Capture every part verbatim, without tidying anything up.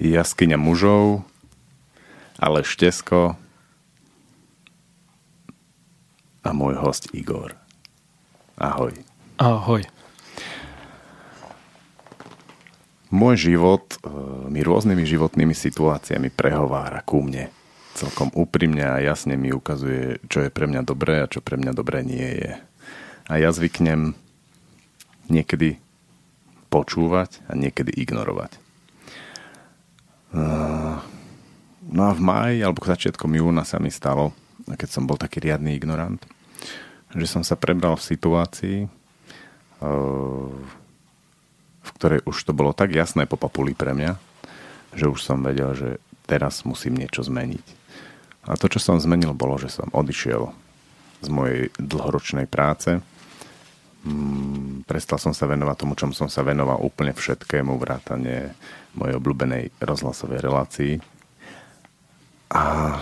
Jaskyňa mužov, Aleš a môj host Igor. Ahoj. Ahoj. Môj život mi rôznymi životnými situáciami prehovára ku mne. Celkom úprimne a jasne mi ukazuje, čo je pre mňa dobré a čo pre mňa dobré nie je. A ja zvyknem niekedy počúvať a niekedy ignorovať. No a v máji alebo k začiatkom júna sa mi stalo, keď som bol taký riadny ignorant, že som sa prebral v situácii, v ktorej už to bolo tak jasné po papuli pre mňa, že už som vedel, že teraz musím niečo zmeniť. A to, čo som zmenil, bolo, že som odišiel z mojej dlhoročnej práce. Prestal som sa venovať tomu, čomu som sa venoval úplne všetkému, vrátane mojej obľúbenej rozhlasovej relácii. A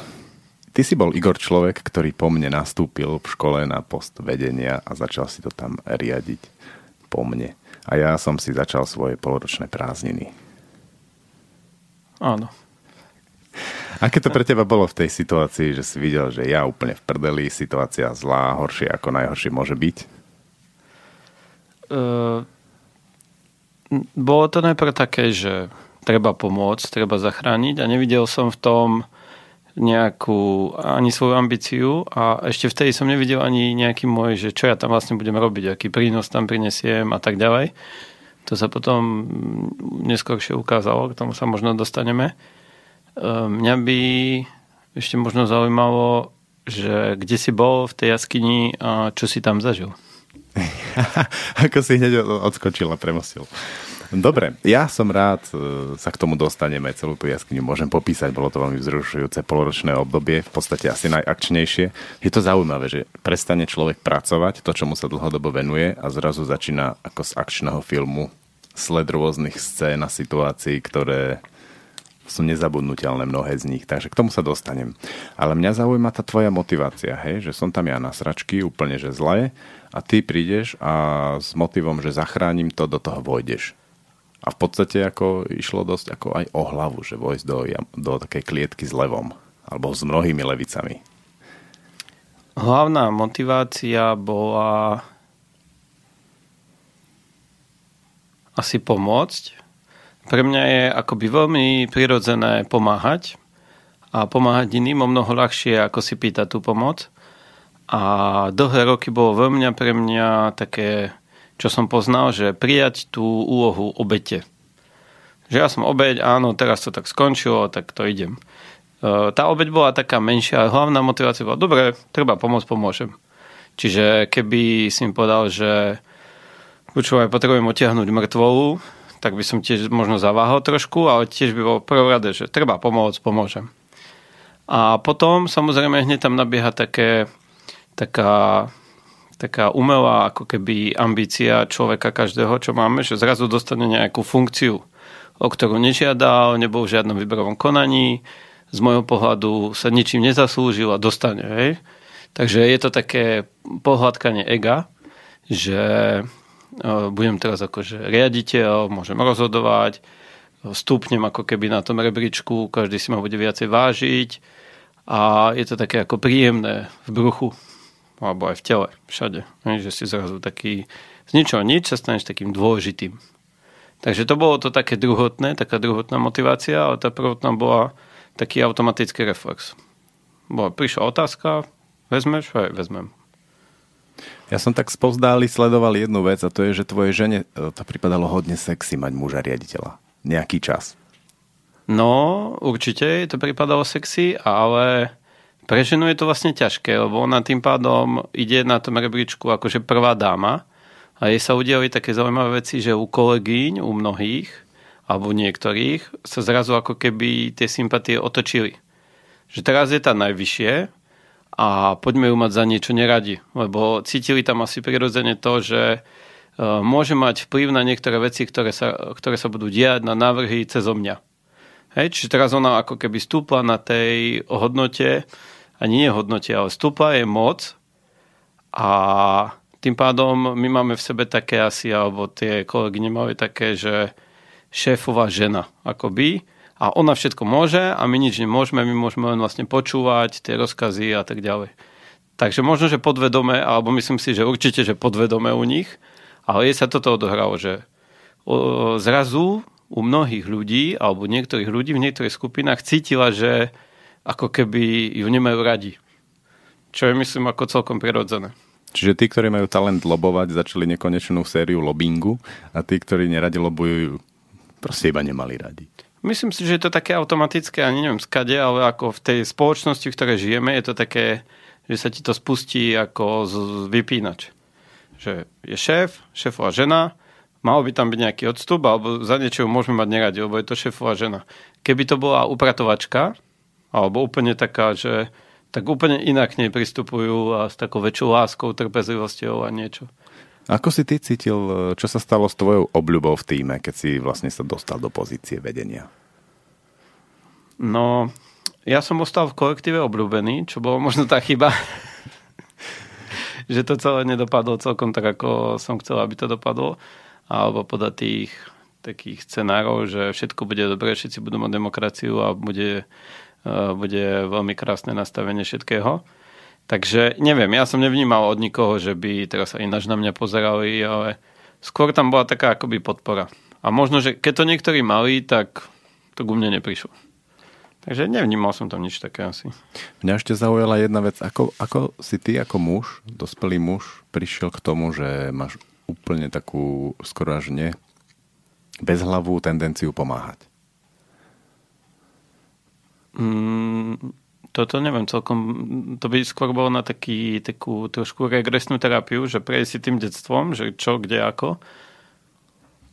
ty si bol, Igor, človek, ktorý po mne nastúpil v škole na post vedenia a začal si to tam riadiť po mne. A ja som si začal svoje poloročné prázdniny. Áno. Aké to pre teba bolo v tej situácii, že si videl, že ja úplne v prdeli, situácia zlá, horšie ako najhoršie môže byť? Uh, bolo to najprv také, že treba pomôcť, treba zachrániť a nevidel som v tom nejakú ani svoju ambíciu a ešte vtedy som nevidel ani nejaký môj, že čo ja tam vlastne budem robiť, aký prínos tam prinesiem a tak ďalej. To sa potom neskôršie ukázalo, k tomu sa možno dostaneme. Uh, mňa by ešte možno zaujímalo, že kde si bol v tej jaskyni a čo si tam zažil. Ako si hneď odskočil a premostil. Dobre, ja som rád, sa k tomu dostaneme, celú tú jaskyňu môžem popísať, bolo to veľmi vzrušujúce poloročné obdobie, v podstate asi najakčnejšie. Je to zaujímavé, že prestane človek pracovať, to, čomu sa dlhodobo venuje, a zrazu začína ako z akčného filmu sled rôznych scén a situácií, ktoré sú nezabudnutelné, mnohé z nich, takže k tomu sa dostanem. Ale mňa zaujíma tá tvoja motivácia, hej, že som tam ja na sračky, úplne že zle, a ty prídeš a s motivom, že zachránim to, do toho vojdeš. A v podstate ako išlo dosť ako aj o hlavu, že vojsť do, do takej klietky s levom, alebo s mnohými levicami. Hlavná motivácia bola asi pomôcť. Pre mňa je akoby veľmi prirodzené pomáhať a pomáhať iným o mnoho ľahšie, ako si pýtať tú pomoc. A dlhé roky bolo vo mňa pre mňa také, čo som poznal, že prijať tú úlohu obete. Že ja som obeť, áno, teraz to tak skončilo, tak to idem. Tá obeť bola taká menšia, hlavná motivácia bola, dobre, treba pomôcť, pomôžem. Čiže keby si mi povedal, že počúvaj, potrebujem odtiahnuť mŕtvolu, tak by som tiež možno zaváhal trošku, ale tiež by bolo prvorade, že treba pomôcť, pomôžem. A potom samozrejme hneď tam nabieha také Taká, taká umelá ako keby ambícia človeka každého, čo máme, že zrazu dostane nejakú funkciu, o ktorú nežiadal, nebol v žiadnom výberovom konaní, z môjho pohľadu sa ničím nezaslúžil a dostane. Hej? Takže je to také pohľadkanie ega, že budem teraz akože riaditeľ, môžem rozhodovať, stúpnem ako keby na tom rebríčku, každý si ma bude viacej vážiť a je to také ako príjemné v bruchu. Alebo aj v tele, všade. Že si zrazu taký, z ničoho nič sa staneš takým dôležitým. Takže to bolo to také druhotné, taká druhotná motivácia, ale tá prvotná bola taký automatický reflex. Bola, prišla otázka, vezmeš? Aj, vezmem. Ja som tak spovzdáli sledoval jednu vec a to je, že tvoje žene to pripadalo hodne sexy mať muža riaditeľa. Nejaký čas. No, určite to pripadalo sexy, ale pre ženu je to vlastne ťažké, lebo ona tým pádom ide na tom rebríčku akože prvá dáma a jej sa udiali také zaujímavé veci, že u kolegyň, u mnohých, alebo niektorých, sa zrazu ako keby tie sympatie otočili. Že teraz je tá najvyššie a poďme ju mať za niečo neradi, lebo cítili tam asi prirodzene to, že môže mať vplyv na niektoré veci, ktoré sa, ktoré sa budú diať, na návrhy cezo mňa. Hej, čiže teraz ona ako keby stúpla na tej hodnote, a nie hodnote, ale stúpa je moc a tým pádom my máme v sebe také asi, alebo tie kolegy nemali také, že šéfová žena akoby a ona všetko môže a my nič nemôžeme, my môžeme len vlastne počúvať tie rozkazy a tak ďalej. Takže možno, že podvedome, alebo myslím si, že určite, že podvedome u nich, ale jej sa toto odohralo, že zrazu u mnohých ľudí, alebo niektorých ľudí v niektorých skupinách cítila, že ako keby ju nemajú radi. Čo je, myslím, ako celkom prirodzené. Čiže tí, ktorí majú talent lobovať, začali nekonečnú sériu lobingu a tí, ktorí neradi lobujú, proste iba nemali radi. Myslím si, že je to také automatické, ani neviem skade, ale ako v tej spoločnosti, v ktorej žijeme, je to také, že sa ti to spustí ako z vypínač. Že je šéf, šéfová žena, malo by tam byť nejaký odstup, alebo za niečo môžeme mať neradi, lebo je to šéfová žena. Keby to bola upratovačka, alebo úplne taká, že tak úplne inak k nej pristupujú a s takou väčšou láskou, trpezlivosťou a niečo. Ako si ty cítil, čo sa stalo s tvojou obľubou v tíme, keď si vlastne sa dostal do pozície vedenia? No, ja som ostal v kolektíve obľúbený, čo bolo možno tá chyba, že to celé nedopadlo celkom tak, ako som chcel, aby to dopadlo. Alebo podľa tých takých scenárov, že všetko bude dobre, všetci budú mať demokraciu a bude... bude veľmi krásne nastavenie všetkého. Takže neviem, ja som nevnímal od nikoho, že by teraz sa ináč na mňa pozerali, ale skôr tam bola taká akoby podpora. A možno, že keď to niektorí mali, tak to ku mne neprišlo. Takže nevnímal som tam nič také asi. Mňa ešte zaujala jedna vec. Ako, ako si ty ako muž, dospelý muž, prišiel k tomu, že máš úplne takú skoro až ne bezhlavú tendenciu pomáhať? Mm, toto neviem celkom, to by skôr bolo na taký, takú trošku regresnú terapiu, že prejsť si tým detstvom, že čo, kde, ako.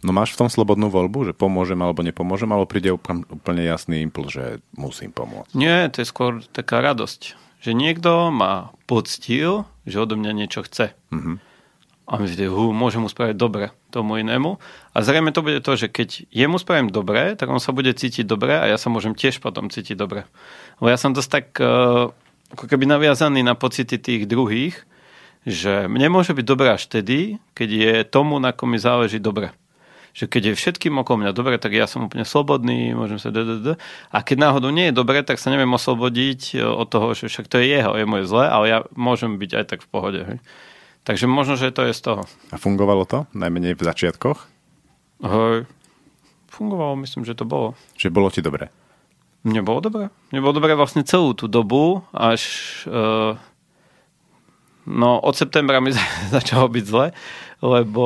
No máš v tom slobodnú voľbu, že pomôžem alebo nepomôžem, alebo príde úplne jasný impuls, že musím pomôcť? Nie, to je skôr taká radosť, že niekto ma poctil, že odo mňa niečo chce. Mm-hmm. A myslíte, hú, môžem mu spraviť dobre tomu inému. A zrejme to bude to, že keď jemu spravím dobre, tak on sa bude cítiť dobre a ja sa môžem tiež potom cítiť dobre. Lebo ja som dosť tak ako keby naviazaný na pocity tých druhých, že mne môže byť dobré až vtedy, keď je tomu, na kom mi záleží, dobre. Že keď je všetkým okolo mňa dobre, tak ja som úplne slobodný, môžem sa... D-d-d-d. A keď náhodou nie je dobre, tak sa neviem oslobodiť od toho, že však to je jeho, je moje zlé, ale ja môžem byť aj tak v pohode. Hej. Takže možno, že to je z toho. A fungovalo to? Najmenej v začiatkoch? Hej. Fungovalo, myslím, že to bolo. Že bolo ti dobre? Mne bolo dobre. Mne bolo dobre vlastne celú tú dobu, až uh, no od septembra mi začalo byť zle, lebo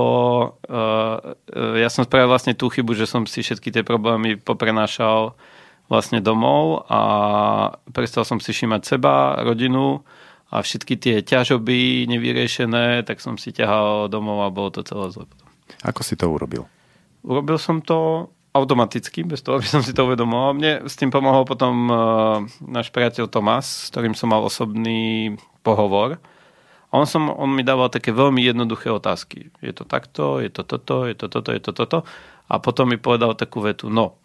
uh, ja som spravil vlastne tú chybu, že som si všetky tie problémy poprenášal vlastne domov a prestal som si všímať seba, rodinu, a všetky tie ťažoby nevyriešené, tak som si ťahal domov a bolo to celé zle. Ako si to urobil? Urobil som to automaticky, bez toho, aby som si to uvedomoval. Mne s tým pomohol potom uh, náš priateľ Tomáš, s ktorým som mal osobný pohovor. A on, som, on mi dával také veľmi jednoduché otázky. Je to takto, je to toto, je to toto, je to toto. A potom mi povedal takú vetu. No,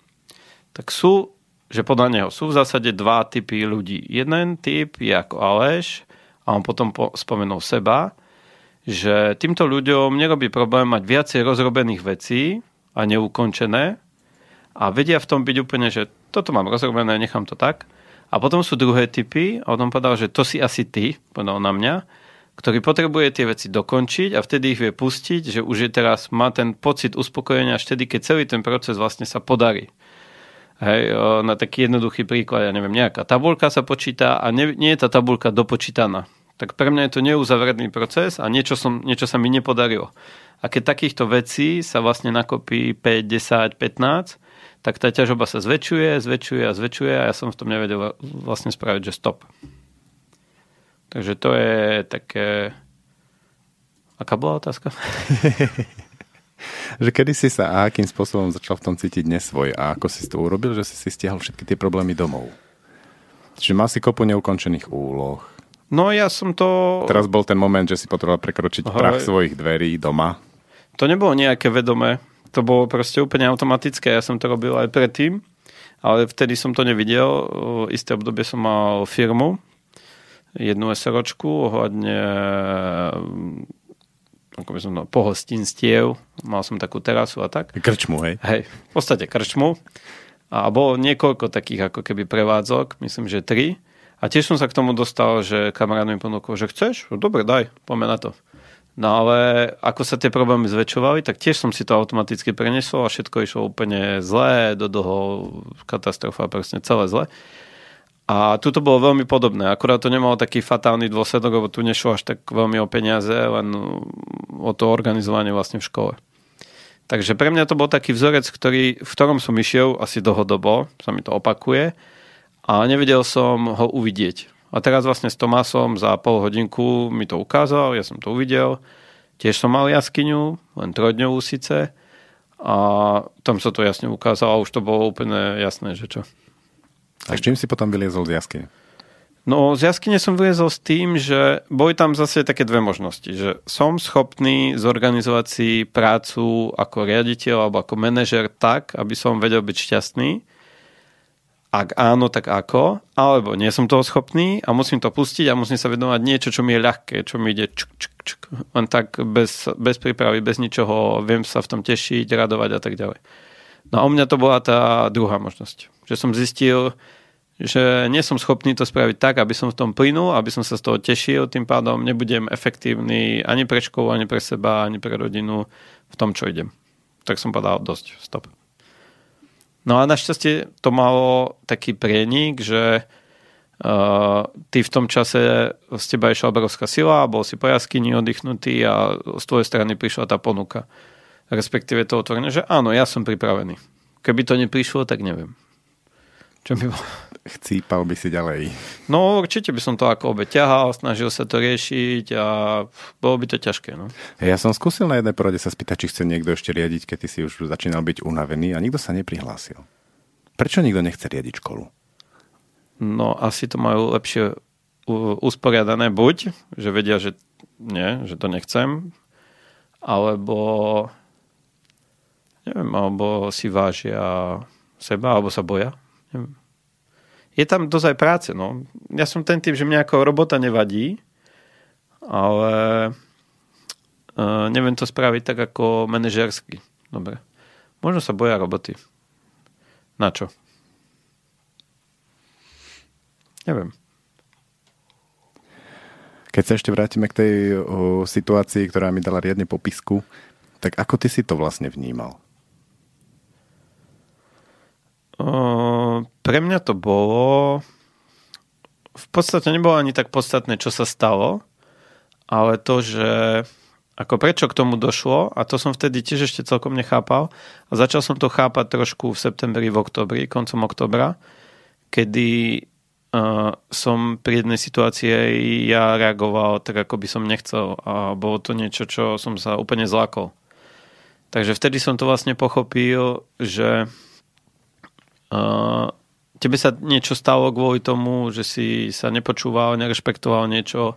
tak sú, že podľa neho sú v zásade dva typy ľudí. Jeden typ je ako Aleš, a on potom spomenul seba, že týmto ľuďom nerobí problém mať viacej rozrobených vecí a neukončené a vedia v tom byť úplne, že toto mám rozrobené, nechám to tak. A potom sú druhé typy a on povedal, že to si asi ty, povedal na mňa, ktorý potrebuje tie veci dokončiť a vtedy ich vie pustiť, že už je teraz, má ten pocit uspokojenia až vtedy, keď celý ten proces vlastne sa podarí. Hej, na taký jednoduchý príklad, ja neviem, nejaká tabuľka sa počíta a ne, nie je tá tabuľka dopočítaná. Tak pre mňa je to neuzavretný proces a niečo, som, niečo sa mi nepodarilo. A keď takýchto vecí sa vlastne nakopí päť, desať, pätnásť, tak tá ťažoba sa zväčšuje, zväčšuje a zväčšuje a ja som v tom nevedel vlastne spraviť, že stop. Takže to je také... Aká bola otázka? Že kedy si sa a akým spôsobom začal v tom cítiť nesvoj a ako si to urobil, že si si stiahol všetky tie problémy domov? Čiže mal si kopu neukončených úloh. No ja som to... Teraz bol ten moment, že si potreboval prekročiť Ahoj. Prach svojich dverí doma. To nebolo nejaké vedomé. To bolo proste úplne automatické. Ja som to robil aj predtým, ale vtedy som to nevidel. V isté obdobie som mal firmu, jednu SROčku ohľadne... ako by som no, pohostinstiev, mal som takú terasu a tak. Krčmu, hej? Hej, v podstate krčmu. A bolo niekoľko takých ako keby prevádzok, myslím, že tri. A tiež som sa k tomu dostal, že kamarát mi ponúkol, že chceš? Dobre, daj, poďme na to. No ale ako sa tie problémy zväčšovali, tak tiež som si to automaticky prenesol a všetko išlo úplne zlé, do toho katastrofa, presne celé zlé. A tu to bolo veľmi podobné, akurát to nemalo taký fatálny dôsledok, lebo tu nešlo až tak veľmi o peniaze, len o to organizovanie vlastne v škole. Takže pre mňa to bol taký vzorec, ktorý, v ktorom som išiel asi dlhodobo, sa mi to opakuje a nevedel som ho uvidieť. A teraz vlastne s Tomášom za pol hodinku mi to ukázal, ja som to uvidel, tiež som mal jaskyňu, len trojdňovú síce a tam sa to jasne ukázalo a už to bolo úplne jasné, že čo. A s čím si potom vyliezol z jaskyne? No, z jaskyne som vyliezol s tým, že boli tam zase také dve možnosti, že som schopný zorganizovať si prácu ako riaditeľ alebo ako manažer tak, aby som vedel byť šťastný. Ak áno, tak ako? Alebo nie som toho schopný a musím to pustiť a musím sa venovať niečo, čo mi je ľahké, čo mi ide čuk, čuk, čuk. Len tak bez, bez prípravy, bez ničoho, viem sa v tom tešiť, radovať a tak ďalej. No a u mňa to bola tá druhá možnosť. Že som zistil, že nie som schopný to spraviť tak, aby som v tom plynul, aby som sa z toho tešil, tým pádom nebudem efektívny ani pre školu, ani pre seba, ani pre rodinu v tom, čo idem. Tak som povedal dosť, stop. No a našťastie to malo taký prienik, že uh, ty v tom čase z teba išla obrovská sila, bol si po jaskyni oddychnutý a z tvojej strany prišla tá ponuka. Respektíve to otvorene, že áno, ja som pripravený. Keby to neprišlo, tak neviem. Čo by bolo? Chcípal by si ďalej. No určite by som to ako obe ťahal, snažil sa to riešiť a bolo by to ťažké. No. Ja som skúsil na jednej porade sa spýtať, či chce niekto ešte riadiť, keď ty si už začínal byť unavený a nikto sa neprihlásil. Prečo nikto nechce riadiť školu? No asi to majú lepšie usporiadané buď, že vedia, že nie, že to nechcem, alebo neviem, alebo si vážia seba, alebo sa boja. Neviem. Je tam dosť aj práce, no. Ja som ten typ, že mňa ako robota nevadí, ale neviem to spraviť tak ako manažersky. Dobre. Možno sa boja roboty. Na čo? Neviem. Keď sa ešte vrátime k tej o, situácii, ktorá mi dala riadne popisku, tak ako ty si to vlastne vnímal? Pre mňa to bolo... V podstate nebolo ani tak podstatné, čo sa stalo, ale to, že ako prečo k tomu došlo, a to som vtedy tiež ešte celkom nechápal, a začal som to chápať trošku v septembri, v októbri, koncom októbra, kedy uh, som pri jednej situácii ja reagoval tak, ako by som nechcel a bolo to niečo, čo som sa úplne zlákol. Takže vtedy som to vlastne pochopil, že Uh, tebe sa niečo stalo kvôli tomu, že si sa nepočúval, nerešpektoval niečo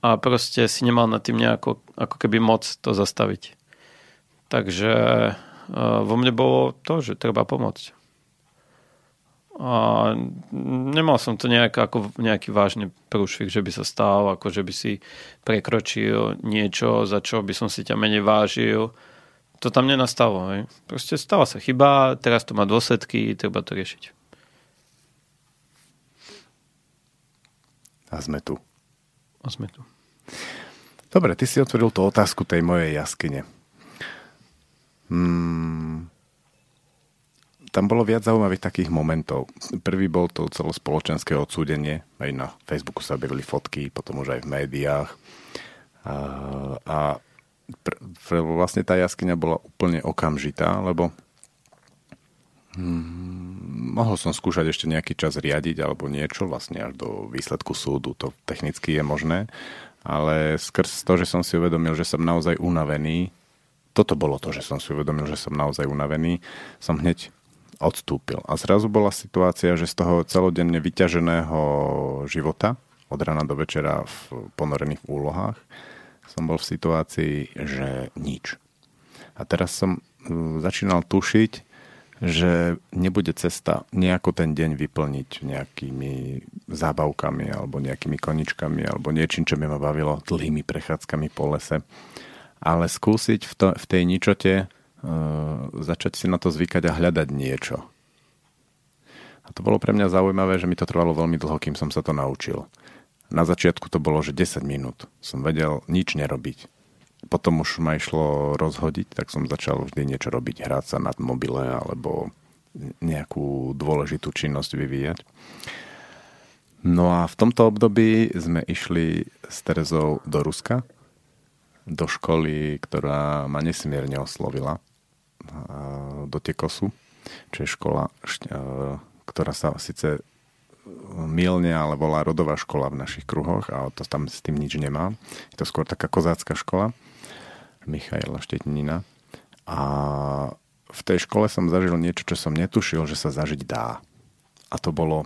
a proste si nemal nad tým nejako ako keby moc to zastaviť. Takže uh, vo mne bolo to, že treba pomôcť. A nemal som to nejak, ako nejaký vážny prúšvih, že by sa stalo, ako že by si prekročil niečo, za čo by som si ťa menej vážil. To tam nenastalo. Hej. Proste stala sa chyba, teraz to má dôsledky, treba to riešiť. A sme tu. A sme tu. Dobre, ty si otvoril tú otázku tej mojej jaskyne. Hmm. Tam bolo viac zaujímavých takých momentov. Prvý bol to celospoločenské odsúdenie. Aj na Facebooku sa objavili fotky, potom už aj v médiách. A... a vlastne tá jaskyňa bola úplne okamžitá, lebo hm, mohol som skúšať ešte nejaký čas riadiť alebo niečo, vlastne až do výsledku súdu, to technicky je možné, ale skrz to, že som si uvedomil, že som naozaj unavený, toto bolo to, že som si uvedomil, že som naozaj unavený, som hneď odstúpil. A zrazu bola situácia, že z toho celodenne vyťaženého života, od rana do večera v ponorených úlohách, som bol v situácii, že nič. A teraz som začínal tušiť, že nebude cesta nejako ten deň vyplniť nejakými zábavkami alebo nejakými koničkami alebo niečím, čo by ma bavilo, dlhými prechádzkami po lese. Ale skúsiť v, to, v tej ničote e, začať si na to zvykať a hľadať niečo. A to bolo pre mňa zaujímavé, že mi to trvalo veľmi dlho, kým som sa to naučil. Na začiatku to bolo, že desať minút. Som vedel nič nerobiť. Potom už ma išlo rozhodiť, tak som začal vždy niečo robiť. Hrať sa na mobile alebo nejakú dôležitú činnosť vyvíjať. No a v tomto období sme išli s Terezou do Ruska, do školy, ktorá ma nesmierne oslovila, do Tekosu, čo je škola, ktorá sa síce mylne, ale volá rodová škola v našich kruhoch, ale to tam s tým nič nemá. Je to skôr taká kozácka škola Michala Štetnina. A v tej škole som zažil niečo, čo som netušil, že sa zažiť dá. A to bolo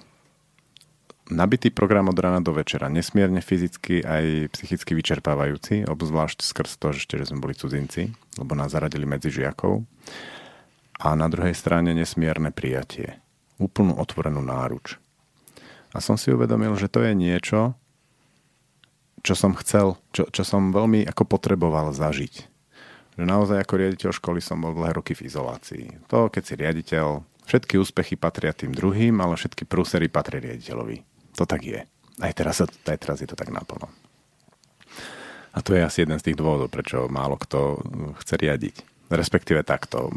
nabitý program od rána do večera, nesmierne fyzicky aj psychicky vyčerpávajúci, obzvlášť skrz to, že ešte sme boli cudzinci, lebo nás zaradili medzi žiakov. A na druhej strane nesmierne prijatie. Úplnú otvorenú náruč. A som si uvedomil, že to je niečo, čo som chcel, čo, čo som veľmi ako potreboval zažiť. Že naozaj ako riaditeľ školy som bol dlhé roky v izolácii. To, keď si riaditeľ, všetky úspechy patria tým druhým, ale všetky prúsery patria riaditeľovi. To tak je. Aj teraz, aj teraz je to tak naplno. A to je asi jeden z tých dôvodov, prečo málo kto chce riadiť. Respektíve takto.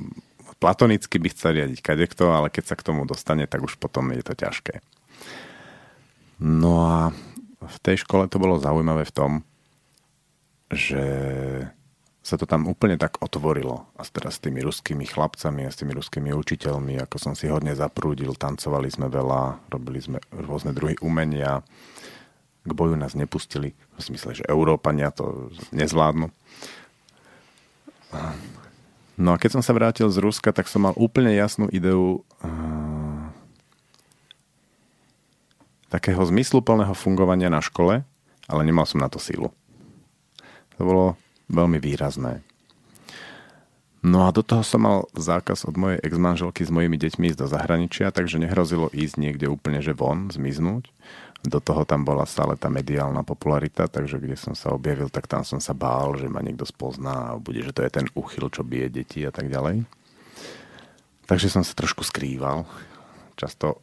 Platonicky by chcel riadiť kadekto, ale keď sa k tomu dostane, tak už potom je to ťažké. No a v tej škole to bolo zaujímavé v tom, že sa to tam úplne tak otvorilo. A teraz s tými ruskými chlapcami a s tými ruskými učiteľmi, ako som si hodne zaprúdil, tancovali sme veľa, robili sme rôzne druhy umenia. K boju nás nepustili. V smysle, že Európania to nezvládnu. No a keď som sa vrátil z Ruska, tak som mal úplne jasnú ideu takého zmysluplného fungovania na škole, ale nemal som na to sílu. To bolo veľmi výrazné. No a do toho som mal zákaz od mojej ex-manželky s mojimi deťmi ísť do zahraničia, takže nehrozilo ísť niekde úplne, že von, zmiznúť. Do toho tam bola stále tá mediálna popularita, takže kde som sa objavil, tak tam som sa bál, že ma niekto spozná a bude, že to je ten uchyl, čo bije deti a tak ďalej. Takže som sa trošku skrýval. Často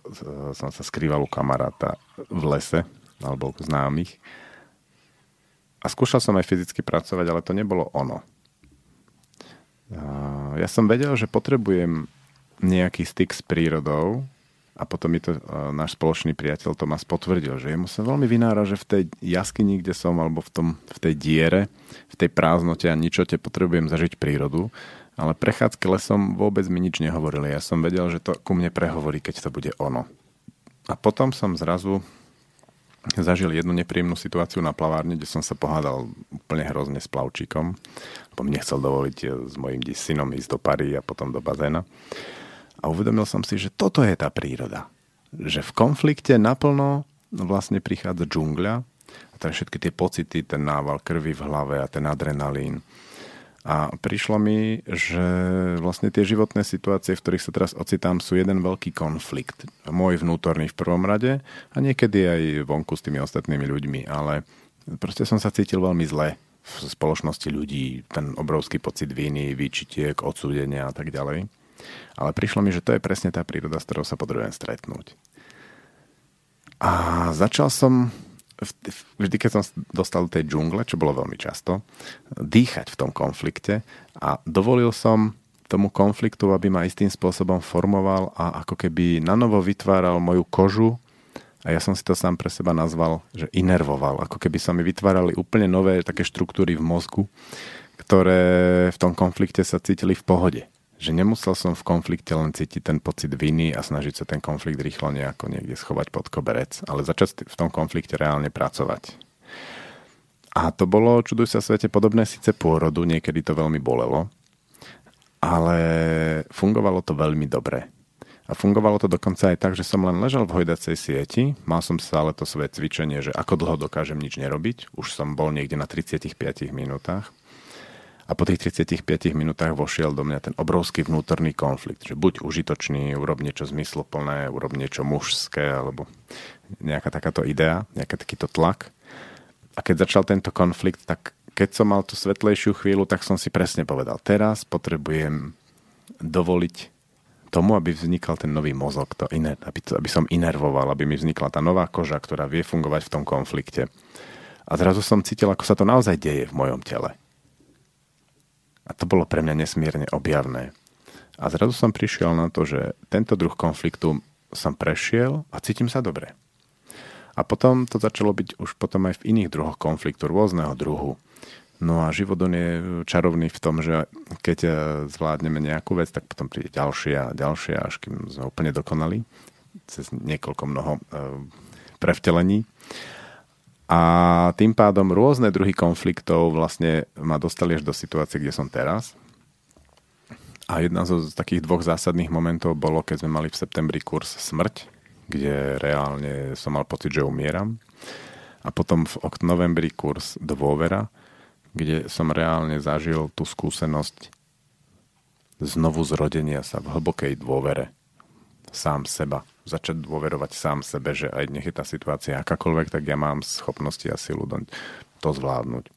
som sa skrýval u kamaráta v lese alebo u známych. A skúšal som aj fyzicky pracovať, ale to nebolo ono. Ja som vedel, že potrebujem nejaký styk s prírodou a potom mi to náš spoločný priateľ Tomáš potvrdil, že jemu sa veľmi vynára, že v tej jaskyni, kde som, alebo v, tom, v tej diere, v tej prázdnote a ničote potrebujem zažiť prírodu. Ale prechádzky lesom vôbec mi nič nehovorili. Ja som vedel, že to ku mne prehovorí, keď to bude ono. A potom som zrazu zažil jednu nepríjemnú situáciu na plavárne, kde som sa pohádal úplne hrozne s plavčíkom, lebo mi nechcel dovoliť s mojím synom ísť do Parí a potom do bazéna. A uvedomil som si, že toto je tá príroda. Že v konflikte naplno vlastne prichádza džungľa a tam všetky tie pocity, ten nával krvi v hlave a ten adrenalín. A prišlo mi, že vlastne tie životné situácie, v ktorých sa teraz ocitám, sú jeden veľký konflikt. Môj vnútorný v prvom rade a niekedy aj vonku s tými ostatnými ľuďmi. Ale proste som sa cítil veľmi zle v spoločnosti ľudí. Ten obrovský pocit viny, výčitiek, odsúdenia a tak ďalej. Ale prišlo mi, že to je presne tá príroda, s ktorou sa potrebujem stretnúť. A začal som... vždy, keď som dostal do tej džungle, čo bolo veľmi často, dýchať v tom konflikte a dovolil som tomu konfliktu, aby ma istým spôsobom formoval a ako keby nanovo vytváral moju kožu a ja som si to sám pre seba nazval, že inervoval, ako keby sa mi vytvárali úplne nové také štruktúry v mozgu, ktoré v tom konflikte sa cítili v pohode. Že nemusel som v konflikte len cítiť ten pocit viny a snažiť sa ten konflikt rýchlo nejako niekde schovať pod koberec, ale začať v tom konflikte reálne pracovať. A to bolo, čuduj sa svete, podobné síce pôrodu, niekedy to veľmi bolelo, ale fungovalo to veľmi dobre. A fungovalo to dokonca aj tak, že som len ležal v hojdacej sieti, mal som stále to svoje cvičenie, že ako dlho dokážem nič nerobiť, už som bol niekde na tridsiatich piatich minútach, a po tých tridsiatich piatich minútach vošiel do mňa ten obrovský vnútorný konflikt. Že buď užitočný, urob niečo zmysluplné, urob niečo mužské, alebo nejaká takáto idea, nejaký takýto tlak. A keď začal tento konflikt, tak keď som mal tú svetlejšiu chvíľu, tak som si presne povedal, teraz potrebujem dovoliť tomu, aby vznikal ten nový mozog, to iner, aby, aby som inervoval, aby mi vznikla tá nová koža, ktorá vie fungovať v tom konflikte. A zrazu som cítil, ako sa to naozaj deje v mojom tele. A to bolo pre mňa nesmierne objavné. A zrazu som prišiel na to, že tento druh konfliktu som prešiel a cítim sa dobre. A potom to začalo byť už potom aj v iných druhoch konfliktu, rôzneho druhu. No a život je čarovný v tom, že keď zvládneme nejakú vec, tak potom príde ďalšia a ďalšia, až kým sme úplne dokonali, cez niekoľko mnoho prevtelení. A tým pádom rôzne druhy konfliktov vlastne ma dostali až do situácie, kde som teraz. A jedna z takých dvoch zásadných momentov bolo, keď sme mali v septembri kurz Smrť, kde reálne som mal pocit, že umieram. A potom v novembri kurz Dôvera, kde som reálne zažil tú skúsenosť znovu zrodenia sa v hlbokej dôvere. Sám seba. Začať dôverovať sám sebe, že aj nech je tá situácia akákoľvek, tak ja mám schopnosti a silu to zvládnuť.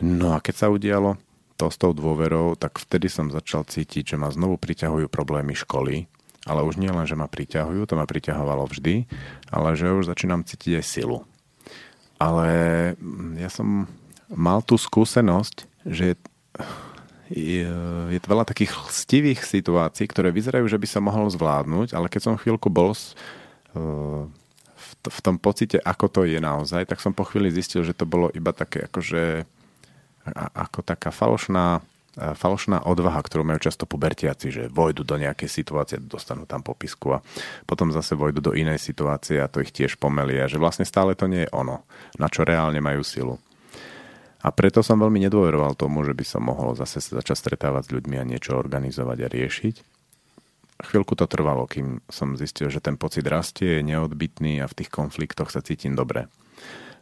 No a keď sa udialo to s tou dôverou, tak vtedy som začal cítiť, že ma znovu priťahujú problémy školy, ale už nie len, že ma priťahujú, to ma priťahovalo vždy, ale že už začínam cítiť aj silu. Ale ja som mal tú skúsenosť, že je, je veľa takých chstivých situácií, ktoré vyzerajú, že by sa mohol zvládnuť, ale keď som chvíľku bol v tom pocite, ako to je naozaj, tak som po chvíli zistil, že to bolo iba také, akože, ako taká falošná, falošná odvaha, ktorú majú často pubertiaci, že vojdu do nejakej situácie, dostanú tam popisku a potom zase vojdu do inej situácie a to ich tiež pomelia, že vlastne stále to nie je ono, na čo reálne majú silu. A preto som veľmi nedôveroval tomu, že by som mohol zase začať stretávať s ľuďmi a niečo organizovať a riešiť. Chvíľku to trvalo, kým som zistil, že ten pocit rastie, je neodbitný a v tých konfliktoch sa cítim dobre.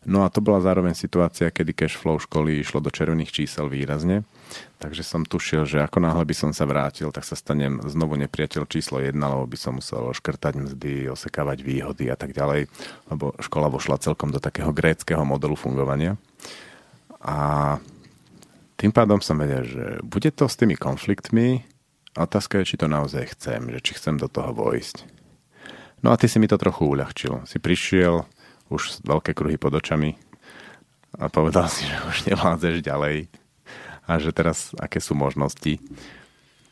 No a to bola zároveň situácia, kedy cashflow školy išlo do červených čísel výrazne. Takže som tušil, že ako náhle by som sa vrátil, tak sa stanem znovu nepriateľ číslo jedna, lebo by som musel škrtať mzdy, osekávať výhody a tak ďalej, lebo škola vošla celkom do takého gréckeho modelu fungovania. A tým pádom som vedel, že bude to s tými konfliktmi, otázka je, či to naozaj chcem, že či chcem do toho vojsť. No a ty si mi to trochu uľahčil. Si prišiel už veľké kruhy pod očami a povedal si, že už nevládzeš ďalej a že teraz aké sú možnosti.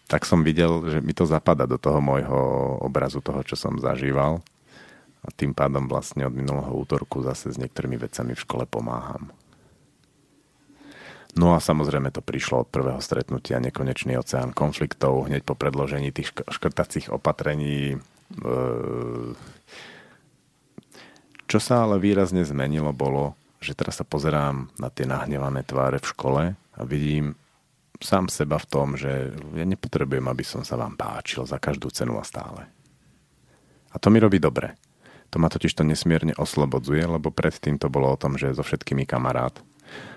Tak som videl, že mi to zapadá do toho môjho obrazu, toho, čo som zažíval a tým pádom vlastne od minulého útorku zase s niektorými vecami v škole pomáham. No a samozrejme to prišlo od prvého stretnutia nekonečný oceán konfliktov, hneď po predložení tých šk- škrtacích opatrení. E- Čo sa ale výrazne zmenilo bolo, že teraz sa pozerám na tie nahnevané tváre v škole a vidím sám seba v tom, že ja nepotrebujem, aby som sa vám páčil za každú cenu a stále. A to mi robí dobre. To ma totiž to nesmierne oslobodzuje, lebo predtým to bolo o tom, že so všetkými kamarát,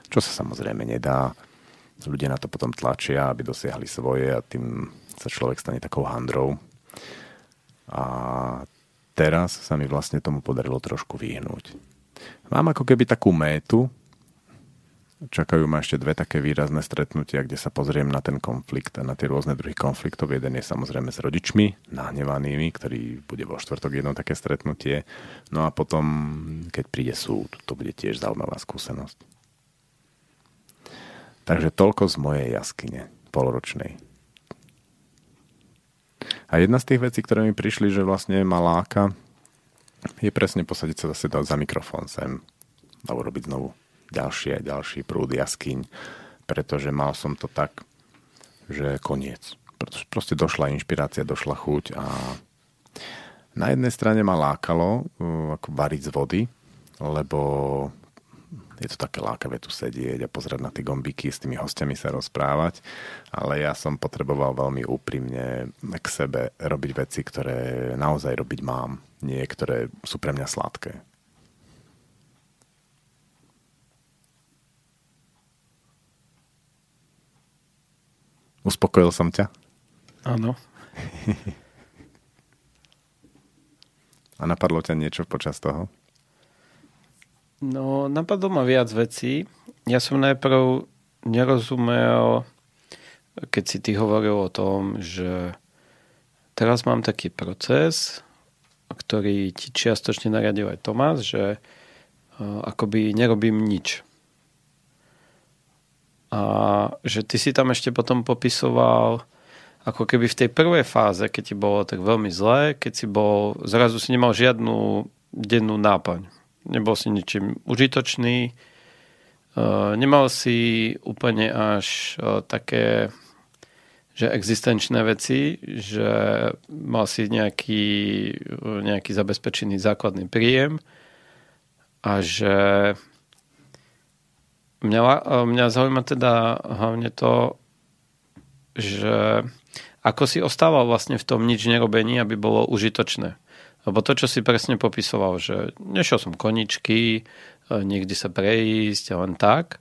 čo sa samozrejme nedá. Ľudia na to potom tlačia, aby dosiahli svoje a tým sa človek stane takou handrou. A teraz sa mi vlastne tomu podarilo trošku vyhnúť. Mám ako keby takú métu. Čakajú ma ešte dve také výrazné stretnutia, kde sa pozriem na ten konflikt a na tie rôzne druhy konfliktov. Jeden je samozrejme s rodičmi, nahnevanými, ktorý bude vo štvrtok jedno také stretnutie. No a potom, keď príde súd, to bude tiež zaujímavá skúsenosť. Takže toľko z mojej jaskyne poloročnej. A jedna z tých vecí, ktoré mi prišli, že vlastne ma láka, je presne posadiť sa zase za mikrofón sem a urobiť znovu ďalšie, ďalší prúd jaskyň, pretože mal som to tak, že koniec. Proste došla inšpirácia, došla chuť a na jednej strane ma lákalo ako variť z vody, lebo je to také lákavé tu sedieť a pozerať na tie gombíky, s tými hostiami sa rozprávať, ale ja som potreboval veľmi úprimne k sebe robiť veci, ktoré naozaj robiť mám. Niektoré sú pre mňa sladké. Uspokojil som ťa? Áno. A napadlo ťa niečo počas toho? No, napadlo ma viac vecí. Ja som najprv nerozumel keď si ty hovoril o tom, že teraz mám taký proces, ktorý ti čiastočne naradil aj Tomáš, že akoby nerobím nič. A že ty si tam ešte potom popisoval, ako keby v tej prvej fáze, keď ti bolo tak veľmi zlé, keď si bol, zrazu si nemal žiadnu dennú náplň. Nebol si ničím užitočný, nemal si úplne až také, že existenčné veci, že mal si nejaký, nejaký zabezpečený základný príjem a že mňa, mňa zaujíma teda hlavne to, že ako si ostával vlastne v tom nič nerobení, aby bolo užitočné. Lebo to, čo si presne popisoval, že nešiel som koničky, niekde sa prejsť, len tak.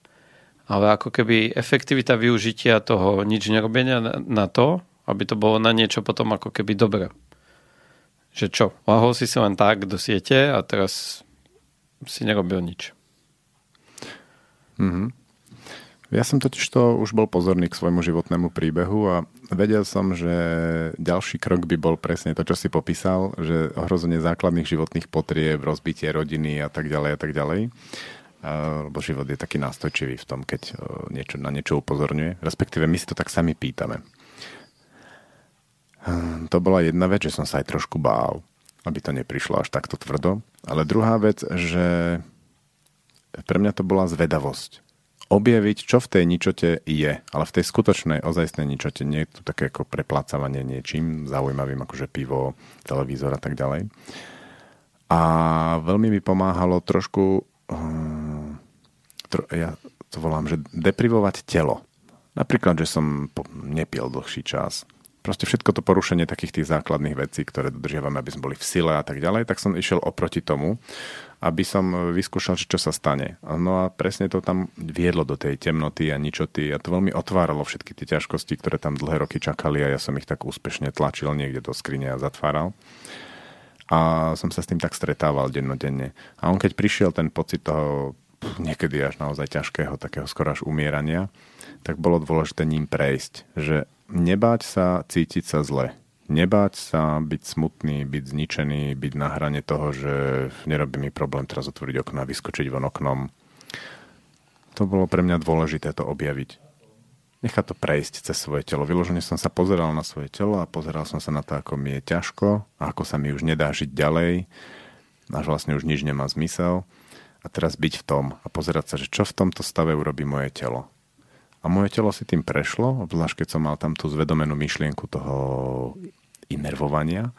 Ale ako keby efektivita využitia toho nič nerobenia na to, aby to bolo na niečo potom ako keby dobré. Že čo, lahol si si len tak do siete a teraz si nerobil nič. Mhm. Ja som totiž to už bol pozorný k svojmu životnému príbehu a vedel som, že ďalší krok by bol presne to, čo si popísal, že ohrozenie základných životných potrieb, rozbitie rodiny a tak ďalej a tak ďalej. Lebo život je taký nástojčivý v tom, keď niečo, na niečo upozorňuje. Respektíve my si to tak sami pýtame. To bola jedna vec, že som sa aj trošku bál, aby to neprišlo až takto tvrdo. Ale druhá vec, že pre mňa to bola zvedavosť. Objaviť, čo v tej ničote je, ale v tej skutočnej, ozajstnej ničote nie je to také ako preplácavanie niečím zaujímavým, akože pivo, televízor a tak ďalej. A veľmi mi pomáhalo trošku, ja to volám, že deprivovať telo. Napríklad, že som nepil dlhší čas. Proste všetko to porušenie takých tých základných vecí, ktoré dodržiavame, aby sme boli v sile a tak ďalej, tak som išiel oproti tomu, aby som vyskúšal, čo sa stane. No a presne to tam viedlo do tej temnoty a ničoty a to veľmi otváralo všetky tie ťažkosti, ktoré tam dlhé roky čakali a ja som ich tak úspešne tlačil niekde do skrine a zatváral. A som sa s tým tak stretával dennodenne. A on keď prišiel ten pocit toho pff, niekedy až naozaj ťažkého, takého skoro až umierania, tak bolo dôležité ním prejsť, že nebáť sa cítiť sa zle. Nebáť sa, byť smutný, byť zničený, byť na hrane toho, že nerobí mi problém teraz otvoriť okno a vyskočiť von oknom. To bolo pre mňa dôležité to objaviť. Nechať to prejsť cez svoje telo. Vyložene som sa pozeral na svoje telo a pozeral som sa na to, ako mi je ťažko a ako sa mi už nedá žiť ďalej. Až vlastne už nič nemá zmysel. A teraz byť v tom a pozerať sa, že čo v tomto stave urobí moje telo. A moje telo si tým prešlo, obzvlášť keď som mal tam tú zvedomenú myšlienku toho inervovania.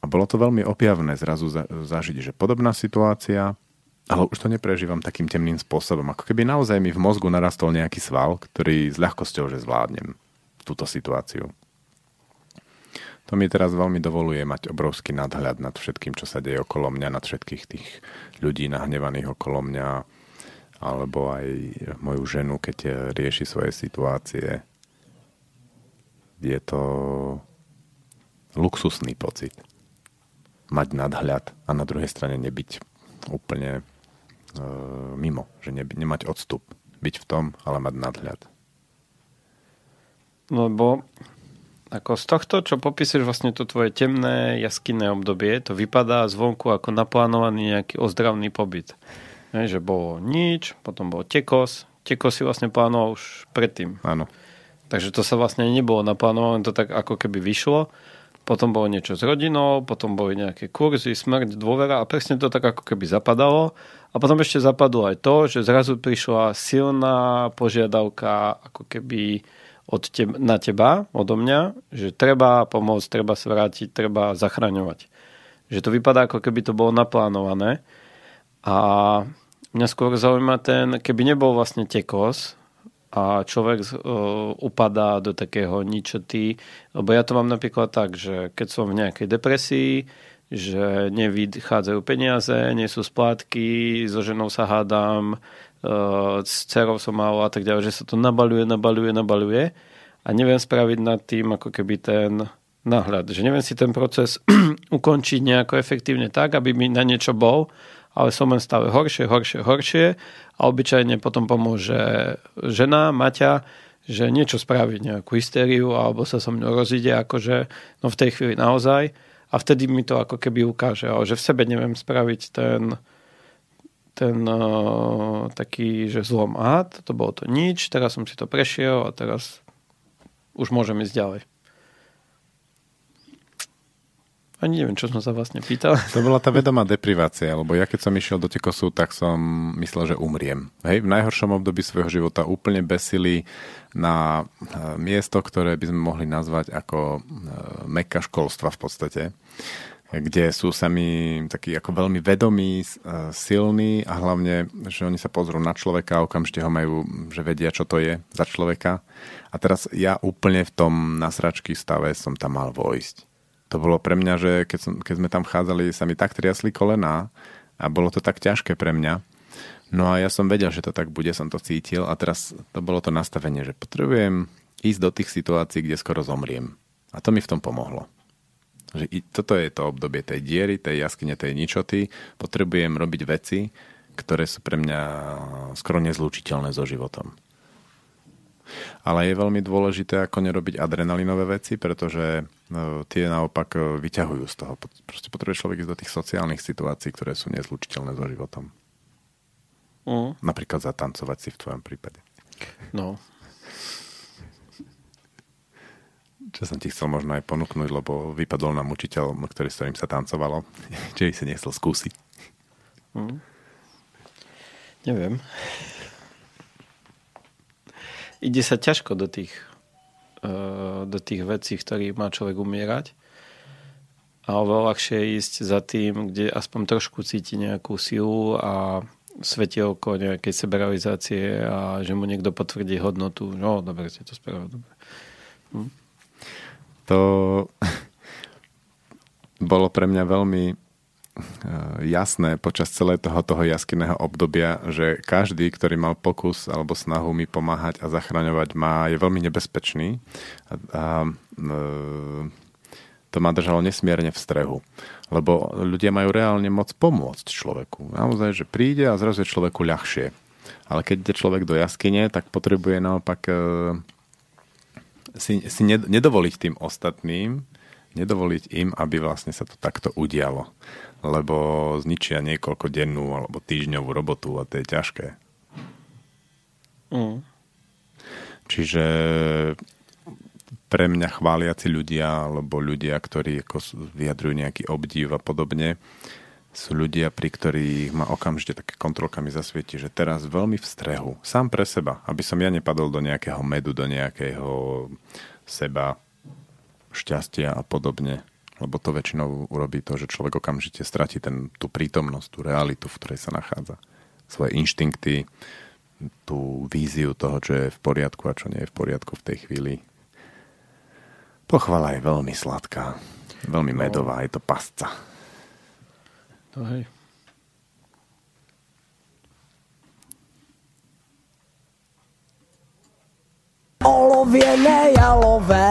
A bolo to veľmi objavné zrazu zažiť, že podobná situácia, ale už to neprežívam takým temným spôsobom. Ako keby naozaj mi v mozgu narastol nejaký sval, ktorý s ľahkosťou, že zvládnem túto situáciu. To mi teraz veľmi dovoluje mať obrovský nadhľad nad všetkým, čo sa deje okolo mňa, nad všetkých tých ľudí nahnevaných okolo mňa, alebo aj moju ženu, keď rieši svoje situácie. Je to luxusný pocit. Mať nadhľad a na druhej strane nebyť úplne e, mimo, že ne, nemať odstup. Byť v tom, ale mať nadhľad. Lebo ako z tohto, čo popíšeš vlastne to tvoje temné jaskinné obdobie, to vypadá zvonku ako naplánovaný nejaký ozdravný pobyt. Že bolo nič, potom bol Tekos. Tekos si vlastne plánoval už predtým. Áno. Takže to sa vlastne nebolo naplánované, to tak ako keby vyšlo. Potom bolo niečo s rodinou, potom boli nejaké kurzy, smrť, dôvera a presne to tak ako keby zapadalo. A potom ešte zapadlo aj to, že zrazu prišla silná požiadavka ako keby od teba, na teba, odo mňa, že treba pomôcť, treba sa vrátiť, treba zachraňovať. Že to vypadá ako keby to bolo naplánované. A mňa skôr zaujíma ten, keby nebol vlastne Tekos a človek uh, upadá do takého ničoty, lebo ja to mám napríklad tak, že keď som v nejakej depresii, že nevychádzajú peniaze, nie sú splátky, so ženou sa hádam, uh, s dcerou som málo a tak ďalej, že sa to nabaľuje, nabaľuje, nabaľuje a neviem spraviť nad tým ako keby ten náhľad, že neviem si ten proces ukončiť nejako efektívne tak, aby mi na niečo bol, ale som len stále horšie, horšie, horšie a obyčajne potom pomôže žena, Matia, že niečo spraví, nejakú hystériu, alebo sa so mnou rozíde, akože no v tej chvíli naozaj. A vtedy mi to ako keby ukáže, že v sebe neviem spraviť ten, ten uh, taký, že zlom. Aha, to bolo to nič, teraz som si to prešiel a teraz už môžem ísť ďalej. Ani neviem, čo som sa vlastne pýtal. To bola tá vedomá deprivácia, lebo ja keď som išiel do Tekosu, tak som myslel, že umriem. Hej, v najhoršom období svojho života úplne bez sily na miesto, ktoré by sme mohli nazvať ako meka školstva v podstate, kde sú sami takí ako veľmi vedomí, silní a hlavne, že oni sa pozrú na človeka, okamžite ho majú, že vedia, čo to je za človeka. A teraz ja úplne v tom nasračky stave som tam mal vojsť. To bolo pre mňa, že keď, som, keď sme tam vchádzali, sa mi tak triasli kolená a bolo to tak ťažké pre mňa. No a ja som vedel, že to tak bude, som to cítil a teraz to bolo to nastavenie, že potrebujem ísť do tých situácií, kde skoro zomriem. A to mi v tom pomohlo. Že i toto je to obdobie tej diery, tej jaskyne, tej ničoty. Potrebujem robiť veci, ktoré sú pre mňa skoro nezlučiteľné so životom. Ale je veľmi dôležité, ako nerobiť adrenalinové veci, pretože tie naopak vyťahujú z toho. Proste potrebuje človek ísť do tých sociálnych situácií, ktoré sú nezlučiteľné so životom. Mm. Napríklad zatancovať si v tvojom prípade. No. Čo som ti chcel možno aj ponúknuť, lebo vypadol nám učiteľ, ktorý s ktorým sa tancovalo, čiže si nechcel skúsiť. Mm. Neviem. Ide sa ťažko do tých, do tých vecí, ktorých má človek umierať. A oveľa ľahšie ísť za tým, kde aspoň trošku cíti nejakú silu a svetielko nejakej seberalizácie a že mu niekto potvrdí hodnotu. No, dobre, ste to spravili. Dobre. Hm? To bolo pre mňa veľmi jasné počas celého toho, toho jaskyného obdobia, že každý, ktorý mal pokus alebo snahu mi pomáhať a zachraňovať ma, je veľmi nebezpečný a, a e, to ma držalo nesmierne v strehu, lebo ľudia majú reálne moc pomôcť človeku, naozaj, že príde a zrazu je človeku ľahšie, ale keď ide človek do jaskyne, tak potrebuje naopak e, si, si nedovoliť tým ostatným nedovoliť im, aby vlastne sa to takto udialo. Lebo zničia niekoľko dennú alebo týždňovú robotu a to je ťažké. Mm. Čiže pre mňa chváliaci ľudia alebo ľudia, ktorí ako vyjadrujú nejaký obdiv a podobne, sú ľudia, pri ktorých ma okamžite také kontrolkami zasvieti, že teraz veľmi v strehu, sám pre seba, aby som ja nepadol do nejakého medu, do nejakého seba šťastia a podobne. Lebo to väčšinou urobí to, že človek okamžite stratí ten, tú prítomnosť, tú realitu, v ktorej sa nachádza. Svoje inštinkty, tú víziu toho, čo je v poriadku a čo nie je v poriadku v tej chvíli. Pochvala je veľmi sladká, veľmi medová, je to pasca. No hej. Olověné jalové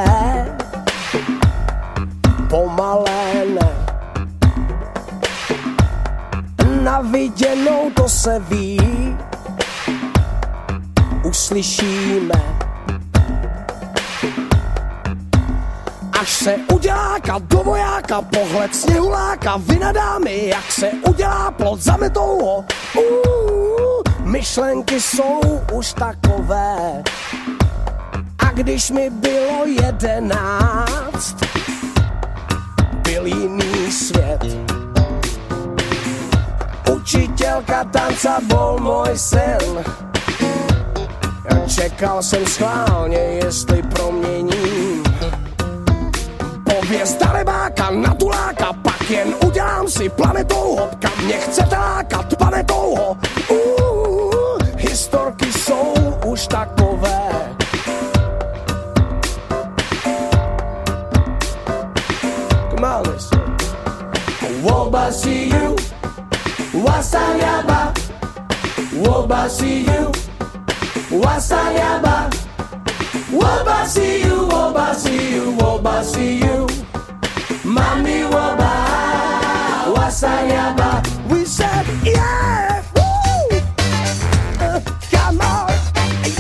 pomalené. Na viděnou to se ví, uslyšíme. Až se uděláka do vojáka, pohled sněhuláka, vynadáme, jak se udělá plot, zametou ho. Uuu, myšlenky jsou už takové. A když mi bylo jedenáct, byl jiný svět. Učitelka tanca bol môj sen. Ja čekal jsem schválně, jestli proměním pověst darebáka na tuláka, pak jen udělám si planetou hop, kam mě chcete lákat planetou ho. Uuu, historky jsou už takové. Wobasi you, wasanyaba. Wobasi you, wasanyaba. Wobasi you, wobasi you, wobasi you. Mami woba, wasanyaba. We said yeah, woo, uh, come on,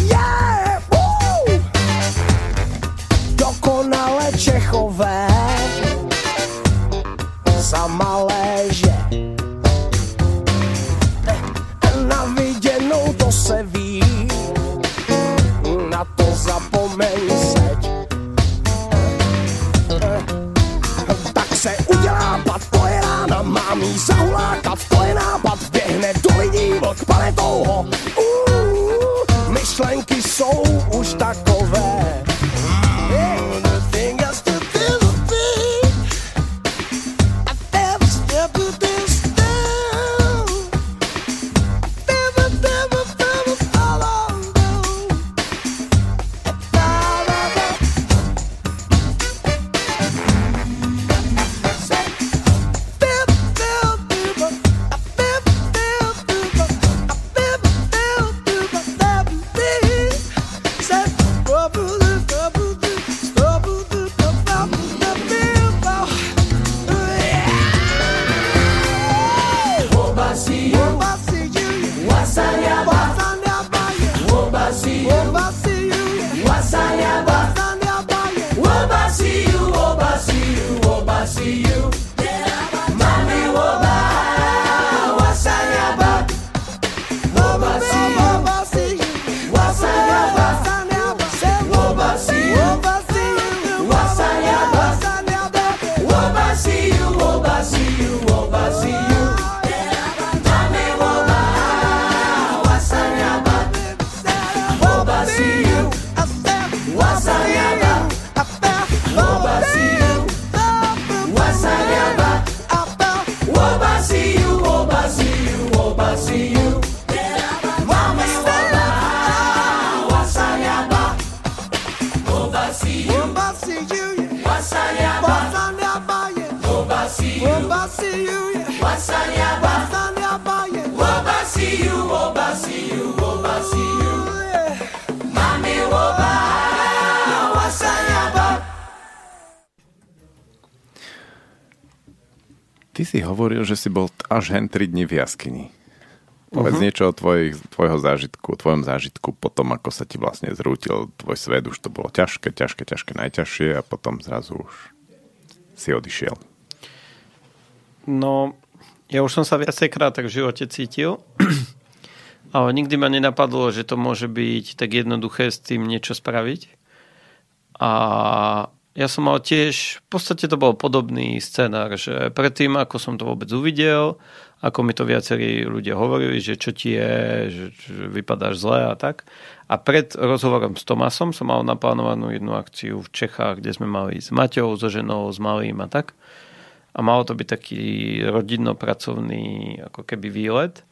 yeah, woo. na maléže. Na viděnou to se ví, na to zapomeň seď. Tak se udělá pad, to je rána, mám jí zahulákat, to je nápad, běhne do lidí vlk panetou ho. Myšlenky jsou už takové. Ty si hovoril, že si bol až hen tri dni v jaskyni. Povedz uh-huh. niečo o tvojich, tvojho zážitku, o tvojom zážitku po tom, ako sa ti vlastne zrútil tvoj svet. Už to bolo ťažké, ťažké, ťažké, najťažšie a potom zrazu už si odišiel. No, ja už som sa viacejkrát tak v živote cítil, ale nikdy ma nenapadlo, že to môže byť tak jednoduché s tým niečo spraviť. A ja som mal tiež, v podstate to bol podobný scenár, že predtým, ako som to vôbec uvidel, ako mi to viacerí ľudia hovorili, že čo ti je, že, že vypadáš zle a tak. A pred rozhovorom s Tomášom som mal naplánovanú jednu akciu v Čechách, kde sme mali s Matiou, so ženou, s malým a tak. A malo to byť taký rodinno-pracovný ako keby výlet.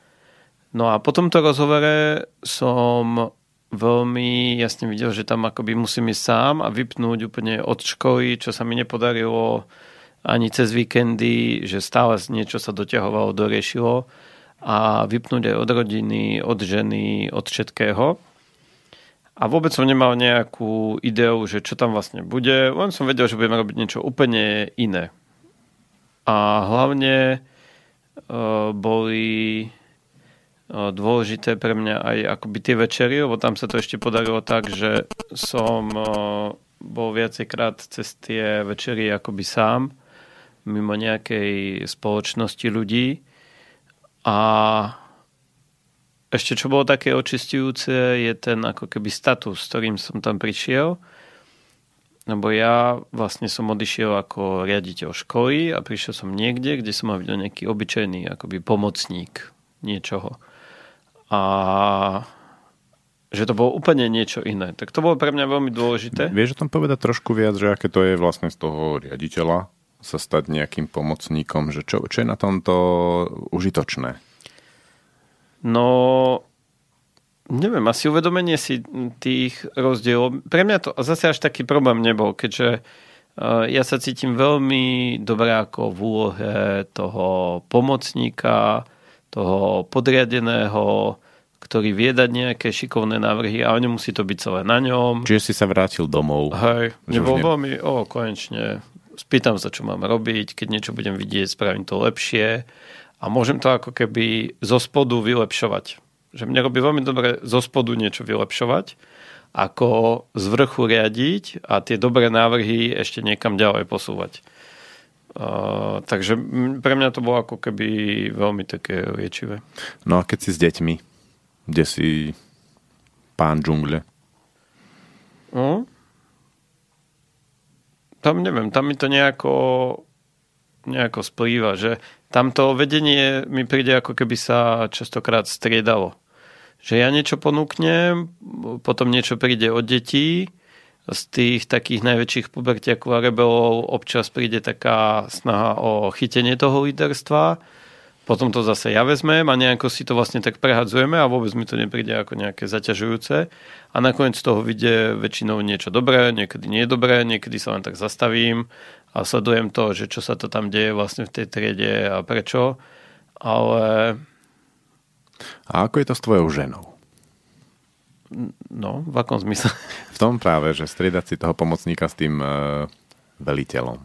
No a po tomto rozhovore som veľmi jasne videl, že tam akoby musím ísť sám a vypnúť úplne od školy, čo sa mi nepodarilo ani cez víkendy, že stále niečo sa doťahovalo, doriešilo a vypnúť aj od rodiny, od ženy, od všetkého. A vôbec som nemal nejakú ideu, že čo tam vlastne bude, len som vedel, že budem robiť niečo úplne iné. A hlavne uh, boli dôležité pre mňa aj akoby tie večery, lebo tam sa to ešte podarilo tak, že som bol viacejkrát cez tie večery akoby sám, mimo nejakej spoločnosti ľudí. A ešte čo bolo také očistujúce, je ten ako keby status, s ktorým som tam prišiel. Lebo ja vlastne som odišiel ako riaditeľ školy a prišiel som niekde, kde som mal videl nejaký obyčajný akoby pomocník niečoho. A že to bolo úplne niečo iné. Tak to bolo pre mňa veľmi dôležité. Vieš o tom povedať trošku viac, že aké to je vlastne z toho riaditeľa sa stať nejakým pomocníkom? Že čo, čo je na tomto užitočné? No, neviem, asi uvedomenie si tých rozdielov. Pre mňa to zase až taký problém nebol, keďže ja sa cítim veľmi dobre ako v úlohe toho pomocníka, toho podriadeného, ktorý vie dať nejaké šikovné návrhy a nemusí to byť celé na ňom. Čiže si sa vrátil domov. Hej, nebol ne... veľmi, o, konečne, spýtam sa, čo mám robiť, keď niečo budem vidieť, spravím to lepšie a môžem to ako keby zo spodu vylepšovať. Že mne robí veľmi dobre zo spodu niečo vylepšovať, ako z vrchu riadiť a tie dobré návrhy ešte niekam ďalej posúvať. takže pre mňa to bolo ako keby veľmi také liečivé. No a keď si s deťmi, kde si pán džungle? No. Tam neviem, tam mi to nejako, nejako splýva, že tam to vedenie mi príde ako keby sa častokrát striedalo. Že ja niečo ponúknem, potom niečo príde od detí, z tých takých najväčších pubertiakov a rebelov občas príde taká snaha o chytenie toho líderstva, potom to zase ja vezmem a nejako si to vlastne tak prehadzujeme a vôbec mi to nepríde ako nejaké zaťažujúce a nakoniec z toho vyjde väčšinou niečo dobré, niekedy nie je dobré, niekedy sa len tak zastavím a sledujem to, že čo sa to tam deje vlastne v tej triede a prečo, ale... A ako je to s tvojou ženou? No, v akom zmysle? V tom práve, že striedať si toho pomocníka s tým e, veliteľom.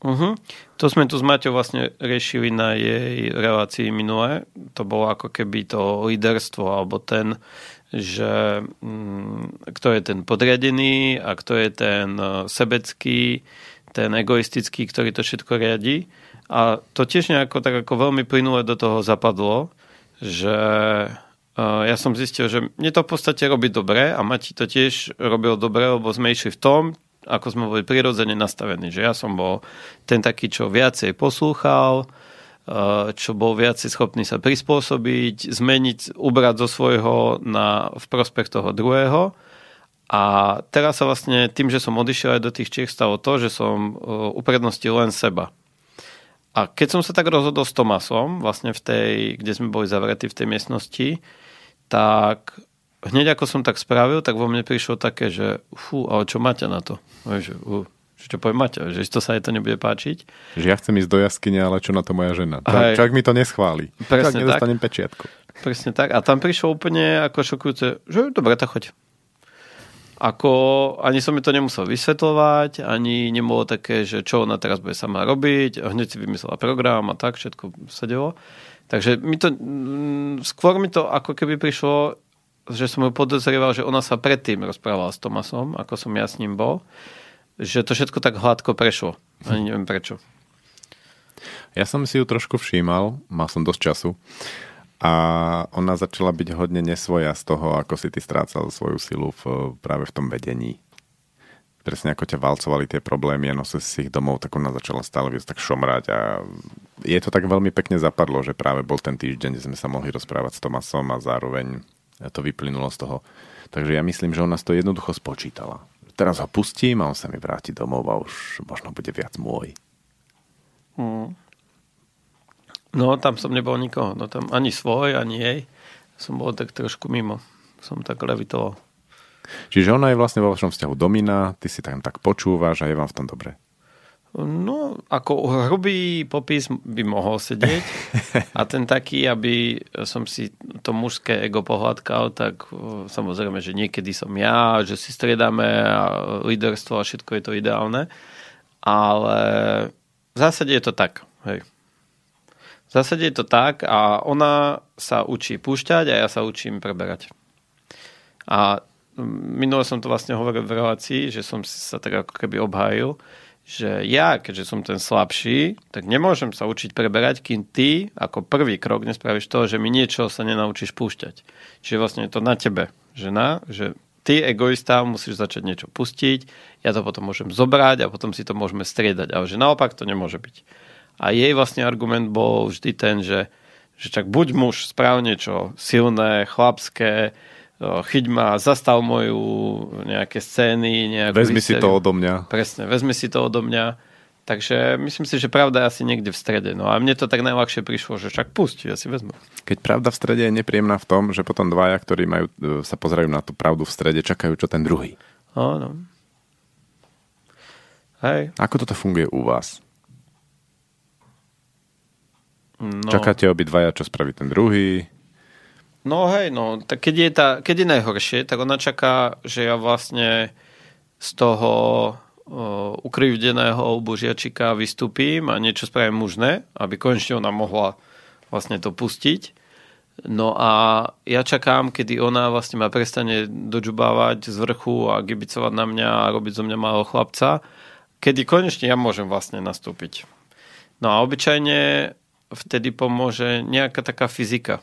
Uh-huh. To sme tu s Maťou vlastne riešili na jej relácii minulé. To bolo ako keby to líderstvo, alebo ten, že m, kto je ten podriadený a kto je ten sebecký, ten egoistický, ktorý to všetko riadi. A to tiež nejako tak ako veľmi plynule do toho zapadlo, že ja som zistil, že mne to v podstate robí dobre a Mati to tiež robil dobre, lebo sme išli v tom, ako sme boli prirodzene nastavení. Že ja som bol ten taký, čo viacej poslúchal, čo bol viacej schopný sa prispôsobiť, zmeniť, ubrať zo svojho na, v prospech toho druhého. A teraz sa vlastne tým, že som odišiel aj do tých Čiech, stalo to, že som uprednostil len seba. A keď som sa tak rozhodol s Tomášom, vlastne v tej, kde sme boli zavretí v tej miestnosti, tak hneď ako som tak spravil, tak vo mne prišlo také, že fú, ale čo Maťa na to? Že, uh, čo povie Maťa? Že to sa jej to nebude páčiť? Že ja chcem ísť do jaskyne, ale čo na to moja žena? Aj, čak mi to neschváli. Presne čak tak. Nedostanem pečiatku. Presne tak. A tam prišlo úplne ako šokujúce, že dobre, tak choď. Ako, ani som mi to nemusel vysvetľovať, ani nebolo také, že čo ona teraz bude sama robiť, hneď si vymyslela program a tak, všetko sa delo. Takže mi to, skôr mi to ako keby prišlo, že som ju podozrieval, že ona sa predtým rozprávala s Tomášom, ako som ja s ním bol, že to všetko tak hladko prešlo. Ani neviem prečo. Ja som si ju trošku všímal, mal som dosť času a ona začala byť hodne nesvoja z toho, ako si ty strácal svoju silu v, práve v tom vedení. Presne ako ťa valcovali tie problémy a nosil si ich domov, tak ona začala stále viac tak šomrať a je to tak veľmi pekne zapadlo, že práve bol ten týždeň, kde sme sa mohli rozprávať s Tomášom a zároveň to vyplynulo z toho. Takže ja myslím, že ona to jednoducho spočítala. Teraz ho pustím a on sa mi vráti domov a už možno bude viac môj. Hmm. No, tam som nebol nikoho. No, tam ani svoj, ani jej. Som bol tak trošku mimo. Som tak levitoval. Čiže ona je vlastne vo vašom vzťahu domina, ty si tam tak počúvaš a je vám v tom dobre. No, ako hrubý popis by mohol sedieť. A ten taký, aby som si to mužské ego pohľadkal, tak samozrejme, že niekedy som ja, že si striedáme a líderstvo a všetko je to ideálne. Ale v zásade je to tak. Hej. V zásade je to tak a ona sa učí púšťať a ja sa učím preberať. A minule som to vlastne hovoril v relácii, že som sa tak ako keby obhájil, že ja, keďže som ten slabší, tak nemôžem sa učiť preberať, kým ty ako prvý krok nespravíš toho, že mi niečo sa nenaučíš púšťať. Čiže vlastne je to na tebe, žena, že ty egoista musíš začať niečo pustiť, ja to potom môžem zobrať a potom si to môžeme striedať. Ale že naopak to nemôže byť. A jej vlastne argument bol vždy ten, že, že čak buď muž správ niečo silné, chlapské, chyť ma, zastav moju nejaké scény. Vezmi si to odo mňa. Presne, vezmi si to odo mňa. Takže myslím si, že pravda je asi niekde v strede. No a mne to tak najľahšie prišlo, že čak pusti, ja si vezmu. Keď pravda v strede je nepríjemná v tom, že potom dvaja, ktorí majú, sa pozerajú na tú pravdu v strede, čakajú, čo ten druhý. Áno. Hej. Ako toto funguje u vás? No. Čakáte obidvaja, čo spraví ten druhý? No hej, no, tak keď je, tá, keď je najhoršie, tak ona čaká, že ja vlastne z toho uh, ukrivdeného obužiačika vystúpim a niečo spravím mužné, aby konečne ona mohla vlastne to pustiť. No a ja čakám, kedy ona vlastne ma prestane dožubávať z vrchu a gibicovať na mňa a robiť zo mňa malého chlapca, kedy konečne ja môžem vlastne nastúpiť. No a obyčajne vtedy pomôže nejaká taká fyzika.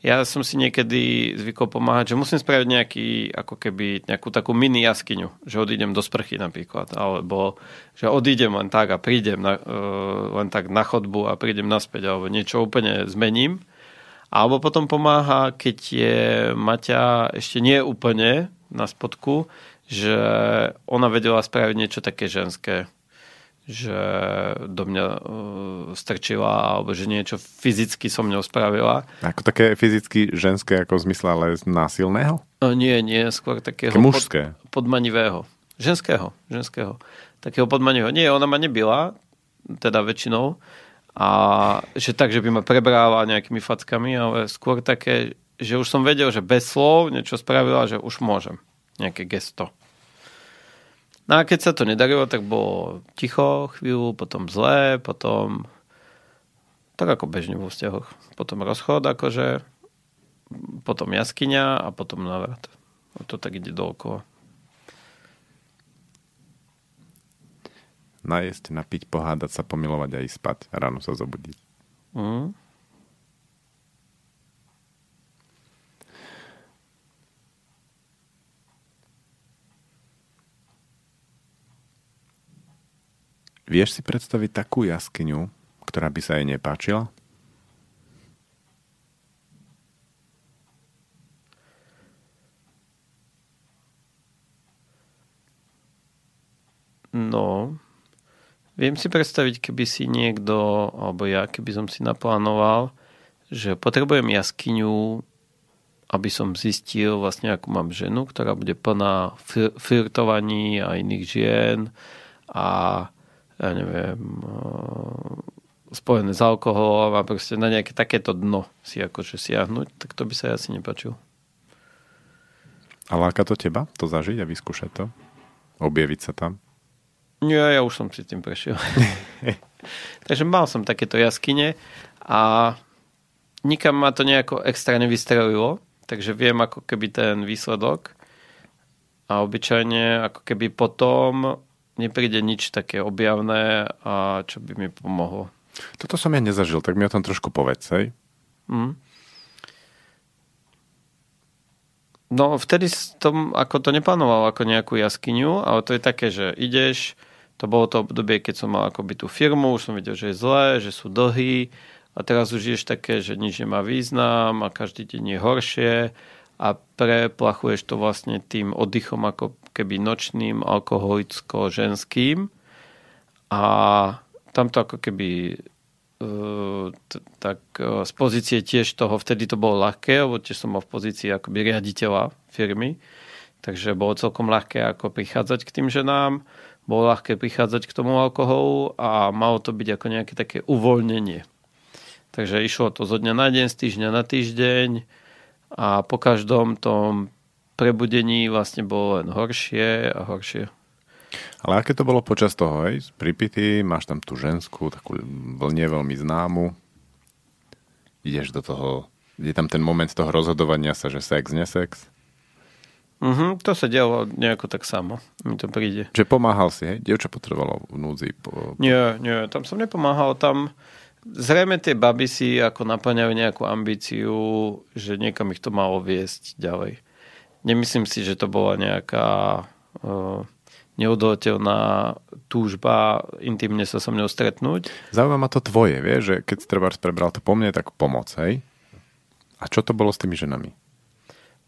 Ja som si niekedy zvykol pomáhať, že musím spraviť nejaký, ako keby nejakú takú mini jaskyňu, že odídem do sprchy napríklad, alebo že odídem len tak a prídem na, len tak na chodbu a prídem naspäť, alebo niečo úplne zmením. Alebo potom pomáha, keď je Matia ešte nie úplne na spodku, že ona vedela spraviť niečo také ženské, že do mňa uh, strčila, alebo že niečo fyzicky som mňou spravila. Ako také fyzicky ženské, ako v zmysle, ale násilného? No, nie, nie, skôr takého pod, podmanivého. Ženského, ženského. Takého podmanivého. Nie, ona ma nebila, teda väčšinou, a že tak, že by ma prebrala nejakými fackami, ale skôr také, že už som vedel, že bez slov niečo spravila, že už môžem. Nejaké gesto. No a keď sa to nedarilo, tak bolo ticho chvíľu, potom zlé, potom tak ako bežne vo vzťahoch. Potom rozchod akože, potom jaskyňa a potom návrat. A to tak ide dookola. Najesť, napiť, pohádať sa, pomilovať a ísť spať. Ráno sa zobudiť. Mhm. Vieš si predstaviť takú jaskyňu, ktorá by sa jej nepáčila? No, viem si predstaviť, keby si niekto, alebo ja, keby som si naplánoval, že potrebujem jaskyňu, aby som zistil vlastne, akú mám ženu, ktorá bude plná flir- flirtovaní a iných žien a ja neviem, spojené s alkoholom a proste na nejaké takéto dno si akože siahnuť, tak to by sa asi nepáčilo. A láka to teba? To zažiť a vyskúšať to? Objaviť sa tam? Nie, ja už som si tým prešiel. Takže mal som takéto jaskyne a nikam ma to nejako extra nevystrelilo, takže viem ako keby ten výsledok a obyčajne ako keby potom nepríde nič také objavné a čo by mi pomohlo. Toto som ja nezažil, tak mi o tom trošku povedz, hej? Mm. No vtedy som ako to neplánoval ako nejakú jaskyňu, ale to je také, že ideš, to bolo to obdobie, keď som mal akoby tú firmu, už som videl, že je zlé, že sú dlhy a teraz už ješ také, že nič nemá význam a každý deň je horšie a preplachuješ to vlastne tým oddychom ako keby nočným, alkoholicko-ženským a tamto ako keby uh, t- tak uh, z pozície tiež toho, vtedy to bolo ľahké, lebo tiež som bol v pozícii akoby riaditeľa firmy, takže bolo celkom ľahké ako prichádzať k tým ženám, bolo ľahké prichádzať k tomu alkoholu a malo to byť ako nejaké také uvoľnenie. Takže išlo to zo dňa na deň, z týždňa na týždeň a po každom tom prebudení vlastne bolo len horšie a horšie. Ale aké to bolo počas toho, hej? Pripity, máš tam tú ženskú, takú vlne veľmi známu. Ideš do toho, je tam ten moment toho rozhodovania sa, že sex, nesex. Mhm, to sa dialo nejako tak samo. Mi to príde. Že pomáhal si, hej? Dievča potrebovalo v núdzi. Po... Nie, nie, tam som nepomáhal, tam zrejme tie baby si ako naplňajú nejakú ambíciu, že niekam ich to malo viesť ďalej. Nemyslím si, že to bola nejaká uh, neodoliteľná túžba intimne sa so mnou stretnúť. Zaujíma ma to tvoje, vieš, že keď trebárs prebral to po mne, tak pomoc, hej? A čo to bolo s tými ženami?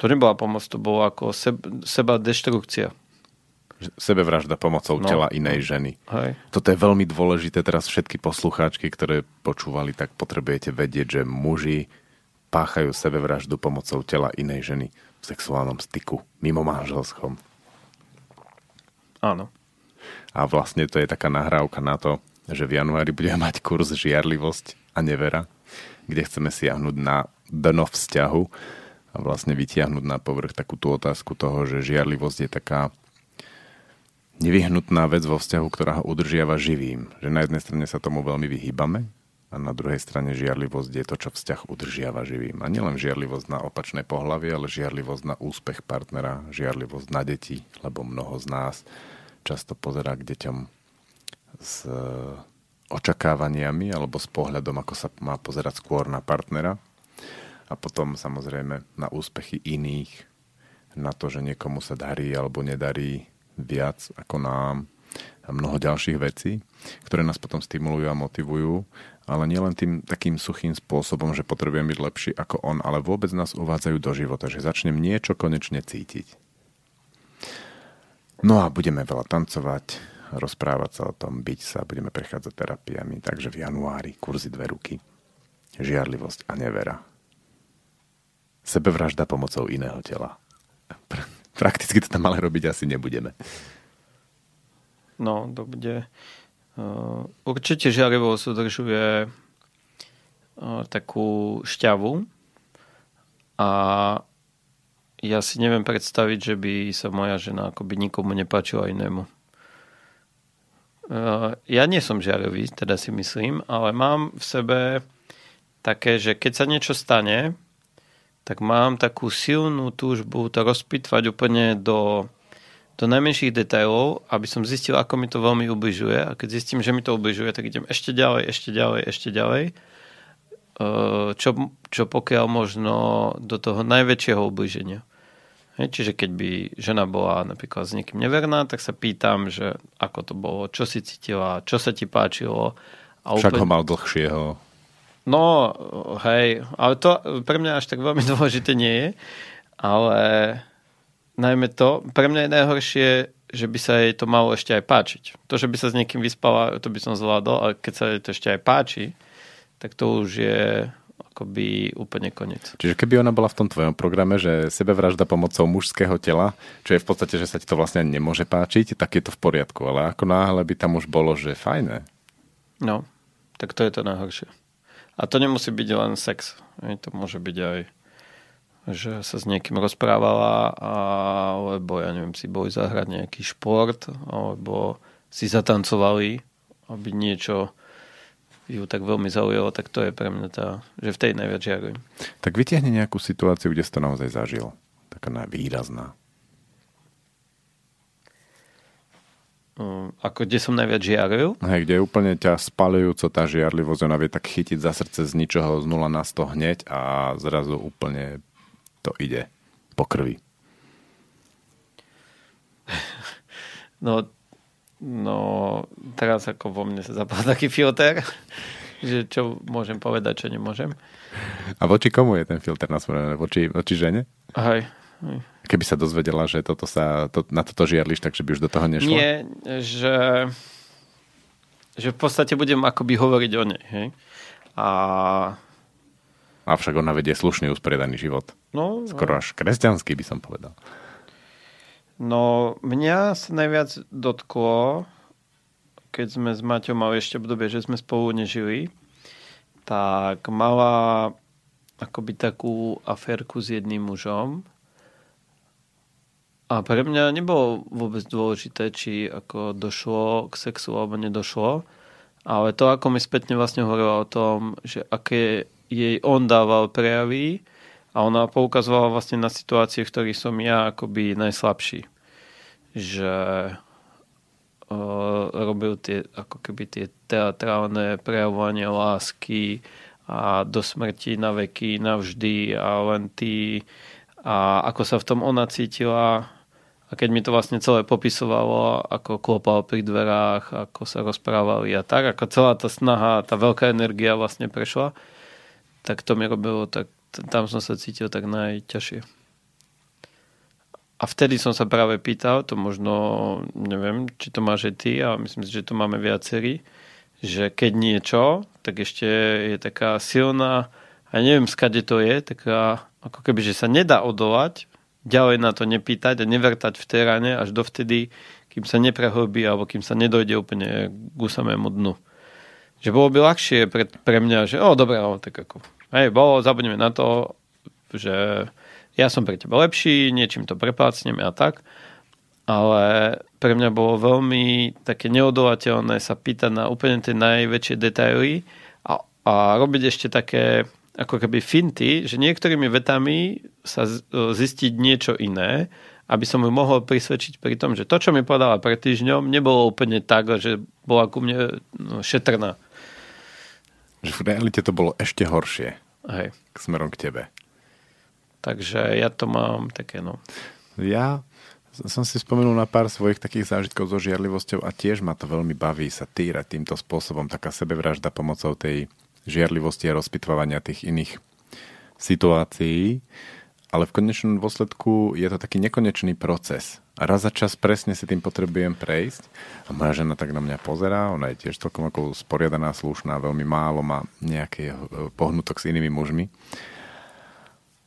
To nebola pomoc, to bolo ako seb- seba deštrukcia. Sebevražda pomocou no. tela inej ženy. Hej. Toto je veľmi dôležité. Teraz všetky poslucháčky, ktoré počúvali, tak potrebujete vedieť, že muži páchajú sebevraždu pomocou tela inej ženy v sexuálnom styku, mimo manželskom. Áno. A vlastne to je taká nahrávka na to, že v januári budeme mať kurz Žiarlivosť a nevera, kde chceme siahnuť na dno vzťahu a vlastne vytiahnuť na povrch takú tú otázku toho, že žiarlivosť je taká nevyhnutná vec vo vzťahu, ktorá ho udržiava živým. Že na jednej strane sa tomu veľmi vyhýbame, a na druhej strane žiarlivosť je to, čo vzťah udržiava živým. A nielen žiarlivosť na opačné pohlavie, ale žiarlivosť na úspech partnera, žiarlivosť na deti, lebo mnoho z nás často pozerá k deťom s očakávaniami alebo s pohľadom, ako sa má pozerať skôr na partnera a potom samozrejme na úspechy iných, na to, že niekomu sa darí alebo nedarí viac ako nám a mnoho ďalších vecí, ktoré nás potom stimulujú a motivujú, ale nielen tým takým suchým spôsobom, že potrebujem byť lepší ako on, ale vôbec nás uvádzajú do života, že začnem niečo konečne cítiť. No a budeme veľa tancovať, rozprávať sa o tom, byť sa, budeme prechádzať terapiami, takže v januári kurzy dve ruky, žiarlivosť a nevera. Sebevražda pomocou iného tela. Prakticky to tam ale robiť asi nebudeme. No, to bude... Uh, určite žiarivosť udržuje uh, takú šťavu a ja si neviem predstaviť, že by sa moja žena akoby nikomu nepáčila inému. Uh, ja nie som žiarivý, teda si myslím, ale mám v sebe také, že keď sa niečo stane, tak mám takú silnú túžbu to rozpitvať úplne do... do najmenších detailov, aby som zistil, ako mi to veľmi ubližuje. A keď zistím, že mi to ubližuje, tak idem ešte ďalej, ešte ďalej, ešte ďalej. Čo, čo pokiaľ možno do toho najväčšieho ubliženia. Čiže keď by žena bola napríklad s niekým neverná, tak sa pýtam, že ako to bolo, čo si cítila, čo sa ti páčilo. A Však úplne... ho mal dlhšieho. No, hej, ale to pre mňa až tak veľmi dôležité nie je. Ale... najmä to, pre mňa je najhoršie, že by sa jej to malo ešte aj páčiť. To, že by sa s niekým vyspala, to by som zvládol, ale keď sa jej to ešte aj páči, tak to už je akoby úplne koniec. Čiže keby ona bola v tom tvojom programe, že sebevražda pomocou mužského tela, čo je v podstate, že sa ti to vlastne nemôže páčiť, tak je to v poriadku. Ale ako náhle by tam už bolo, že fajné. No, tak to je to najhoršie. A to nemusí byť len sex. To môže byť aj... že sa s niekým rozprávala, alebo ja neviem, si boli zahrať nejaký šport, alebo si zatancovali, aby niečo ju tak veľmi zaujalo, tak to je pre mňa tá, že v tej najviac žiarujem. Tak vytiahne nejakú situáciu, kde si to naozaj zažil. Taká výrazná. Ako kde som najviac žiaril? Hej, kde úplne ťa spaľujúco tá žiarlivosť, ona vie tak chytiť za srdce z ničoho, z nula na sto hneď a zrazu úplne to ide po krvi. No, no teraz ako vo mne sa zapal taký filter, že čo môžem povedať, čo nemôžem. A voči komu je ten filter nasmerený? Voči, voči žene? Hej. Keby sa dozvedela, že toto sa, to, na toto žiarliš, takže by už do toho nešlo? Nie, že, že v podstate budem akoby hovoriť o nej. Hej? A... Avšak ona vedie slušný, uspredaný život. No, skoro až kresťanský, by som povedal. No, mňa sa najviac dotklo, keď sme s Maťou mali ešte obdobie, že sme spolu nežili, tak mala akoby takú aférku s jedným mužom. A pre mňa nebolo vôbec dôležité, či ako došlo k sexu alebo nedošlo. Ale to, ako mi spätne vlastne hovorila o tom, že aké jej on dával prejavy a ona poukazovala vlastne na situácie, v ktorých som ja akoby najslabší. Že e, robil tie, ako keby tie teatrálne prejavovanie lásky a do smrti na veky, navždy a len ty a ako sa v tom ona cítila a keď mi to vlastne celé popisovalo, ako klopal pri dverách, ako sa rozprávali a tak, ako celá tá snaha, tá veľká energia vlastne prešla, tak to mi robilo, tak tam som sa cítil tak najťažšie. A vtedy som sa práve pýtal, to možno, neviem, či to máš aj ty, ale myslím si, že to máme viacerí, že keď niečo, tak ešte je taká silná, a neviem, skade to je, taká, ako keby, že sa nedá odolať, ďalej na to nepýtať a nevrtať v teréne až dovtedy, kým sa neprehlbí alebo kým sa nedojde úplne k samému dnu. Že bolo by ľahšie pre, pre mňa, že o, dobré, ale tak ako, hej, bolo, zabudneme na to, že ja som pre teba lepší, niečím to preplácneme a tak, ale pre mňa bolo veľmi také neodolateľné sa pýtať na úplne tie najväčšie detaily a, a robiť ešte také, ako keby finty, že niektorými vetami sa zistiť niečo iné, aby som ju mohol prisvedčiť pri tom, že to, čo mi povedala pred týždňom, nebolo úplne tak, že bola ku mne šetrná. Že v realite to bolo ešte horšie. Hej. K smerom k tebe. Takže ja to mám také, no. Ja som si spomenul na pár svojich takých zážitkov so žiarlivosťou a tiež ma to veľmi baví sa týrať týmto spôsobom. Taká sebevražda pomocou tej žiarlivosti a rozpitvávania tých iných situácií. Ale v konečnom dôsledku je to taký nekonečný proces. A raz za čas presne si tým potrebujem prejsť. A moja žena tak na mňa pozerá, ona je tiež celkom ako sporiadaná, slušná, veľmi málo má nejaký pohnutok s inými mužmi.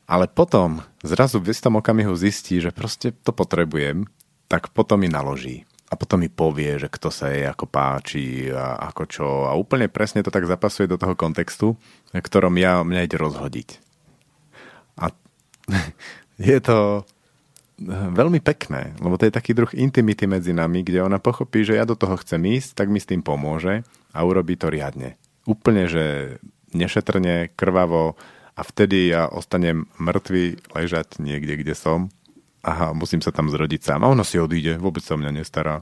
Ale potom zrazu v istom okamihu zistí, že proste to potrebujem, tak potom mi naloží. A potom mi povie, že kto sa jej ako páči a ako čo. A úplne presne to tak zapasuje do toho kontextu, v ktorom ja mňa ide rozhodiť. A je to veľmi pekné, lebo to je taký druh intimity medzi nami, kde ona pochopí, že ja do toho chcem ísť, tak mi s tým pomôže a urobí to riadne. Úplne, že nešetrne, krvavo a vtedy ja ostanem mŕtvy, ležať niekde, kde som a musím sa tam zrodiť sám. A ona si odíde, vôbec sa o mňa nestará.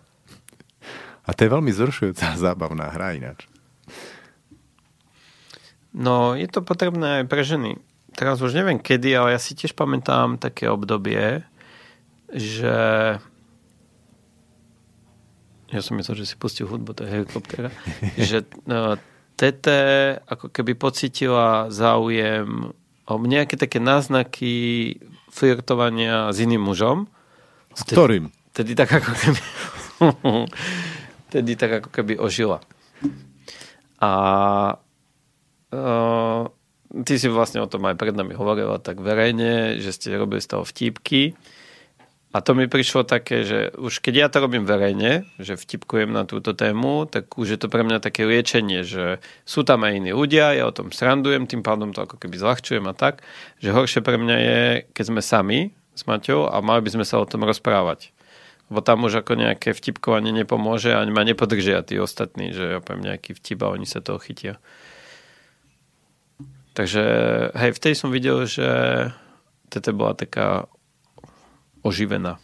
A to je veľmi zrušujúca zábavná hra ináč. No, je to potrebné aj pre ženy. Teraz už neviem kedy, ale ja si tiež pamätám také obdobie, že ja som myslel, že si pustil hudbu, to je helikoptéra, že no, Tete ako keby pocítila záujem o nejaké také náznaky flirtovania s iným mužom. S ktorým? Tedy tak ako keby tedy tak ako keby ožila. A uh, ty si vlastne o tom aj pred nami hovorila tak verejne, že ste robili z toho vtípky. A to mi prišlo také, že už keď ja to robím verejne, že vtipkujem na túto tému, tak už je to pre mňa také liečenie, že sú tam aj iní ľudia, ja o tom srandujem, tým pádom to ako keby zľahčujem a tak, že horšie pre mňa je, keď sme sami s Maťou a mali by sme sa o tom rozprávať. Lebo tam už ako nejaké vtipkovanie nepomôže, ani ma nepodržia tí ostatní, že ja poviem nejaký vtip a oni sa toho chytia. Takže hej, vtedy som videl, že toto bola taká oživená.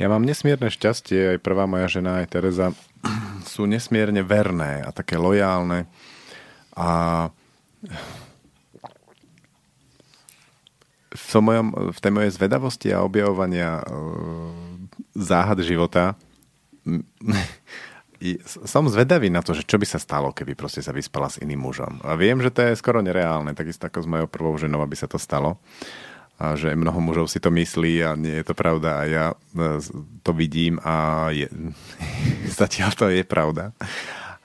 Ja mám nesmierne šťastie, aj prvá moja žena, aj Tereza sú nesmierne verné a také lojálne a v, mojom, v tej mojej zvedavosti a objavovania záhad života som zvedavý na to, že čo by sa stalo, keby proste sa vyspala s iným mužom. A viem, že to je skoro nereálne, takisto ako s mojou prvou ženou, aby sa to stalo. A že mnoho mužov si to myslí a nie je to pravda a ja to vidím a je, zatiaľ to je pravda.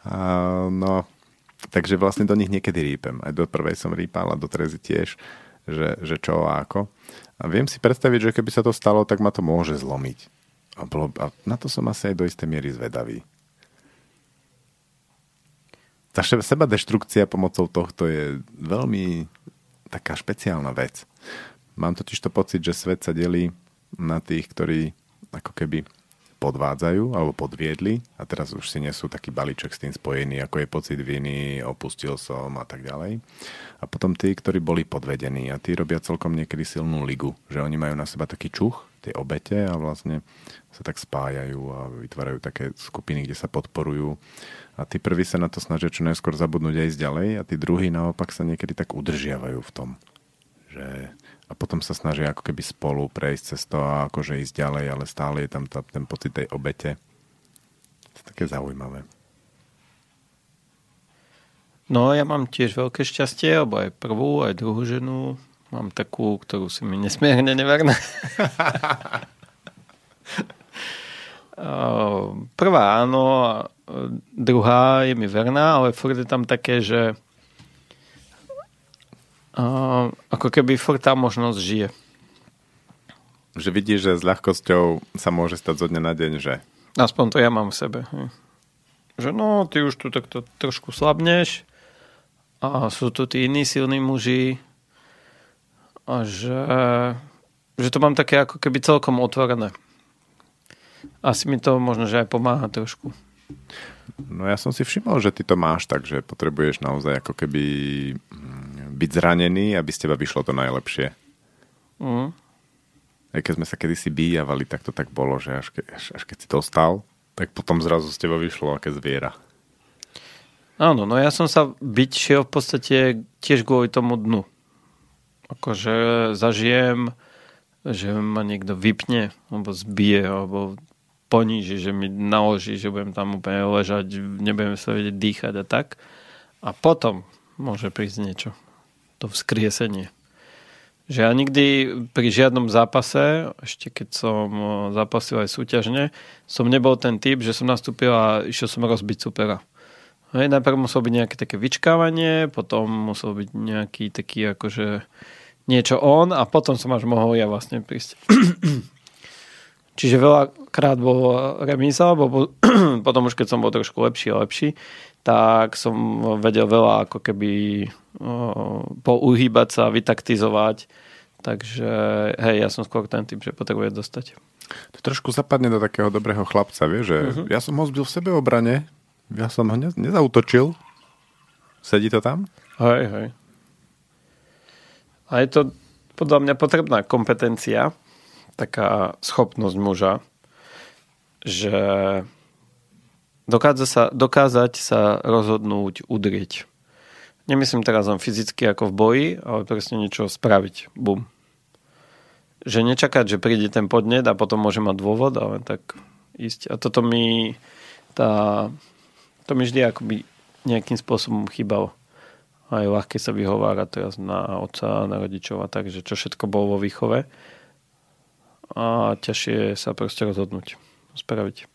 A no, takže vlastne do nich niekedy rýpem. Aj do prvej som rýpal a do Terezy tiež, že, že čo a ako. A viem si predstaviť, že keby sa to stalo, tak ma to môže zlomiť. A, bolo, a na to som asi aj do istej miery zvedavý. Tá seba deštrukcia pomocou tohto je veľmi taká špeciálna vec. Mám totiž to pocit, že svet sa delí na tých, ktorí ako keby podvádzajú alebo podviedli a teraz už si nesú taký balíček s tým spojený, ako je pocit viny, opustil som a tak ďalej. A potom tí, ktorí boli podvedení a tí robia celkom niekedy silnú ligu, že oni majú na seba taký čuch, tie obete a vlastne sa tak spájajú a vytvárajú také skupiny, kde sa podporujú. A tí prví sa na to snažia čo najskôr zabudnúť a ísť ďalej a tí druhí naopak sa niekedy tak udržiavajú v tom, že a potom sa snažia ako keby spolu prejsť cez to a akože ísť ďalej, ale stále je tam tá, ten pocit tej obete. To je také zaujímavé. No ja mám tiež veľké šťastie, alebo aj prvú, aj druhú ženu. Mám takú, ktorú si mi nesmierne neverná. Prvá áno, druhá je mi verná, ale furt je tam také, že Uh, ako keby furt tá možnosť žije. Že vidíš, že s ľahkosťou sa môže stať zo dňa na deň, že? Aspoň to ja mám v sebe. Že no, ty už tu takto trošku slabneš a sú tu tí iní silní muži a že, že to mám také ako keby celkom otvorené. Asi mi to možno, že aj pomáha trošku. No ja som si všimol, že ty to máš, takže potrebuješ naozaj ako keby byť zranený, aby z teba vyšlo to najlepšie. Mm. Aj keď sme sa kedysi bíjavali, tak to tak bolo, že až, ke, až, až keď si dostal, tak potom zrazu z teba vyšlo aké zviera. Áno, no ja som sa byť šiel v podstate tiež kvôli tomu dnu. Akože zažijem, že ma niekto vypne, alebo zbije, alebo poníži, že mi naloží, že budem tam úplne ležať, nebudem sa vedieť dýchať a tak. A potom môže prísť niečo. To vzkriesenie. Že ja nikdy pri žiadnom zápase, ešte keď som zápasil aj súťažne, som nebol ten typ, že som nastúpil a išiel som rozbiť supera. Hej, najprv muselo byť nejaké také vyčkávanie, potom musel byť nejaký taký akože niečo on a potom som až mohol ja vlastne prísť. Čiže veľakrát bol remíza, bo potom už keď som bol trošku lepší a lepší, tak som vedel veľa ako keby oh, pouhýbať sa, vytaktizovať. Takže hej, ja som skôr ten typ, že potrebuje dostať. To trošku zapadne do takého dobrého chlapca, vieš, že uh-huh. ja som ho zbil v sebeobrane, ja som ho ne- nezautočil. Sedí to tam? Hej, hej. A je to podľa mňa potrebná kompetencia, taká schopnosť muža, že dokáza sa, dokázať sa rozhodnúť udrieť. Nemyslím teraz len fyzicky ako v boji, ale presne niečo spraviť. Bum. Že nečakať, že príde ten podnet a potom môže mať dôvod, ale tak ísť. A toto mi tá, to mi vždy akoby nejakým spôsobom chýbalo. A je ľahké sa vyhovárať teraz na otca, na rodičov a tak, že čo všetko bolo vo výchove. A ťažšie sa proste rozhodnúť, spraviť.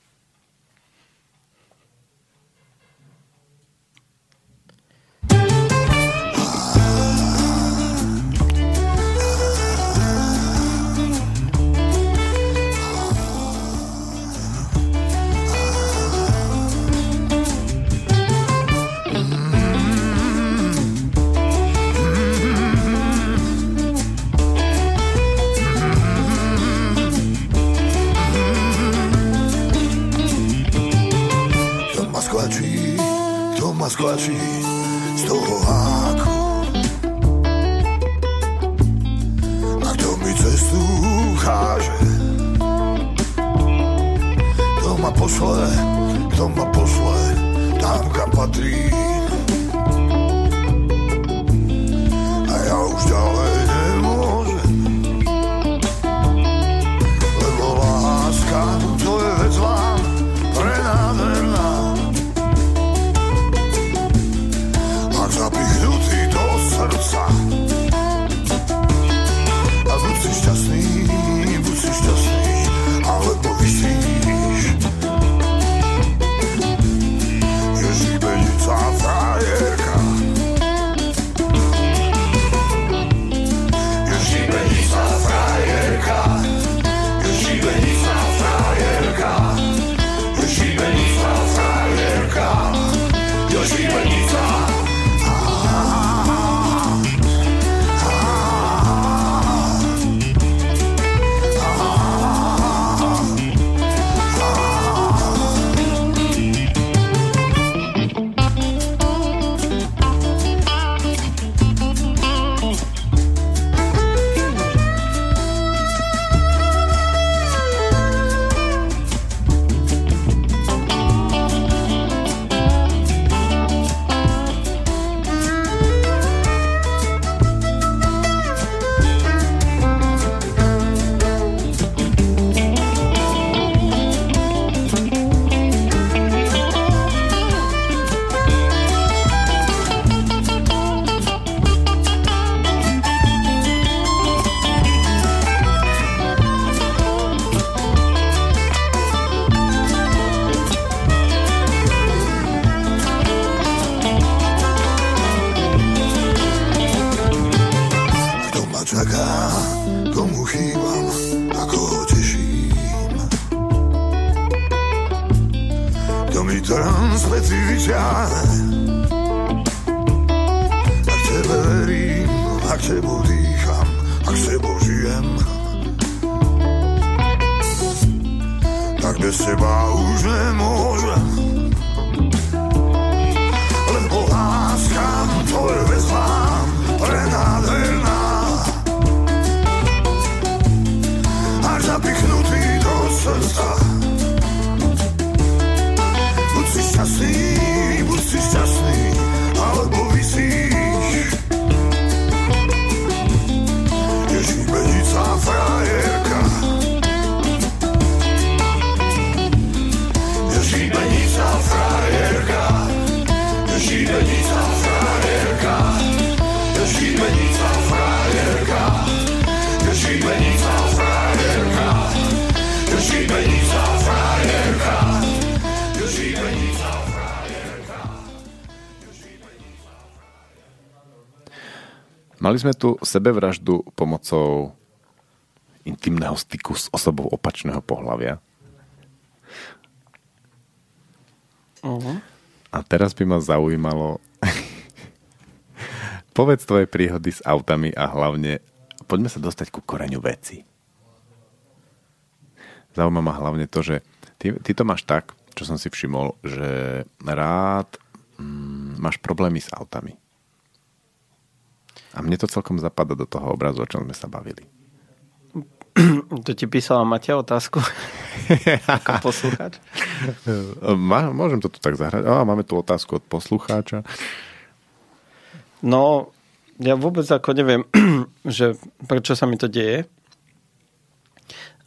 Ma skvačí z toho háku a kto mi cestu cháže, kto ma posle, kto ma posle tam, kam patrí, a ja už ďalej nemôžem, lebo láska to je vec vám prenádherná. Zapichnutý do srdca a buď si šťastný, buď si šťastný, alebo vysíš. Je žibenica frajerka, je žibenica frajerka, je žibenica frajerka, je žibenica frajerka, je žibenica. Buď si šťastný, buď si šťastný, šibenica, frajerka. Je šibenica, frajerka. Je šibenica, frajerka. Je šibenica, frajerka. Mali sme tu sebevraždu pomocou intimného styku s osobou opačného pohlavia. Uh-huh. A teraz by ma zaujímalo povedz tvoje príhody s autami a hlavne poďme sa dostať ku koreňu veci. Zaujíma ma hlavne to, že ty, ty to máš tak, čo som si všimol, že rád mm, máš problémy s autami. A mne to celkom zapadá do toho obrazu, o čom sme sa bavili. To ti písala Matia otázku? Ako poslucháč? Môžem to tu tak zahrať. Á, máme tu otázku od poslucháča. No, ja vôbec ako neviem, že prečo sa mi to deje.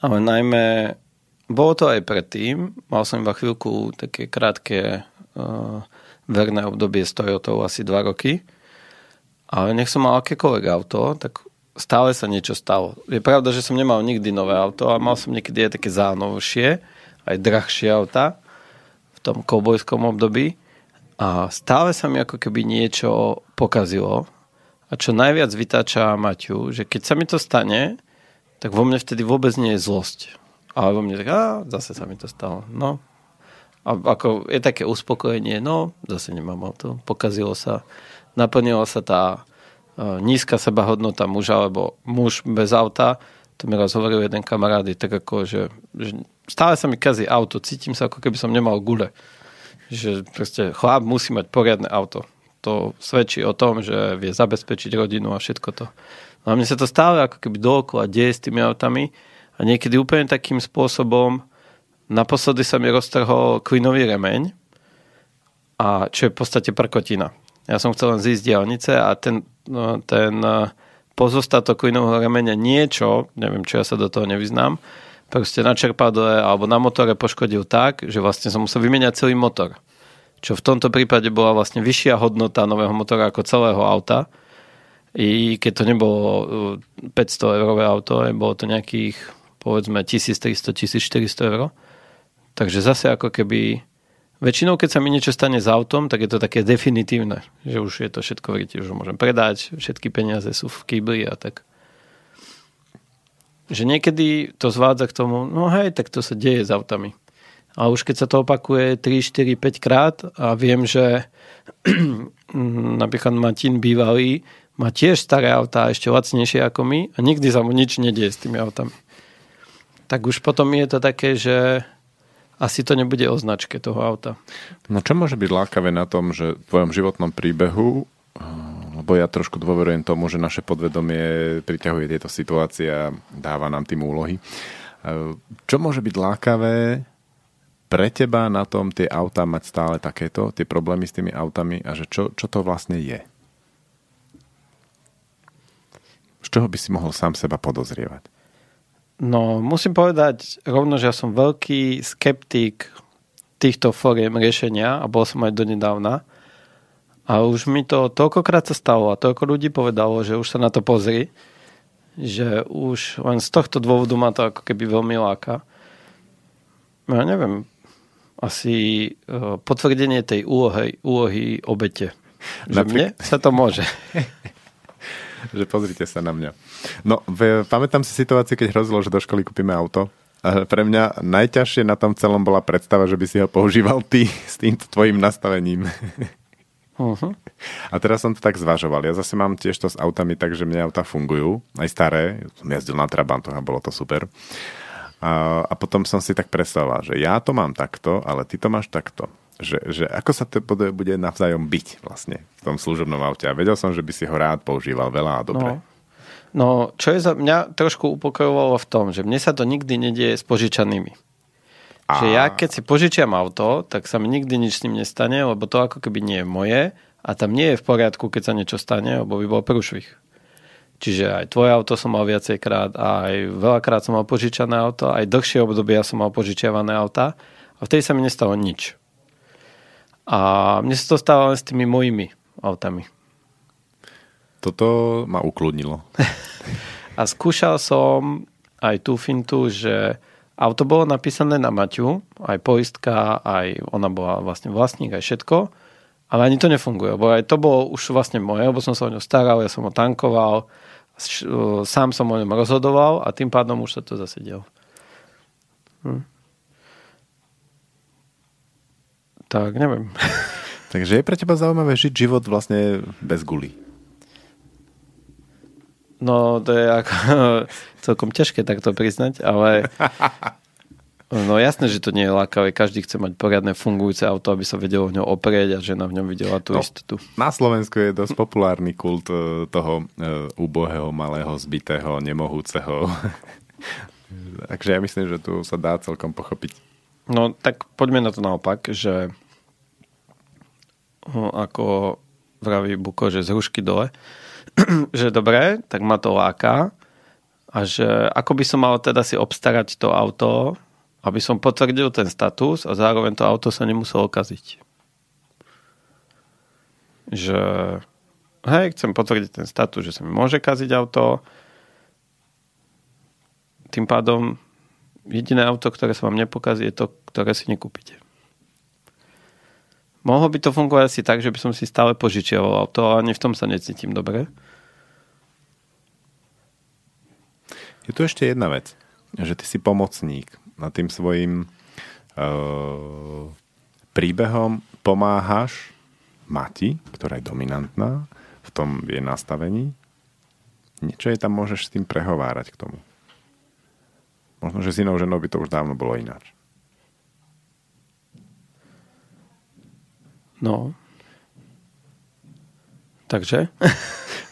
Ale najmä, bolo to aj predtým. Mal som iba chvíľku také krátke uh, verné obdobie s Toyotou, asi dva roky. Ale nech som mal akékoľvek auto, tak stále sa niečo stalo. Je pravda, že som nemal nikdy nové auto a mal som niekedy aj také zánovšie, aj drahšie auta v tom koubojskom období a stále sa mi ako keby niečo pokazilo a čo najviac vytáča Maťu, že keď sa mi to stane, tak vo mne vtedy vôbec nie je zlosť. Ale vo mne tak, á, zase sa mi to stalo. No. A ako je také uspokojenie, no, zase nemám auto. Pokazilo sa, naplnila sa tá nízka sebahodnota muža, alebo muž bez auta, to mi raz hovoril jeden kamarát, je tak ako, že, že stále sa mi kazí auto, cítim sa ako keby som nemal gule. Že proste chlap musí mať poriadne auto. To svedčí o tom, že vie zabezpečiť rodinu a všetko to. No a mne sa to stále ako keby dookola deje s tými autami a niekedy úplne takým spôsobom naposledy sa mi roztrhol klinový remeň, a čo je v podstate prkotina. Ja som chcel len zísť diaľnice a ten, ten pozostatok klinového remenia niečo, neviem, čo ja sa do toho nevyznám, proste na čerpadle alebo na motore poškodil tak, že vlastne som musel vymeniať celý motor. Čo v tomto prípade bola vlastne vyššia hodnota nového motora ako celého auta. I keď to nebolo päťsto eurové auto, bolo to nejakých, povedzme, tisíctristo až tisícštyristo eur. Takže zase ako keby... Väčšinou, keď sa mi niečo stane s autom, tak je to také definitívne, že už je to všetko v rite, už ho môžem predať, všetky peniaze sú v kýbli a tak. Že niekedy to zvádza k tomu, no hej, tak to sa deje s autami. A už keď sa to opakuje tri, štyri, päť krát a viem, že napríklad Martin bývalý má tiež staré autá, ešte lacnejšie ako my a nikdy sa mu nič nedieje s tými autami. Tak už potom je to také, že asi to nebude o značke toho auta. No čo môže byť lákavé na tom, že v tvojom životnom príbehu, lebo ja trošku dôverujem tomu, že naše podvedomie priťahuje tieto situácie a dáva nám tým úlohy. Čo môže byť lákavé pre teba na tom tie autá mať stále takéto, tie problémy s tými autami a že čo, čo to vlastne je? Z čoho by si mohol sám seba podozrievať? No, musím povedať rovno, že ja som veľký skeptik týchto foriem riešenia a bol som aj donedávna. A už mi to toľkokrát sa stalo a toľko ľudí povedalo, že už sa na to pozri, že už len z tohto dôvodu ma to ako keby veľmi láka. Ja neviem, asi potvrdenie tej úlohy, úlohy obete. Že Napríklad... mne sa to môže. Že pozrite sa na mňa. No, v, pamätám si situáciu, keď hrozilo, že do školy kúpime auto. Pre mňa najťažšie na tom celom bola predstava, že by si ho používal ty s týmto tvojim nastavením. Uh-huh. A teraz som to tak zvažoval. Ja zase mám tiež to s autami tak, že mne auta fungujú. Aj staré. Som jazdil na Trabantoch a bolo to super. A, a potom som si tak predstavoval, že ja to mám takto, ale ty to máš takto. Že, že ako sa to bude navzájom byť vlastne v tom služobnom aute. A vedel som, že by si ho rád používal veľa a dobre. No, no čo je za mňa trošku upokojovalo v tom, že mne sa to nikdy nedieje s požičanými. A... Že ja keď si požičiam auto, tak sa mi nikdy nič s ním nestane, lebo to ako keby nie je moje a tam nie je v poriadku, keď sa niečo stane, lebo by bol prúšvih. Čiže aj tvoje auto som mal viacejkrát a aj veľakrát som mal požičané auto, aj dlhšie obdobia som mal požičiavané auta a vtedy sa mi nestalo nič. A mne sa to stáva len s tými mojimi autami. toto ma ukludnilo. A skúšal som aj tú fintu, že auto bolo napísané na Matiu, aj poistka, aj ona bola vlastne vlastník, aj všetko, ale ani to nefunguje, lebo aj to bolo už vlastne moje, lebo som sa o ňo staral, ja som ho tankoval, sám som o ňom rozhodoval a tým pádom už sa to zase dialo. Hm. Tak, neviem. Takže je pre teba zaujímavé žiť život vlastne bez guly? No, to je ako, celkom ťažké takto priznať, ale no jasné, že to nie je lákavé. Každý chce mať poriadne fungujúce auto, aby sa vedelo v ňom oprieť a žena v ňom videla tú no, istotu. Na Slovensku je dosť populárny kult toho úbohého, malého, zbitého, nemohúceho. Takže ja myslím, že tu sa dá celkom pochopiť. No, tak poďme na to naopak, že ako vraví Buko, že z hrušky dole, že dobre, tak ma to láka a že ako by som mal teda si obstarať to auto, aby som potvrdil ten status a zároveň to auto sa nemuselo kaziť. Že hej, chcem potvrdiť ten status, že sa mi môže kaziť auto. Tým pádom jediné auto, ktoré sa vám nepokazí, je to, ktoré si nekúpite. Mohlo by to fungovať asi tak, že by som si stále požičiaval auto, ale ani v tom sa necítim dobre. Je tu ešte jedna vec, že ty si pomocník a tým svojim uh, príbehom pomáhaš Mati, ktorá je dominantná v tom jej nastavení. Niečo je tam, môžeš s tým prehovárať k tomu. Možno, že s inou ženou by to už dávno bolo ináč. No. Takže?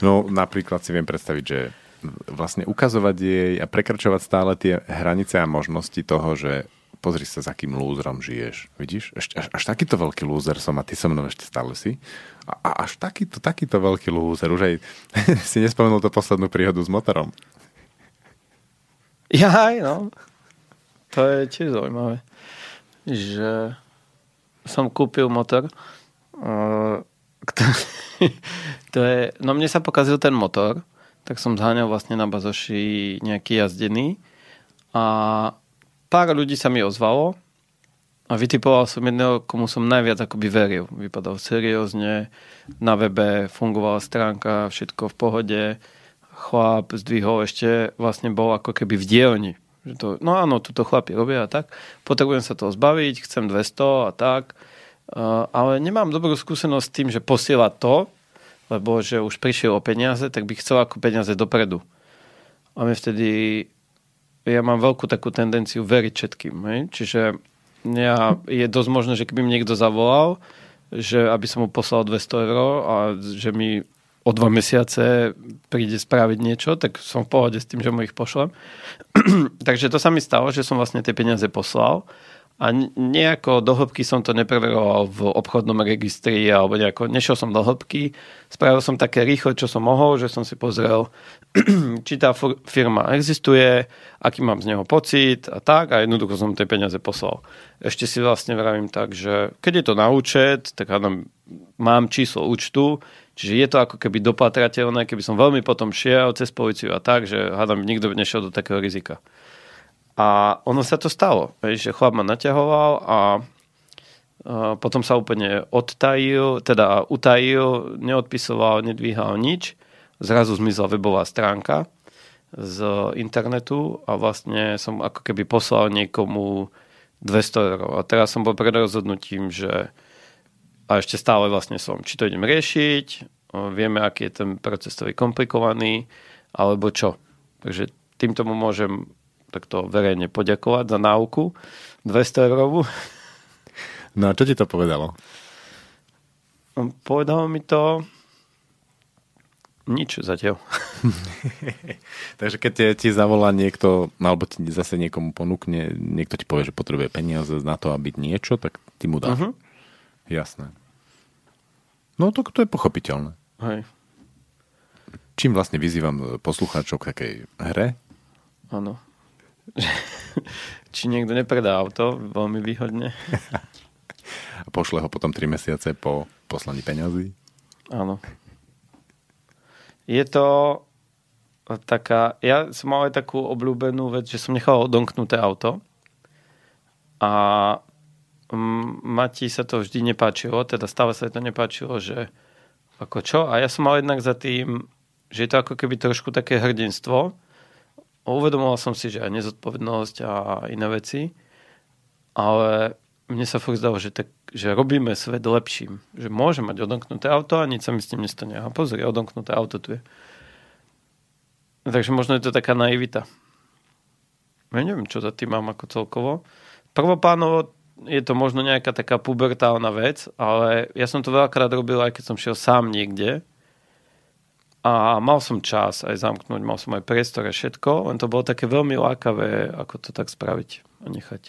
No, napríklad si viem predstaviť, že vlastne ukazovať jej a prekračovať stále tie hranice a možnosti toho, že pozri sa, s akým lúzrom žiješ. Vidíš? Až, až, až takýto veľký lúzer som a ty so mnou ešte stále si. A, a až takýto, takýto veľký lúzer. Už aj si nespomenul tú poslednú príhodu s motorom. Jaj, no. To je tiež zaujímavé. Že som kúpil motor, ktorý, to je, no mne sa pokazil ten motor, tak som zháňal vlastne na bazoši nejaký jazdený a pár ľudí sa mi ozvalo a vytipoval som jedného, komu som najviac akoby veril. Vypadal seriózne, na webe fungovala stránka, všetko v pohode, chlap zdvihol, ešte vlastne bol ako keby v dielni. Že to, no áno, tuto chlapi robia a tak. Potrebujem sa toho zbaviť, chcem dvesto a tak. Uh, ale nemám dobrú skúsenosť s tým, že posiela to, lebo že už prišiel o peniaze, tak by chcel ako peniaze dopredu. A my vtedy, ja mám veľkú takú tendenciu veriť všetkým. Hej? Čiže ja, je dosť možné, že keby mi niekto zavolal, že aby som mu poslal dvesto eur a že mi o dva mesiace príde spraviť niečo, tak som v pohode s tým, že mu ich pošlem. Takže to sa mi stalo, že som vlastne tie peniaze poslal a nejako do hĺbky som to nepreveroval v obchodnom registri alebo nejako, nešiel som do hĺbky, spravil som také rýchlo, čo som mohol, že som si pozrel, či tá firma existuje, aký mám z neho pocit a tak a jednoducho som tie peniaze poslal. Ešte si vlastne vravím tak, že keď je to na účet, tak áno, mám číslo účtu. Čiže je to ako keby dopatrateľné, keby som veľmi potom šiel cez políciu a tak, že hádam, nikto nešiel do takého rizika. A ono sa to stalo, že chlap ma naťahoval a potom sa úplne odtajil, teda utajil, neodpisoval, nedvíhal nič. Zrazu zmizla webová stránka z internetu a vlastne som ako keby poslal niekomu dvesto eur. A teraz som bol pred rozhodnutím, že a ešte stále vlastne som, či to idem riešiť, vieme, aký je ten proces to je komplikovaný, alebo čo. Takže tým tomu môžem takto verejne poďakovať za náuku dvesto eurovú. No a čo ti to povedalo? Povedalo mi to nič zatiaľ. Takže keď ti zavolá niekto, alebo ti zase niekomu ponúkne, niekto ti povie, že potrebuje peniaze na to, aby niečo, tak ty mu dáš. Uh-huh. Jasné. No to, to je pochopiteľné. Hej. Čím vlastne vyzývam poslucháčov k takej hre? Áno. Či niekto nepredá auto veľmi výhodne. A pošle ho potom tri mesiace po poslaní peňazí? Áno. je to taká... Ja som mal aj takú obľúbenú vec, že som nechal odomknuté auto a Mati sa to vždy nepáčilo, teda stále sa to nepáčilo, že ako čo? A ja som mal jednak za tým, že je to ako keby trošku také hrdinstvo. Uvedomoval som si, že aj nezodpovednosť a iné veci. Ale mne sa furt zdalo, že, tak, že robíme svet lepším. Že môžem mať odomknuté auto a nič sa mi s tým nestane. A pozri, odomknuté auto tu je. Takže možno je to taká naivita. Ja neviem, čo za tým mám ako celkovo. Prvoplánovo je to možno nejaká taká pubertálna vec, ale ja som to veľakrát robil, aj keď som šiel sám niekde. A mal som čas aj zamknúť, mal som aj priestor a všetko, len to bolo také veľmi lákavé, ako to tak spraviť a nechať.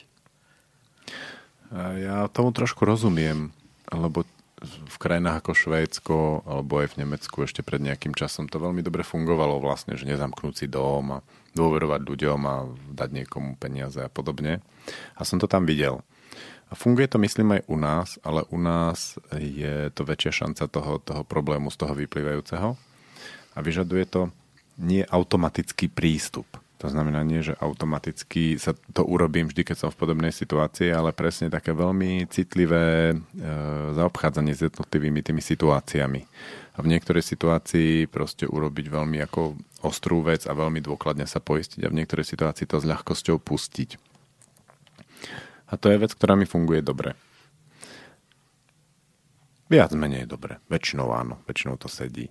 Ja tomu trošku rozumiem, lebo v krajinách ako Švédsko alebo aj v Nemecku ešte pred nejakým časom to veľmi dobre fungovalo vlastne, že nezamknúť si dom a dôverovať ľuďom a dať niekomu peniaze a podobne. A som to tam videl. A funguje to, myslím, aj u nás, ale u nás je to väčšia šanca toho, toho problému z toho vyplývajúceho. A vyžaduje to nie automatický prístup. To znamená nie, že automaticky sa to urobím vždy, keď som v podobnej situácii, ale presne také veľmi citlivé e, zaobchádzanie s jednotlivými tými situáciami. A v niektorej situácii proste urobiť veľmi ako ostrú vec a veľmi dôkladne sa poistiť a v niektorej situácii to s ľahkosťou pustiť. A to je vec, ktorá mi funguje dobre. Viac menej dobre. Väčšinou áno. Väčšinou to sedí.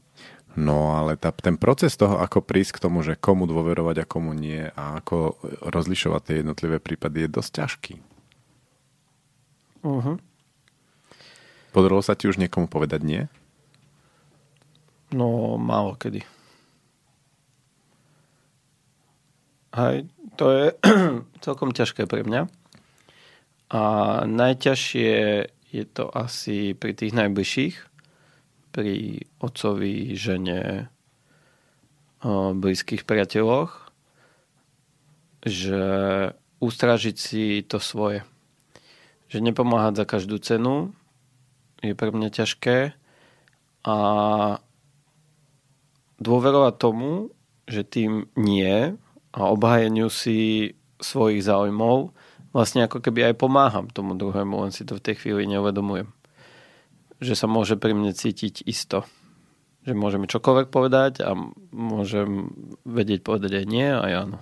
No ale tá, ten proces toho, ako prísť k tomu, že komu dôverovať a komu nie a ako rozlišovať tie jednotlivé prípady, je dosť ťažký. Uh-huh. Podarilo sa ti už niekomu povedať nie? No, málo kedy. Hej, to je celkom ťažké pre mňa. A najťažšie je to asi pri tých najbližších. Pri otcovi, žene, blízkych priateľoch, že ústražiť si to svoje. Že nepomáhať za každú cenu je pre mňa ťažké a dôverovať tomu, že tým nie a obhájeniu si svojich záujmov vlastne ako keby aj pomáham tomu druhému, len si to v tej chvíli neuvedomujem. Že sa môže pri mne cítiť isto. Že môžem čokoľvek povedať a môžem vedieť povedať aj nie a áno.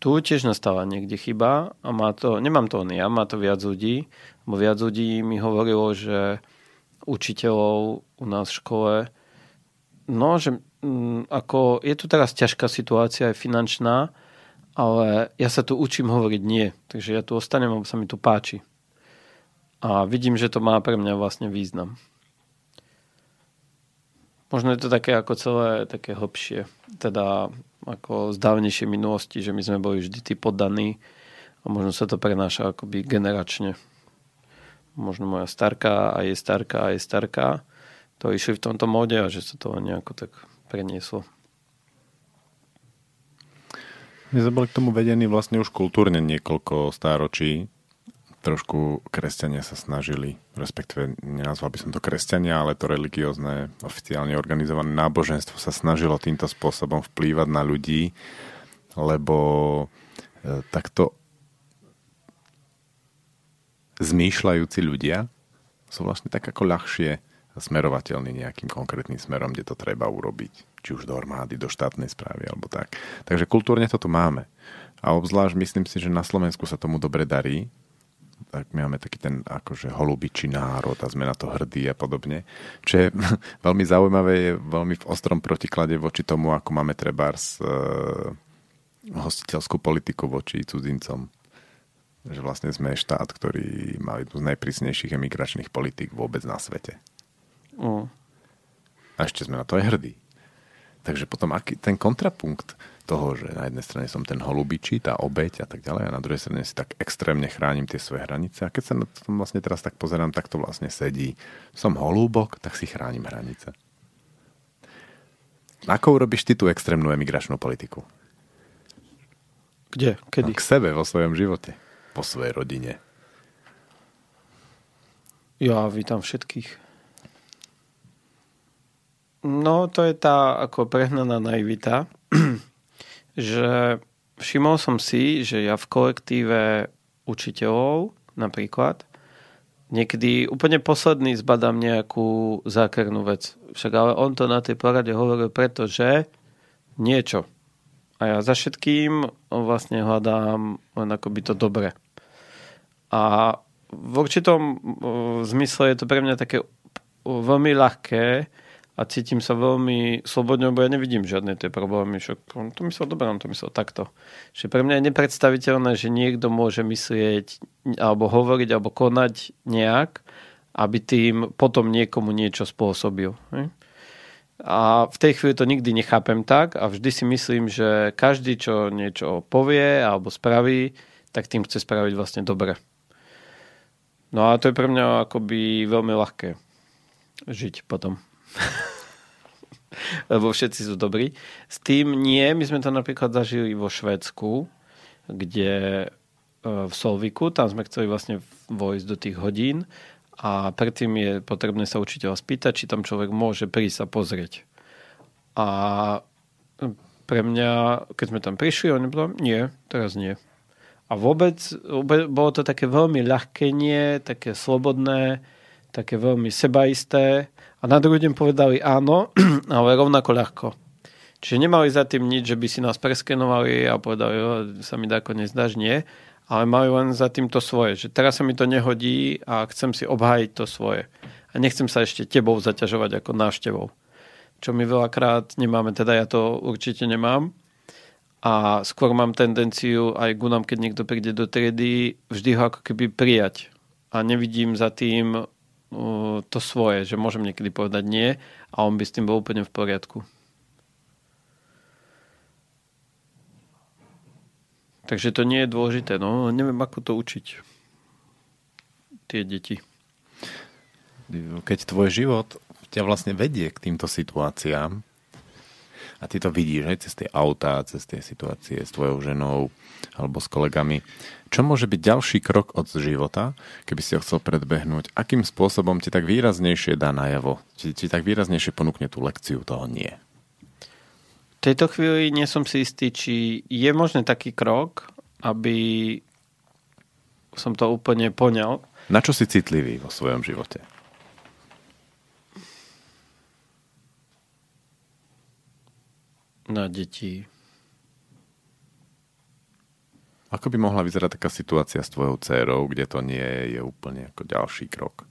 Tu tiež nastala niekde chyba a má to, nemám to len ja, má to viac ľudí. Bo viac ľudí mi hovorilo, že učiteľov u nás v škole, no, že m, ako, je tu teraz ťažká situácia aj finančná, ale ja sa tu učím hovoriť nie. Takže ja tu ostanem, lebo sa mi tu páči. A vidím, že to má pre mňa vlastne význam. Možno je to také ako celé také hlbšie. Teda ako z dávnejšej minulosti, že my sme boli vždy tí poddaní a možno sa to prenáša akoby generačne. Možno moja starka a jej starka a jej starka to išli v tomto móde a že sa to nejako tak prenieslo. My sme boli k tomu vedení vlastne už kultúrne niekoľko stáročí. Trošku kresťania sa snažili, respektíve nenazval by som to kresťania, ale to religiózne, oficiálne organizované náboženstvo sa snažilo týmto spôsobom vplývať na ľudí, lebo takto zmýšľajúci ľudia sú vlastne tak ako ľahšie smerovateľní nejakým konkrétnym smerom, kde to treba urobiť, či už do armády, do štátnej správy alebo tak. Takže kultúrne to tu máme. A obzvlášť myslím si, že na Slovensku sa tomu dobre darí, tak my máme taký ten akože holubičí národ a sme na to hrdí a podobne. Čo je veľmi zaujímavé, je veľmi v ostrom protiklade voči tomu, ako máme trebárs e, hostiteľskú politiku voči cudzincom. Že vlastne sme štát, ktorý má jednu z najprísnejších emigračných politík vôbec na svete. Mm. A ešte sme na to aj hrdí. Takže potom aký ten kontrapunkt toho, že na jednej strane som ten holubičí, tá obeť a tak ďalej a na druhej strane si tak extrémne chránim tie svoje hranice a keď sa na to vlastne teraz tak pozerám, tak to vlastne sedí. Som holúbok, tak si chránim hranice. Ako urobíš ty tú extrémnu emigračnú politiku? Kde? Kedy? No, k sebe, vo svojom živote. Po svojej rodine. Ja vítam všetkých. No, to je tá ako prehnaná naivita, že všimol som si, že ja v kolektíve učiteľov napríklad niekedy úplne posledný zbadám nejakú zákernú vec. Však ale on to na tej porade hovoril, pretože niečo. A ja za všetkým vlastne hľadám len akoby to dobre. A v určitom zmysle je to pre mňa také veľmi ľahké a cítim sa veľmi slobodne, lebo ja nevidím žiadne tie problémy. On to myslel dobre, on to myslel takto. Že pre mňa je nepredstaviteľné, že niekto môže myslieť, alebo hovoriť, alebo konať nejak, aby tým potom niekomu niečo spôsobil. A v tej chvíli to nikdy nechápem tak a vždy si myslím, že každý, čo niečo povie alebo spraví, tak tým chce spraviť vlastne dobre. No a to je pre mňa akoby veľmi ľahké žiť potom. Lebo všetci sú dobrí. S tým nie, my sme to napríklad zažili vo Švédsku, kde v Solviku, tam sme chceli vlastne vojsť do tých hodín a predtým je potrebné sa učiteľa spýtať, či tam človek môže prísť a pozrieť. A pre mňa, keď sme tam prišli, on povedal, nie, teraz nie. A vôbec, bolo to také veľmi ľahké nie, také slobodné, také veľmi sebaisté. A na druhý deň povedali áno, ale rovnako ľahko. Čiže nemali za tým nič, že by si nás preskenovali a povedali, že sa mi dáko nezdáš, nie. Ale mali len za tým to svoje. Že teraz sa mi to nehodí a chcem si obhájiť to svoje. A nechcem sa ešte tebou zaťažovať ako návštevou. Čo my veľakrát nemáme, teda ja to určite nemám. A skôr mám tendenciu aj gunám, keď niekto príde do triedy, vždy ho ako keby prijať. A nevidím za tým to svoje, že môžem niekedy povedať nie a on by s tým bol úplne v poriadku. Takže to nie je dôležité. No, neviem, ako to učiť tie deti. Keď tvoj život ťa vlastne vedie k týmto situáciám a ty to vidíš, hej, cez tie autá, cez tie situácie s tvojou ženou alebo s kolegami, čo môže byť ďalší krok od života, keby si ho chcel predbehnúť? Akým spôsobom ti tak výraznejšie dá najavo? Či, či tak výraznejšie ponúkne tú lekciu toho nie? V tejto chvíli nie som si istý, či je možný taký krok, aby som to úplne poňal. Na čo si citlivý vo svojom živote? Na deti. Ako by mohla vyzerať taká situácia s tvojou dcérou, kde to nie je, je úplne ako ďalší krok?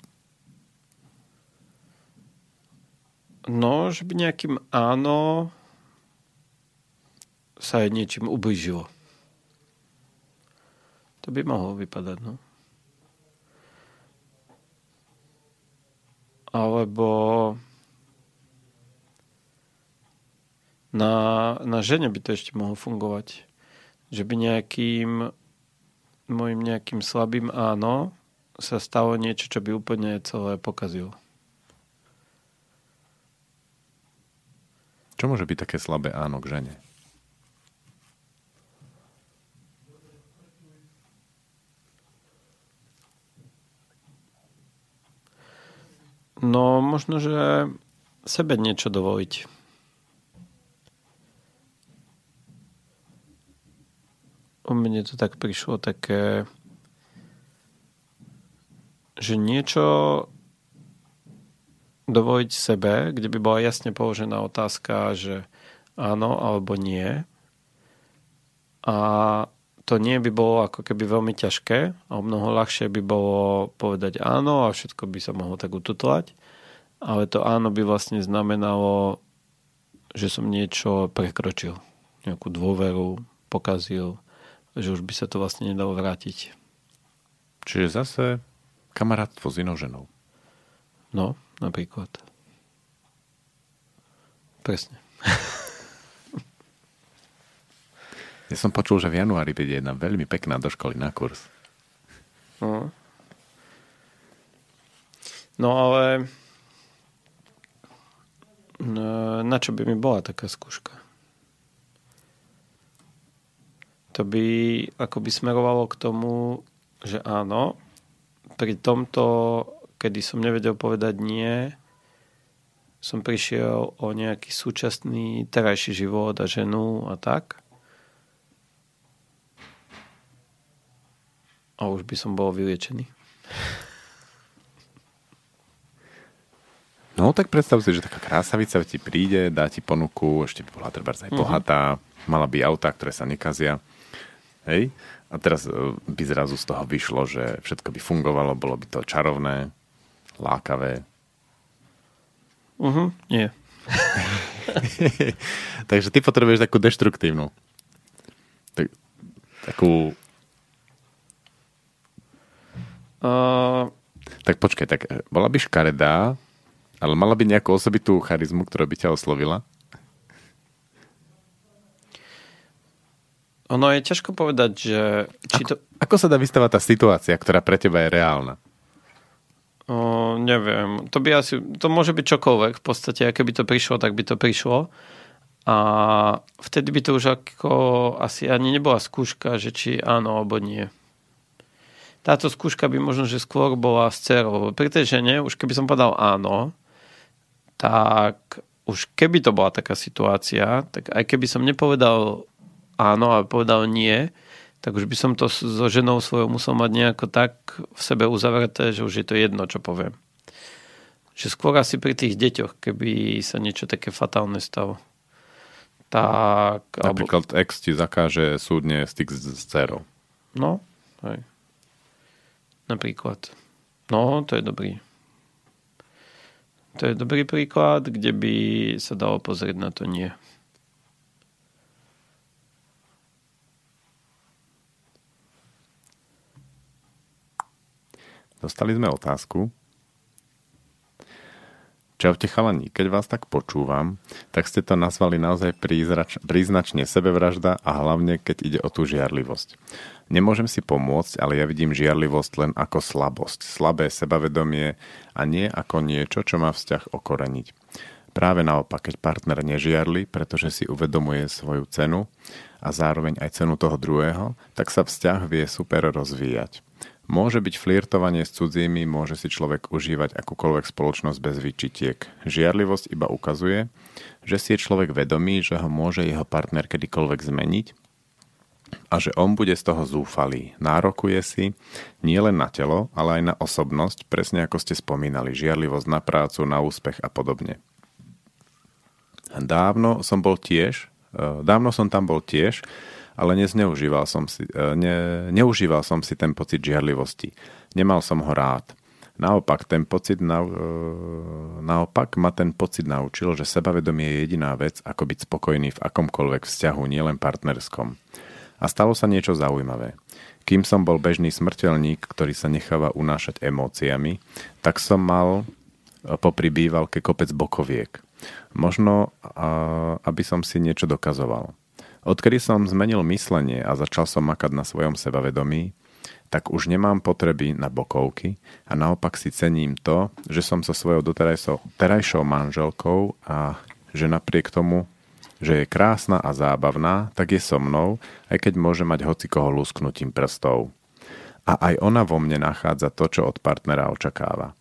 No, že by nejakým áno sa aj niečím ublížilo. To by mohlo vypadať, no. Alebo Na, na žene by to ešte mohlo fungovať. Že by nejakým môjim nejakým slabým áno sa stalo niečo, čo by úplne celé pokazilo. Čo môže byť také slabé áno k žene? No, možno, že sebe niečo dovoliť. Mne to tak prišlo také, že niečo dovoliť sebe, kde by bola jasne položená otázka, že áno alebo nie. A to nie by bolo ako keby veľmi ťažké a mnoho ľahšie by bolo povedať áno a všetko by sa mohlo tak ututlať. Ale to áno by vlastne znamenalo, že som niečo prekročil. Nejakú dôveru pokazil, že už by sa to vlastne nedalo vrátiť. Čiže zase kamarátstvo s inou ženou. No, napríklad. Presne. Ja som počul, že v januári príde jedna veľmi pekná do školy na kurz. No. No ale na čo by mi bola taká skúška? To by akoby smerovalo k tomu, že áno, pri tomto, kedy som nevedel povedať nie, som prišiel o nejaký súčasný terajší život a ženu a tak. A už by som bol vyliečený. No tak predstav si, že taká krásavica ti príde, dá ti ponuku, ešte by bola trebárs aj bohatá, mm-hmm. mala by autá, ktoré sa nekazia. Hej? A teraz by zrazu z toho vyšlo, že všetko by fungovalo, bolo by to čarovné, lákavé. Uh-huh, nie. Takže ty potrebuješ takú deštruktívnu. Tak, takú... Uh... Tak počkaj, tak bola by škaredá, ale mala by nejakú osobitú charizmu, ktorá by ťa oslovila? Ono je ťažko povedať, že... Či ako, to... ako sa dá vystavať tá situácia, ktorá pre teba je reálna? O, neviem. To by asi... To môže byť čokoľvek. V podstate, keby to prišlo, tak by to prišlo. A vtedy by to už ako... Asi ani nebola skúška, že či áno, alebo nie. Táto skúška by možno, že skôr bola s dcerou. Pri tej žene, už keby som povedal áno, tak už keby to bola taká situácia, tak aj keby som nepovedal áno a povedal nie, tak už by som to so ženou svojou musel mať nejako tak v sebe uzavreté, že už je to jedno, čo poviem. Že skôr asi pri tých deťoch, keby sa niečo také fatálne stalo. Tak, napríklad alebo... ex ti zakáže súdne styk s dcerou. No, hej. Napríklad. No, to je dobrý. To je dobrý príklad, kde by sa dalo pozrieť na to nie. Dostali sme otázku. Čaute chalani, keď vás tak počúvam, tak ste to nazvali naozaj prízrač, príznačne sebevražda a hlavne, keď ide o tú žiarlivosť. Nemôžem si pomôcť, ale ja vidím žiarlivosť len ako slabosť, slabé sebavedomie a nie ako niečo, čo má vzťah okoreniť. Práve naopak, keď partner nežiarli, pretože si uvedomuje svoju cenu a zároveň aj cenu toho druhého, tak sa vzťah vie super rozvíjať. Môže byť flirtovanie s cudzími, môže si človek užívať akúkoľvek spoločnosť bez výčitiek. Žiarlivosť iba ukazuje, že si je človek vedomý, že ho môže jeho partner kedykoľvek zmeniť a že on bude z toho zúfalý. Nárokuje si nielen na telo, ale aj na osobnosť, presne ako ste spomínali, žiarlivosť na prácu, na úspech a podobne. Dávno som bol tiež, dávno som tam bol tiež, ale nezneužíval som si, ne, neužíval som si ten pocit žiarlivosti. Nemal som ho rád. Naopak, ten pocit na, naopak ma ten pocit naučil, že sebavedomie je jediná vec, ako byť spokojný v akomkoľvek vzťahu, nielen partnerskom. A stalo sa niečo zaujímavé. Kým som bol bežný smrteľník, ktorý sa necháva unášať emóciami, tak som mal popri bývalke kopec bokoviek. Možno, aby som si niečo dokazoval. Odkedy som zmenil myslenie a začal som makať na svojom sebavedomí, tak už nemám potreby na bokovky a naopak si cením to, že som so svojou doterajšou terajšou manželkou a že napriek tomu, že je krásna a zábavná, tak je so mnou, aj keď môže mať hocikoho lusknutím prstov. A aj ona vo mne nachádza to, čo od partnera očakáva.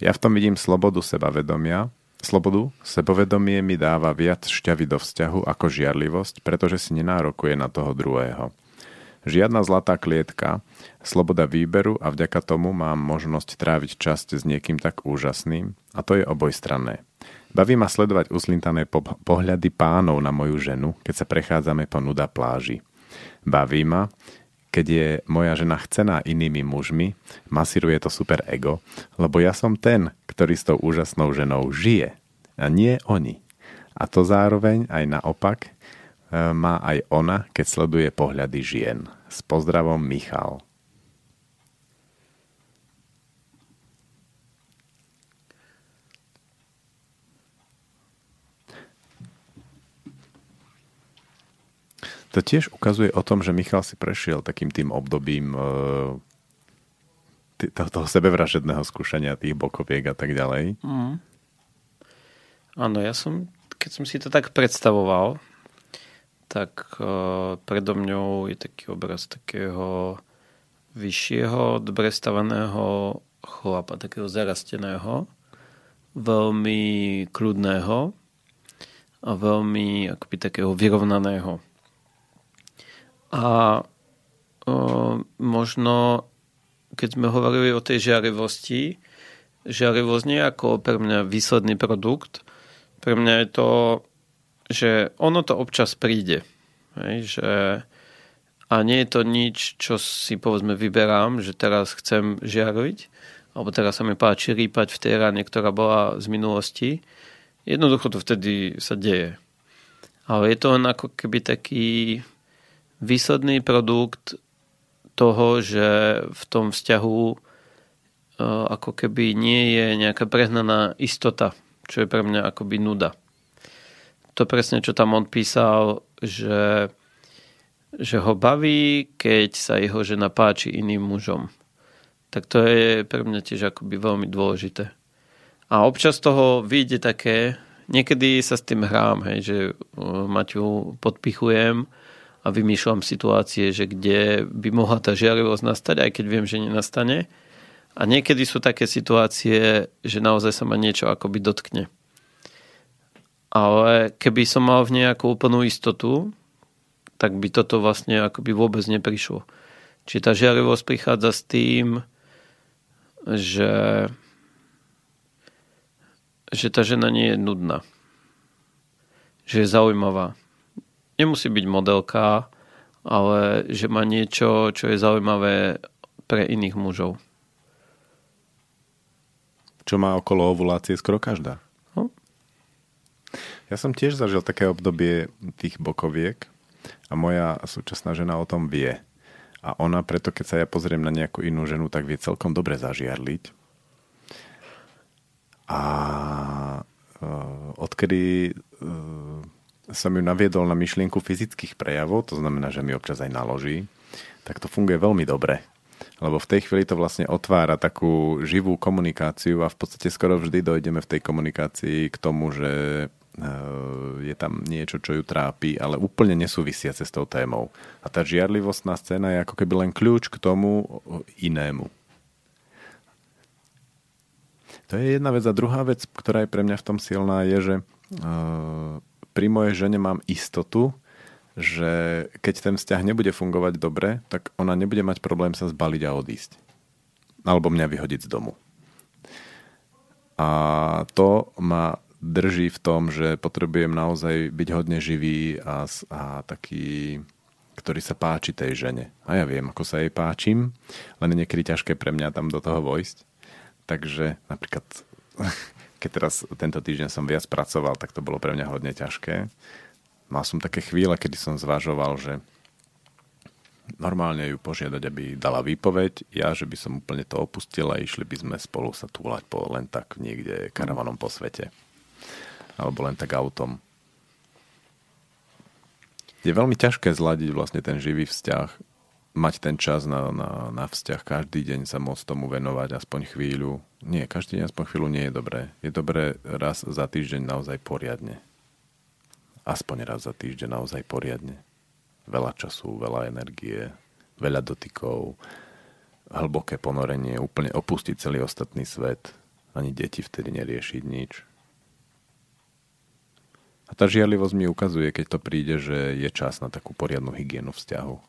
Ja v tom vidím slobodu sebavedomia. Slobodu, sebovedomie mi dáva viac šťavy do vzťahu ako žiarlivosť, pretože si nenárokuje na toho druhého. Žiadna zlatá klietka, sloboda výberu a vďaka tomu mám možnosť tráviť časť s niekým tak úžasným a to je obojstranné. Baví ma sledovať uslintané po- pohľady pánov na moju ženu, keď sa prechádzame po nuda pláži. Baví ma, keď je moja žena chcená inými mužmi, masíruje to super ego, lebo ja som ten, ktorý s tou úžasnou ženou žije. A nie oni. A to zároveň aj naopak má aj ona, keď sleduje pohľady žien. S pozdravom, Michal. To tiež ukazuje o tom, že Michal si prešiel takým tým obdobím e, toho sebevražedného skúšania tých bokoviek a tak ďalej. Mm. Áno, ja som, keď som si to tak predstavoval, tak e, predo mňou je taký obraz takého vyššieho, dobre stavaného chlapa, takého zarasteného veľmi kľudného a veľmi akoby takého vyrovnaného. A o, možno, keď sme hovorili o tej žiarivosti, žiarivosť nie je ako pre mňa výsledný produkt. Pre mňa je to, že ono to občas príde. Hej, že, a nie je to nič, čo si povedzme vyberám, že teraz chcem žiariť, alebo teraz sa mi páči rýpať v tej ráne, ktorá bola z minulosti. Jednoducho to vtedy sa deje. Ale je to len ako keby taký výsledný produkt toho, že v tom vzťahu ako keby nie je nejaká prehnaná istota, čo je pre mňa akoby nuda. To presne, čo tam on písal, že, že ho baví, keď sa jeho žena páči iným mužom. Tak to je pre mňa tiež akoby veľmi dôležité. A občas toho vyjde také, niekedy sa s tým hrám, hej, že Maťu podpichujem a vymýšľam situácie, že kde by mohla tá žiarivosť nastať, aj keď viem, že nenastane. A niekedy sú také situácie, že naozaj sa ma niečo akoby dotkne. Ale keby som mal v nejakú úplnú istotu, tak by toto vlastne akoby vôbec neprišlo. Čiže tá žiarivosť prichádza s tým, že že tá žena nie je nudná. Že je zaujímavá. Nemusí byť modelka, ale že má niečo, čo je zaujímavé pre iných mužov. Čo má okolo ovulácie skoro každá. No. Ja som tiež zažil také obdobie tých bokoviek a moja súčasná žena o tom vie. A ona preto, keď sa ja pozriem na nejakú inú ženu, tak vie celkom dobre zažiarliť. A odkedy som ju naviedol na myšlienku fyzických prejavov, to znamená, že mi občas aj naloží, tak to funguje veľmi dobre. Lebo v tej chvíli to vlastne otvára takú živú komunikáciu a v podstate skoro vždy dojdeme v tej komunikácii k tomu, že je tam niečo, čo ju trápi, ale úplne nesúvisiace s tou témou. A tá žiarlivostná scéna je ako keby len kľúč k tomu inému. To je jedna vec. A druhá vec, ktorá je pre mňa v tom silná, je, že pri mojej žene mám istotu, že keď ten vzťah nebude fungovať dobre, tak ona nebude mať problém sa zbaliť a odísť. Alebo mňa vyhodiť z domu. A to ma drží v tom, že potrebujem naozaj byť hodne živý a, a taký, ktorý sa páči tej žene. A ja viem, ako sa jej páčim, len je niekedy ťažké pre mňa tam do toho vojsť. Takže napríklad, keď teraz tento týždeň som viac pracoval, tak to bolo pre mňa hodne ťažké. Mal som také chvíle, kedy som zvažoval, že normálne ju požiadať, aby dala výpoveď. Ja, že by som úplne to opustil a išli by sme spolu sa túlať po len tak niekde karavanom po svete. Alebo len tak autom. Je veľmi ťažké zladiť vlastne ten živý vzťah, mať ten čas na, na, na vzťah, každý deň sa môcť tomu venovať aspoň chvíľu. Nie, každý deň aspoň chvíľu nie je dobré. Je dobré raz za týždeň naozaj poriadne. Aspoň raz za týždeň naozaj poriadne. Veľa času, veľa energie, veľa dotykov, hlboké ponorenie, úplne opustiť celý ostatný svet. Ani deti vtedy neriešiť nič. A tá žiarlivosť mi ukazuje, keď to príde, že je čas na takú poriadnu hygienu vzťahu.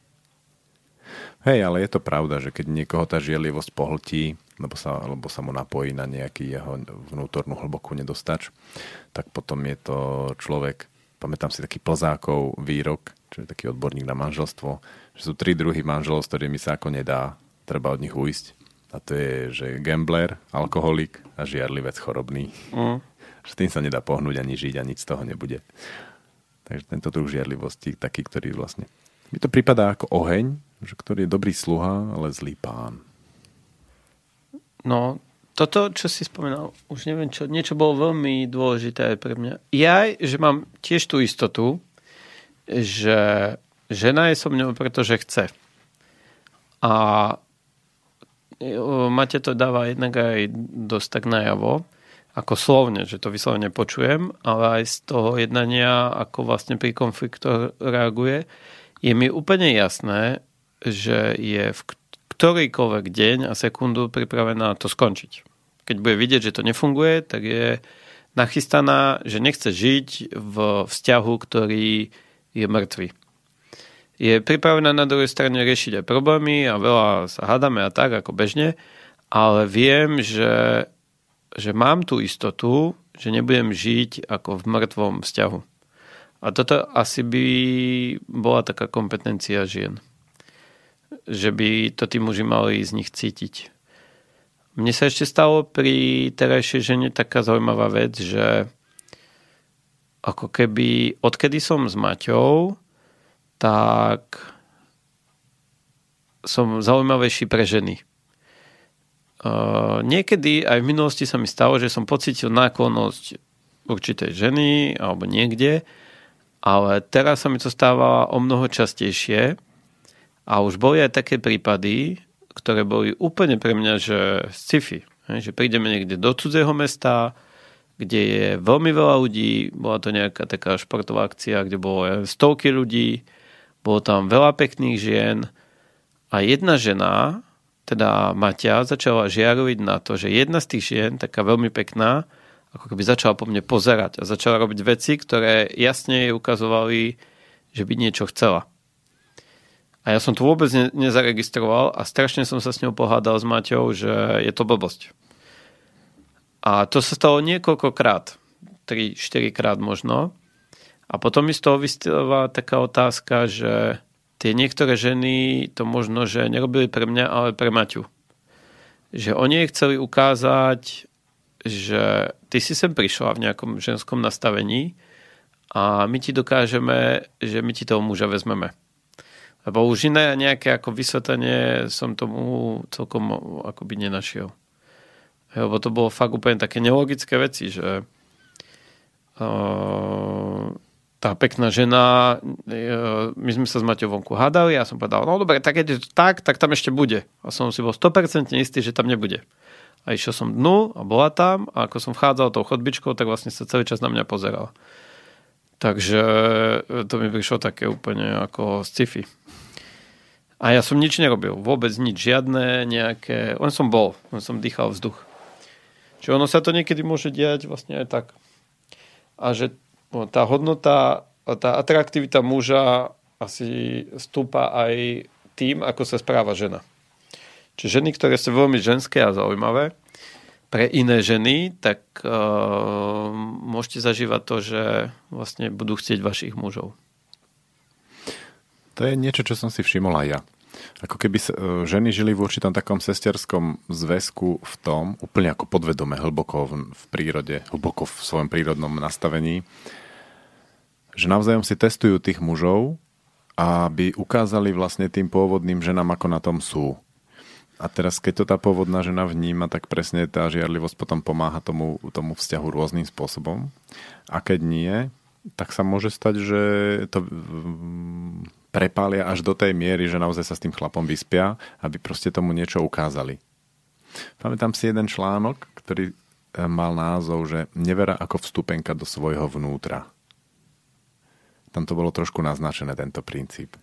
Hej, ale je to pravda, že keď niekoho tá žiarlivosť pohltí, lebo sa, lebo sa mu napojí na nejaký jeho vnútornú hlbokú nedostač, tak potom je to človek, pamätám si taký Plzákov výrok, čo je taký odborník na manželstvo, že sú tri druhy manželov, s ktorými sa ako nedá, treba od nich ujsť. A to je, že gambler, alkoholik a žiarlivec chorobný. Mm. Že tým sa nedá pohnúť ani žiť a nič z toho nebude. Takže tento druh žiarlivosti, taký, ktorý vlastne... Mi to pripadá ako oheň, že ktorý je dobrý sluha, ale zlý pán. No, toto, čo si spomínal, už neviem čo, niečo bolo veľmi dôležité aj pre mňa. Ja, že mám tiež tú istotu, že žena je so mňou, pretože chce. A Matia to dáva jednak aj dosť tak najavo, ako slovne, že to vyslovene počujem, ale aj z toho jednania, ako vlastne pri konfliktu reaguje, je mi úplne jasné, že je v ktorýkoľvek deň a sekundu pripravená to skončiť. keď bude vidieť, že to nefunguje, tak je nachystaná, že nechce žiť v vzťahu, ktorý je mŕtvy. Je pripravená na druhej strane riešiť aj problémy a veľa sa hádame a tak, ako bežne, ale viem, že, že mám tú istotu, že nebudem žiť ako v mŕtvom vzťahu. A toto asi by bola taká kompetencia žien. Že by to tí muži mali z nich cítiť. Mne sa ešte stalo pri terajšej žene taká zaujímavá vec, že ako keby odkedy som s Maťou, tak som zaujímavejší pre ženy. Uh, niekedy aj v minulosti sa mi stalo, že som pocítil náklonnosť určitej ženy alebo niekde, ale teraz sa mi to stáva o mnoho častejšie a už boli aj také prípady, ktoré boli úplne pre mňa, že sci-fi, že prídeme niekde do cudzého mesta, kde je veľmi veľa ľudí, bola to nejaká taká športová akcia, kde bolo stovky ľudí, bolo tam veľa pekných žien a jedna žena, teda Matia, začala žiaroviť na to, že jedna z tých žien, taká veľmi pekná, ako keby začala po mne pozerať a začala robiť veci, ktoré jasne jej ukazovali, že by niečo chcela. A ja som to vôbec ne- nezaregistroval a strašne som sa s ňou pohádal s Maťou, že je to blbosť. A to sa stalo niekoľkokrát, tri štyri krát možno. A potom mi z toho vystala taká otázka, že tie niektoré ženy to možno, že nerobili pre mňa, ale pre Maťu. Že oni jej chceli ukázať, že ty si sem prišla v nejakom ženskom nastavení a my ti dokážeme, že my ti toho muža vezmeme. Lebo už iné nejaké ako vysvetlenie som tomu celkom akoby nenašiel. Lebo to bolo fakt úplne také nelogické veci, že Uh, tá pekná žena, my sme sa s Maťou vonku hádali a som povedal, no dobre, tak keď je to tak, tak tam ešte bude. A som si bol sto percent istý, že tam nebude. A išiel som dnu a bola tam a ako som vchádzal tou chodbičkou, tak vlastne sa celý čas na mňa pozerala. Takže to mi prišlo také úplne ako sci-fi. A ja som nič nerobil, vôbec nič, žiadne nejaké, len som bol, len som dýchal vzduch. Čiže ono sa to niekedy môže diať vlastne aj tak. A že tá hodnota, tá atraktivita muža asi stúpa aj tým, ako sa správa žena. Čiže ženy, ktoré sú veľmi ženské a zaujímavé pre iné ženy, tak uh, môžete zažívať to, že vlastne budú chcieť vašich mužov. To je niečo, čo som si všimol aj ja. Ako keby ženy žili v určitom takom sesterskom zväzku v tom, úplne ako podvedome, hlboko v prírode, hlboko v svojom prírodnom nastavení, že navzájom si testujú tých mužov, aby ukázali vlastne tým pôvodným ženám, ako na tom sú. A teraz, keď to tá pôvodná žena vníma, tak presne tá žiarlivosť potom pomáha tomu, tomu vzťahu rôznym spôsobom. A keď nie, tak sa môže stať, že to prepália až do tej miery, že naozaj sa s tým chlapom vyspia, aby proste tomu niečo ukázali. Pamätám si jeden článok, ktorý mal názov, že nevera ako vstupenka do svojho vnútra. Tam to bolo trošku naznačené, tento princíp.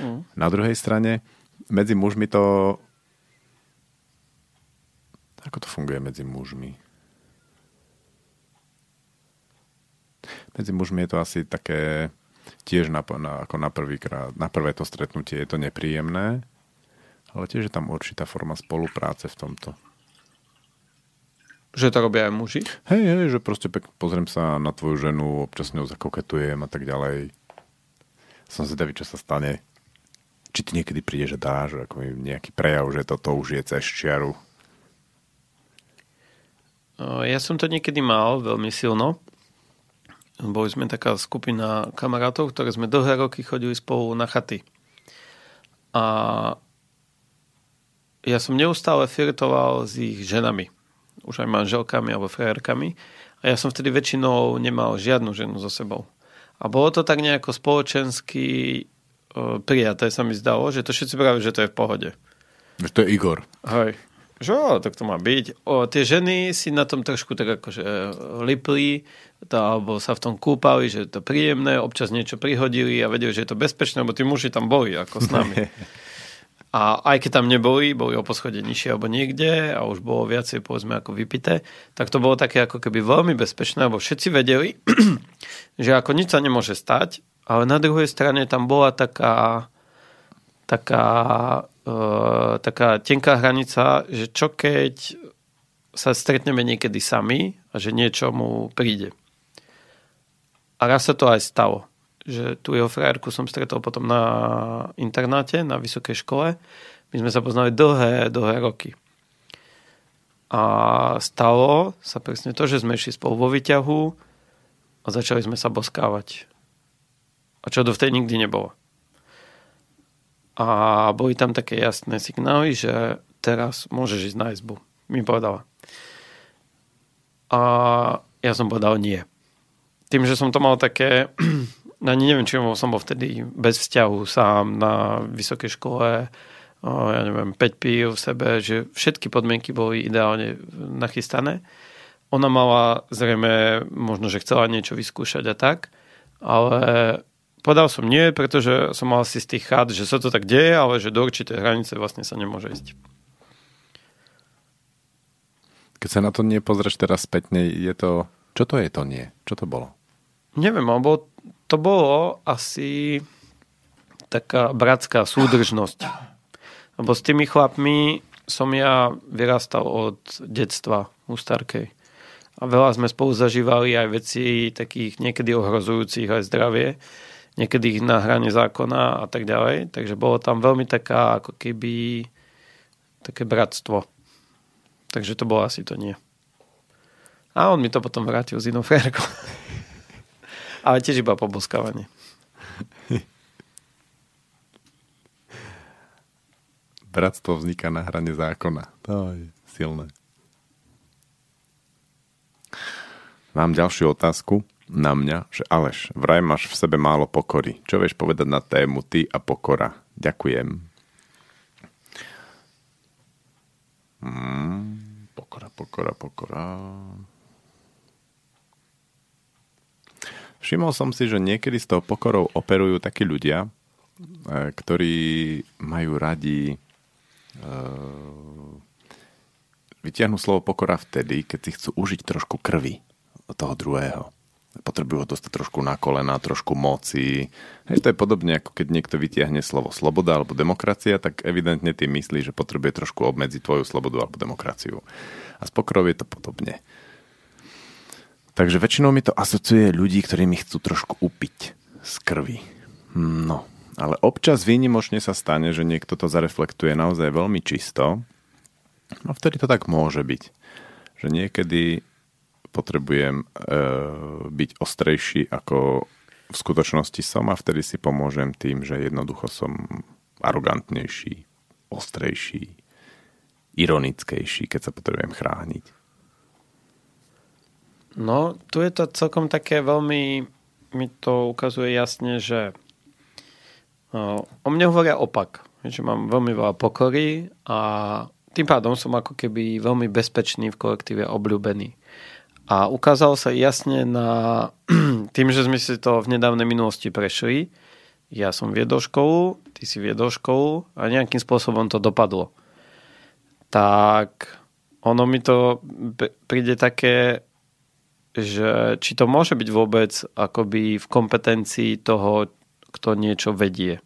Mm. Na druhej strane, medzi mužmi to... Ako to funguje medzi mužmi? Medzi mužmi je to asi také... Tiež na, na, ako na, prvýkrát, na prvé to stretnutie je to nepríjemné, ale tiež je tam určitá forma spolupráce v tomto. Že to robia aj muži? Hej, hej, že proste pek, pozriem sa na tvoju ženu, občas s ňou zakoketujem a tak ďalej. Som zvedavý, čo sa stane. Či ty niekedy prídeš a dáš ako nejaký prejav, že toto už je cez čiaru. Ja som to niekedy mal veľmi silno. Boli sme taká skupina kamarátov, ktoré sme dlhé roky chodili spolu na chaty. A ja som neustále flirtoval s ich ženami. Už aj manželkami alebo frajerkami. A ja som vtedy väčšinou nemal žiadnu ženu so sebou. A bolo to tak nejako spoločensky prijaté, sa mi zdalo, že to všetci praví, že to je v pohode. Že to je Igor. Hej. Že, tak to má byť. O, tie ženy si na tom trošku tak akože lipli, tá, alebo sa v tom kúpali, že je to príjemné, občas niečo prihodili a vedeli, že je to bezpečné, lebo tí muži tam boli, ako s nami. A aj keď tam neboli, boli o poschode nižšie alebo niekde a už bolo viacej, povedzme, ako vypité, tak to bolo také ako keby veľmi bezpečné, lebo všetci vedeli, že ako nič sa nemôže stať, ale na druhej strane tam bola taká taká, e, taká tenká hranica, že čo keď sa stretneme niekedy sami a že niečo mu príde. A raz sa to aj stalo. Že tú jeho frajerku som stretol potom na internáte, na vysokej škole. My sme sa poznali dlhé, dlhé roky. A stalo sa presne to, že sme išli spolu vo výťahu a začali sme sa boskávať. A čo dovtedy nikdy nebolo. A boli tam také jasné signály, že teraz môžeš ísť na izbu. Mi povedala. A ja som povedal nie. Tým, že som to mal také... No neviem, či som bol vtedy bez vzťahu sám na vysokej škole, ja neviem, päť pív v sebe, že všetky podmienky boli ideálne nachystané. Ona mala zrejme, možno, že chcela niečo vyskúšať a tak, ale podal som nie, pretože som mal si z tých chát, že sa to tak deje, ale že do určitej hranice vlastne sa nemôže ísť. Keď sa na to nepozrieš teraz spätne, je to... Čo to je to nie? Čo to bolo? Neviem, alebo to bolo asi taká bratská súdržnosť. Lebo s tými chlapmi som ja vyrastal od detstva u starkej. A veľa sme spolu zažívali aj veci takých niekedy ohrozujúcich aj zdravie, niekedy ich na hrane zákona a tak ďalej. Takže bolo tam veľmi taká, ako keby také bratstvo. Takže to bolo asi to nie. A on mi to potom vrátil s inou frérkou. Ale tiež iba poboskávanie. Bratstvo vzniká na hrane zákona. To je silné. Mám ďalšiu otázku na mňa, že Aleš, vraj máš v sebe málo pokory. Čo vieš povedať na tému ty a pokora? Ďakujem. Hmm, pokora, pokora, pokora... Všimol som si, že niekedy s tou pokorou operujú takí ľudia, ktorí majú radi... Uh, vytiahnu slovo pokora vtedy, keď si chcú užiť trošku krvi od toho druhého. Potrebujú ho dostať trošku na kolená, trošku moci. Hej, to je podobne, ako keď niekto vytiahne slovo sloboda alebo demokracia, tak evidentne ty myslíš, že potrebuje trošku obmedziť tvoju slobodu alebo demokraciu. A s pokorou je to podobne. Takže väčšinou mi to asociuje ľudí, ktorí mi chcú trošku upiť z krvi. No, ale občas výnimočne sa stane, že niekto to zareflektuje naozaj veľmi čisto. No vtedy to tak môže byť. Že niekedy potrebujem e, byť ostrejší, ako v skutočnosti som, a vtedy si pomôžem tým, že jednoducho som arogantnejší, ostrejší, ironickejší, keď sa potrebujem chrániť. No, tu je to celkom také veľmi, mi to ukazuje jasne, že o mne hovoria opak, že mám veľmi veľa pokory a tým pádom som ako keby veľmi bezpečný v kolektíve, obľúbený. A ukázalo sa jasne na tým, že sme si to v nedávnej minulosti prešli. Ja som viedol školu, ty si viedol školu a nejakým spôsobom to dopadlo. Tak ono mi to príde také, že či to môže byť vôbec akoby v kompetencii toho, kto niečo vedie.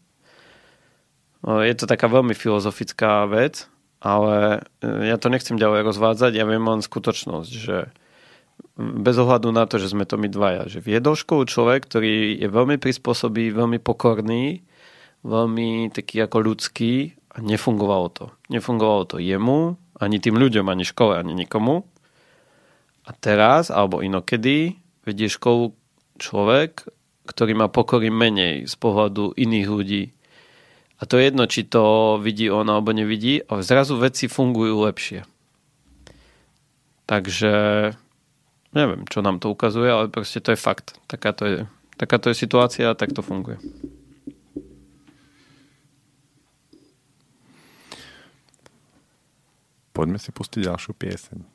Je to taká veľmi filozofická vec, ale ja to nechcem ďalej rozvádzať, ja viem len skutočnosť, že bez ohľadu na to, že sme to my dvaja, že viedol školu človek, ktorý je veľmi prispôsobý, veľmi pokorný, veľmi taký ako ľudský a nefungovalo to. Nefungovalo to jemu, ani tým ľuďom, ani škole, ani nikomu. A teraz, alebo inokedy, vedie školu človek, ktorý má pokory menej z pohľadu iných ľudí. A to je jedno, či to vidí on, alebo nevidí, ale zrazu veci fungujú lepšie. Takže, neviem, čo nám to ukazuje, ale proste to je fakt. Taká to je, taká to je situácia a tak to funguje. Poďme si pustiť ďalšiu pieseň.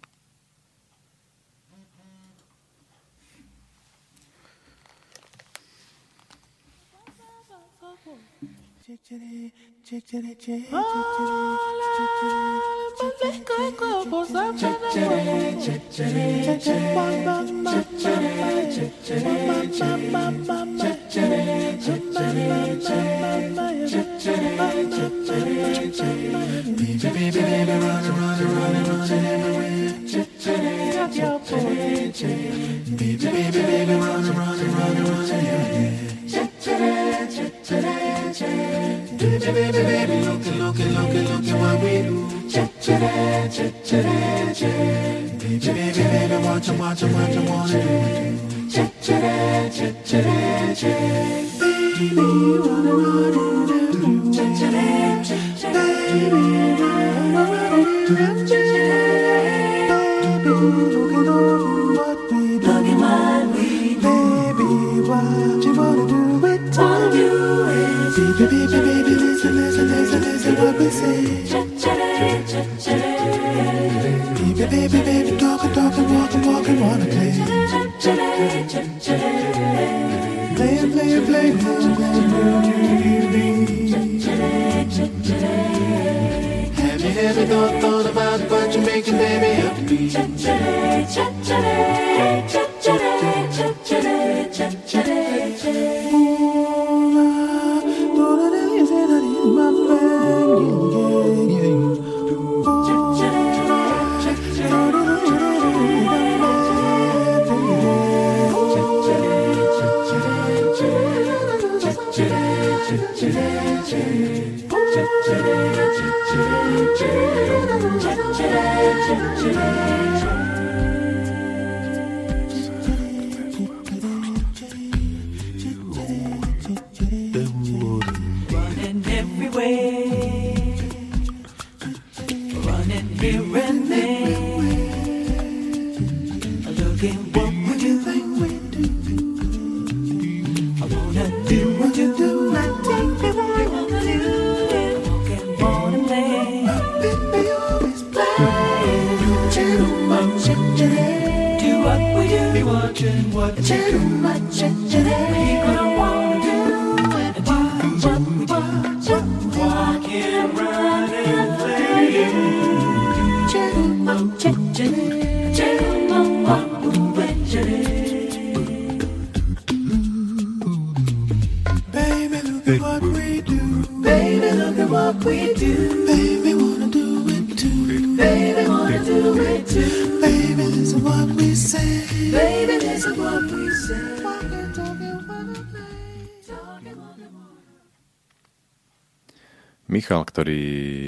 Michal, ktorý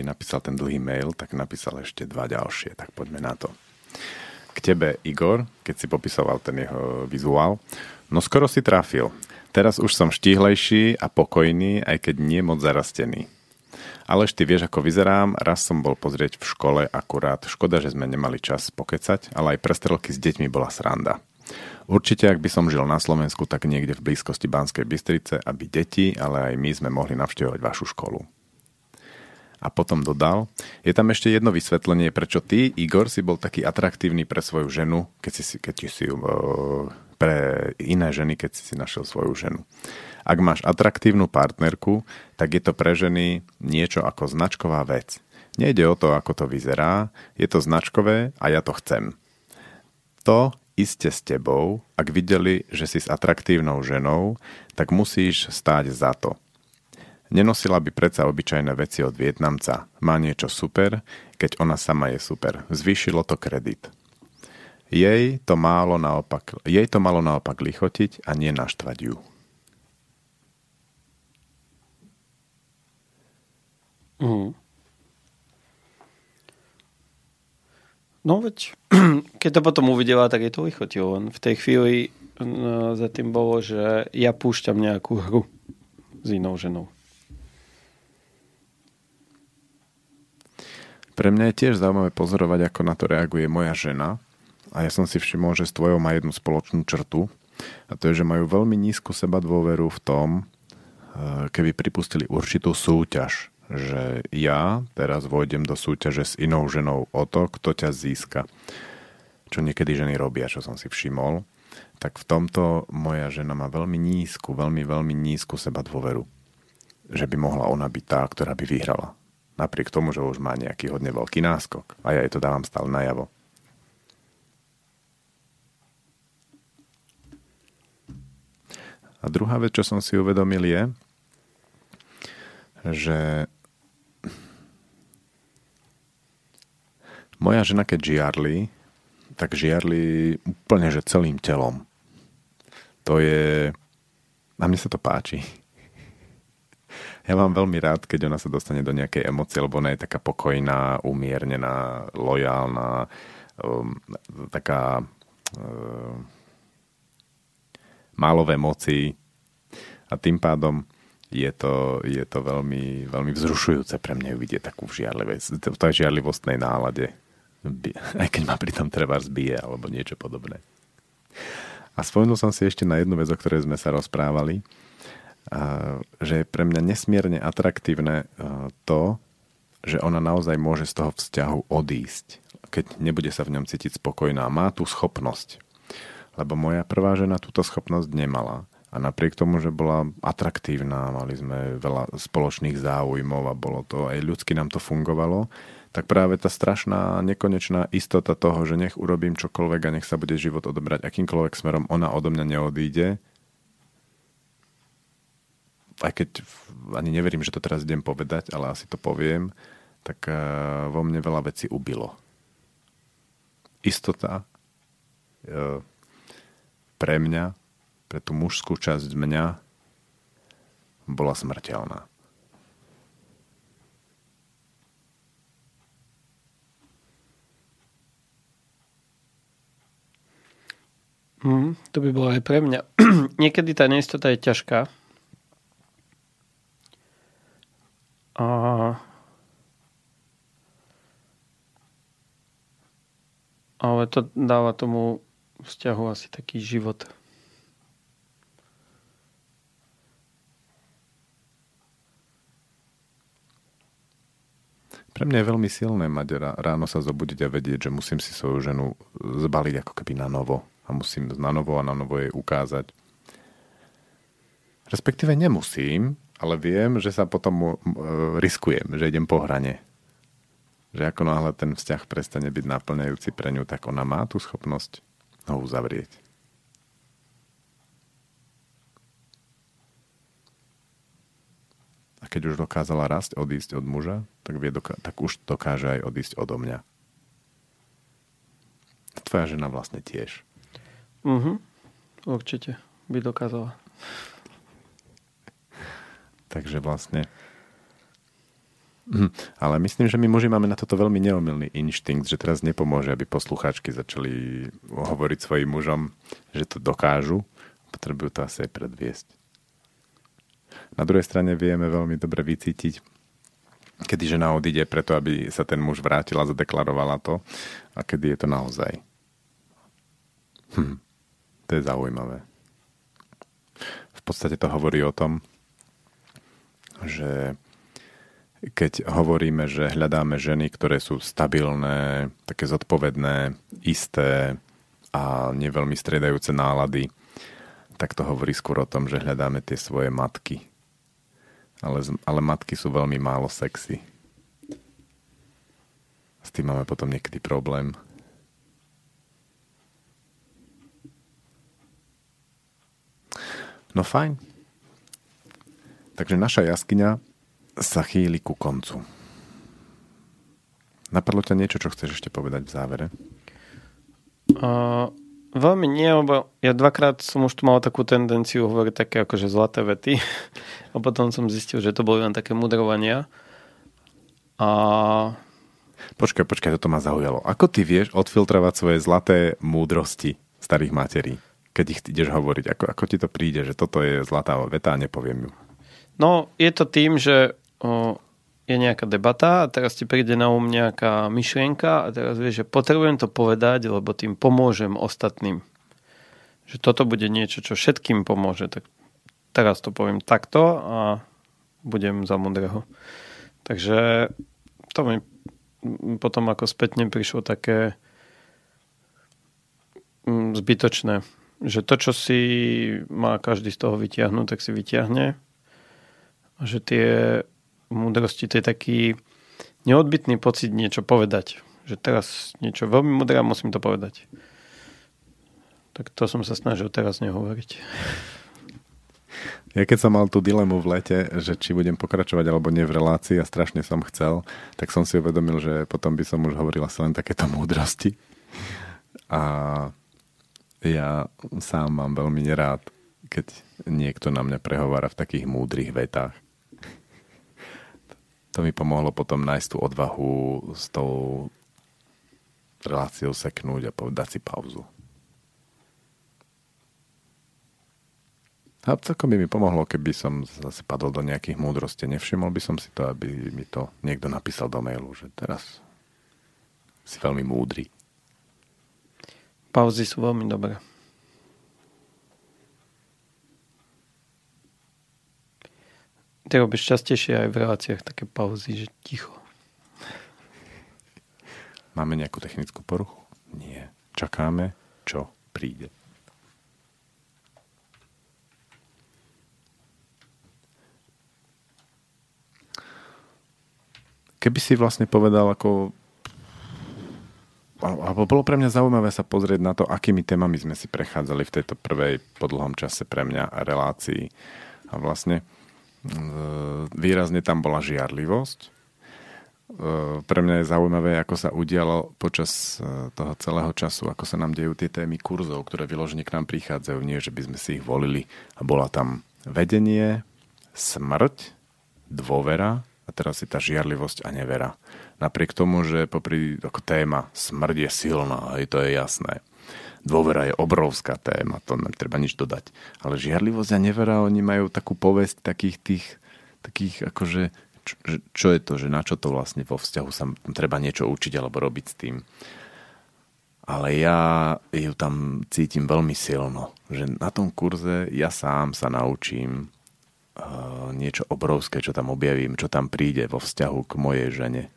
napísal ten dlhý mail, tak napísal ešte dva ďalšie, tak poďme na to. K tebe, Igor, keď si popisoval ten jeho vizuál, no skoro si trafil. Teraz už som štíhlejší a pokojný, aj keď nie moc zarastený. Aleš, ty vieš, ako vyzerám, raz som bol pozrieť v škole akurát. Škoda, že sme nemali čas pokecať, ale aj prestrelky s deťmi bola sranda. Určite, ak by som žil na Slovensku, tak niekde v blízkosti Banskej Bystrice, aby deti, ale aj my sme mohli navštevovať vašu školu. A potom dodal, je tam ešte jedno vysvetlenie, prečo ty, Igor, si bol taký atraktívny pre svoju ženu, keď si, keď si ju, pre iné ženy, keď si si našiel svoju ženu. Ak máš atraktívnu partnerku, tak je to pre ženy niečo ako značková vec. Nejde o to, ako to vyzerá, je to značkové a ja to chcem. To iste s tebou, ak videli, že si s atraktívnou ženou, tak musíš stáť za to. Nenosila by predsa obyčajné veci od Vietnamca. Má niečo super, keď ona sama je super. Zvýšilo to kredit. Jej to málo naopak, jej to malo naopak lichotiť a nie naštvať ju. Mm. No veď, keď to potom uvidela, tak je to lichotilo. V tej chvíli no, za tým bolo, že ja púšťam nejakú hru s inou ženou. Pre mňa je tiež zaujímavé pozorovať, ako na to reaguje moja žena. A ja som si všimol, že s tvojou má jednu spoločnú črtu. A to je, že majú veľmi nízku sebadôveru v tom, keby pripustili určitú súťaž. Že ja teraz vojdem do súťaže s inou ženou o to, kto ťa získa. Čo niekedy ženy robia, čo som si všimol. Tak v tomto moja žena má veľmi nízku, veľmi, veľmi nízku sebadôveru. že by mohla ona byť tá, ktorá by vyhrala. Napriek tomu, že už má nejaký hodne veľký náskok. A ja jej to dávam stále najavo. A druhá vec, čo som si uvedomil, je, že moja žena, keď žiarli, tak žiarli úplne, že celým telom. To je... A mne sa to páči. Ja mám veľmi rád, keď ona sa dostane do nejakej emócie, lebo ona je taká pokojná, umiernená, lojálna, um, taká... Um, málo v emócii a tým pádom je to, je to veľmi, veľmi vzrušujúce pre mňa ju vidieť takú v tej žiarlivostnej nálade. Aj keď ma pri tom treba zbije alebo niečo podobné. A spomenul som si ešte na jednu vec, o ktorej sme sa rozprávali, že je pre mňa nesmierne atraktívne to, že ona naozaj môže z toho vzťahu odísť, keď nebude sa v ňom cítiť spokojná. Má tú schopnosť. Lebo moja prvá žena túto schopnosť nemala. A napriek tomu, že bola atraktívna, mali sme veľa spoločných záujmov a bolo to, aj ľudsky nám to fungovalo, tak práve tá strašná, nekonečná istota toho, že nech urobím čokoľvek a nech sa bude život odobrať akýmkoľvek smerom, ona odo mňa neodíde. Aj keď ani neverím, že to teraz idem povedať, ale asi to poviem, tak vo mne veľa vecí ubilo. Istota... E- pre mňa, pre tú mužskú časť mňa bola smrteľná. Mm, to by bolo aj pre mňa. Niekedy tá neistota je ťažká. A... Ale to dáva tomu vzťahu asi taký život. Pre mňa je veľmi silné mať ráno sa zobudiť a vedieť, že musím si svoju ženu zbaliť ako keby na novo. A musím na novo a na novo jej ukázať. Respektíve nemusím, ale viem, že sa potom riskujem, že idem po hrane. Že ako náhle ten vzťah prestane byť naplňajúci pre ňu, tak ona má tú schopnosť ho uzavrieť. A keď už dokázala rásť, odísť od muža, tak, vie, doká- tak už dokáže aj odísť odo mňa. Tvoja žena vlastne tiež. Mhm, určite by dokázala. Takže vlastne... Hm. Ale myslím, že my muži máme na toto veľmi neomylný inštinkt, že teraz nepomôže, aby poslucháčky začali hovoriť svojim mužom, že to dokážu. Potrebujú to asi aj predviesť. Na druhej strane vieme veľmi dobre vycítiť, kedy žena odíde preto, aby sa ten muž vrátila, zadeklarovala to a kedy je to naozaj. Hm. To je zaujímavé. V podstate to hovorí o tom, že keď hovoríme, že hľadáme ženy, ktoré sú stabilné, také zodpovedné, isté a neveľmi striedajúce nálady, tak to hovorí skôr o tom, že hľadáme tie svoje matky. Ale, ale matky sú veľmi málo sexy. S tým máme potom niekedy problém. No fajn. Takže naša jaskyňa sa chýli ku koncu. Napadlo ťa niečo, čo chceš ešte povedať v závere? Uh, veľmi nie, lebo ja dvakrát som už tu mal takú tendenciu hovoriť také akože zlaté vety a potom som zistil, že to boli len také mudrovania. A... Počkaj, počkaj, toto ma zaujalo. Ako ty vieš odfiltrovať svoje zlaté múdrosti starých materí, keď ich ideš hovoriť? Ako, ako ti to príde, že toto je zlatá veta a nepoviem ju? No, je to tým, že je nejaká debata a teraz ti príde na um nejaká myšlienka a teraz vieš, že potrebujem to povedať, lebo tým pomôžem ostatným. Že toto bude niečo, čo všetkým pomôže. Tak teraz to poviem takto a budem za múdreho. Takže to mi potom ako spätne prišlo také zbytočné. Že to, čo si má každý z toho vytiahnuť, tak si vytiahne. že tie múdrosti, to je taký neodbytný pocit niečo povedať. Že teraz niečo veľmi múdra, musím to povedať. Tak to som sa snažil teraz nehovoriť. Ja keď som mal tú dilemu v lete, že či budem pokračovať alebo nie v relácii a strašne som chcel, tak som si uvedomil, že potom by som už hovoril asi len takéto múdrosti. A ja sám mám veľmi nerád, keď niekto na mňa prehovára v takých múdrych vetách. To mi pomohlo potom nájsť tú odvahu s tou reláciou seknúť a povedať si pauzu. A celkom by mi pomohlo, keby som zase padol do nejakých múdrostí. Nevšimol by som si to, aby mi to niekto napísal do mailu, že teraz si veľmi múdry. Pauzy sú veľmi dobré. Ty robíš častejšie aj v reláciách také pauzy, že ticho. Máme nejakú technickú poruchu? Nie. Čakáme, čo príde. Keby si vlastne povedal, ako... Alebo bolo pre mňa zaujímavé sa pozrieť na to, akými témami sme si prechádzali v tejto prvej po dlhom čase pre mňa relácii. A vlastne výrazne tam bola žiarlivosť. Pre mňa je zaujímavé, ako sa udialo počas toho celého času, ako sa nám dejú tie témy kurzov, ktoré vyložene k nám prichádzajú. Nie, že by sme si ich volili. A bola tam vedenie, smrť, dôvera, a teraz je tá žiarlivosť a nevera. Napriek tomu, že popri ako téma smrť je silná, aj to je jasné. Dôvera je obrovská téma, to netreba nič dodať. Ale žiarlivosť a nevera, oni majú takú povesť takých tých, takých akože, čo, čo je to, že na čo to vlastne vo vzťahu sa treba niečo učiť alebo robiť s tým. Ale ja ju tam cítim veľmi silno, že na tom kurze ja sám sa naučím niečo obrovské, čo tam objavím, čo tam príde vo vzťahu k mojej žene.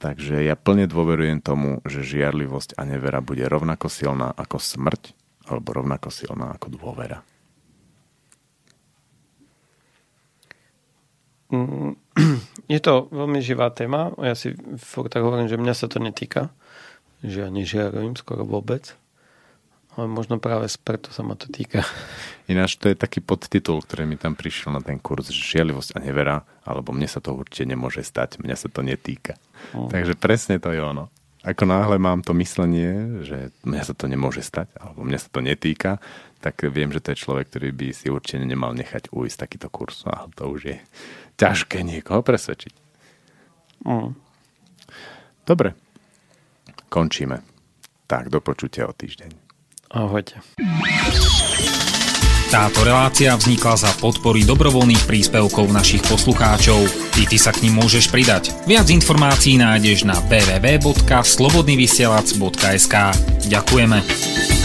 Takže ja plne dôverujem tomu, že žiarlivosť a nevera bude rovnako silná ako smrť, alebo rovnako silná ako dôvera. Je to veľmi živá téma. Ja si furt tak hovorím, že mňa sa to netýka. Že ja nežiarujem skoro vôbec. Ale možno práve preto sa ma to týka. Ináč to je taký podtitul, ktorý mi tam prišiel na ten kurz, že žiarlivosť a nevera, alebo mne sa to určite nemôže stať, mňa sa to netýka. Mm. Takže presne to je ono. Ako náhle mám to myslenie, že mňa sa to nemôže stať, alebo mňa sa to netýka, tak viem, že to je človek, ktorý by si určite nemal nechať ujsť takýto kurz. A to už je ťažké niekoho presvedčiť. Mm. Dobre. Končíme. Tak, do počutia o týždeň. Ahojte. Táto relácia vznikla za podpory dobrovoľných príspevkov našich poslucháčov. Ty, ty sa k nim môžeš pridať. Viac informácií nájdeš na w w w bodka slobodný vysielač bodka es ka. Ďakujeme.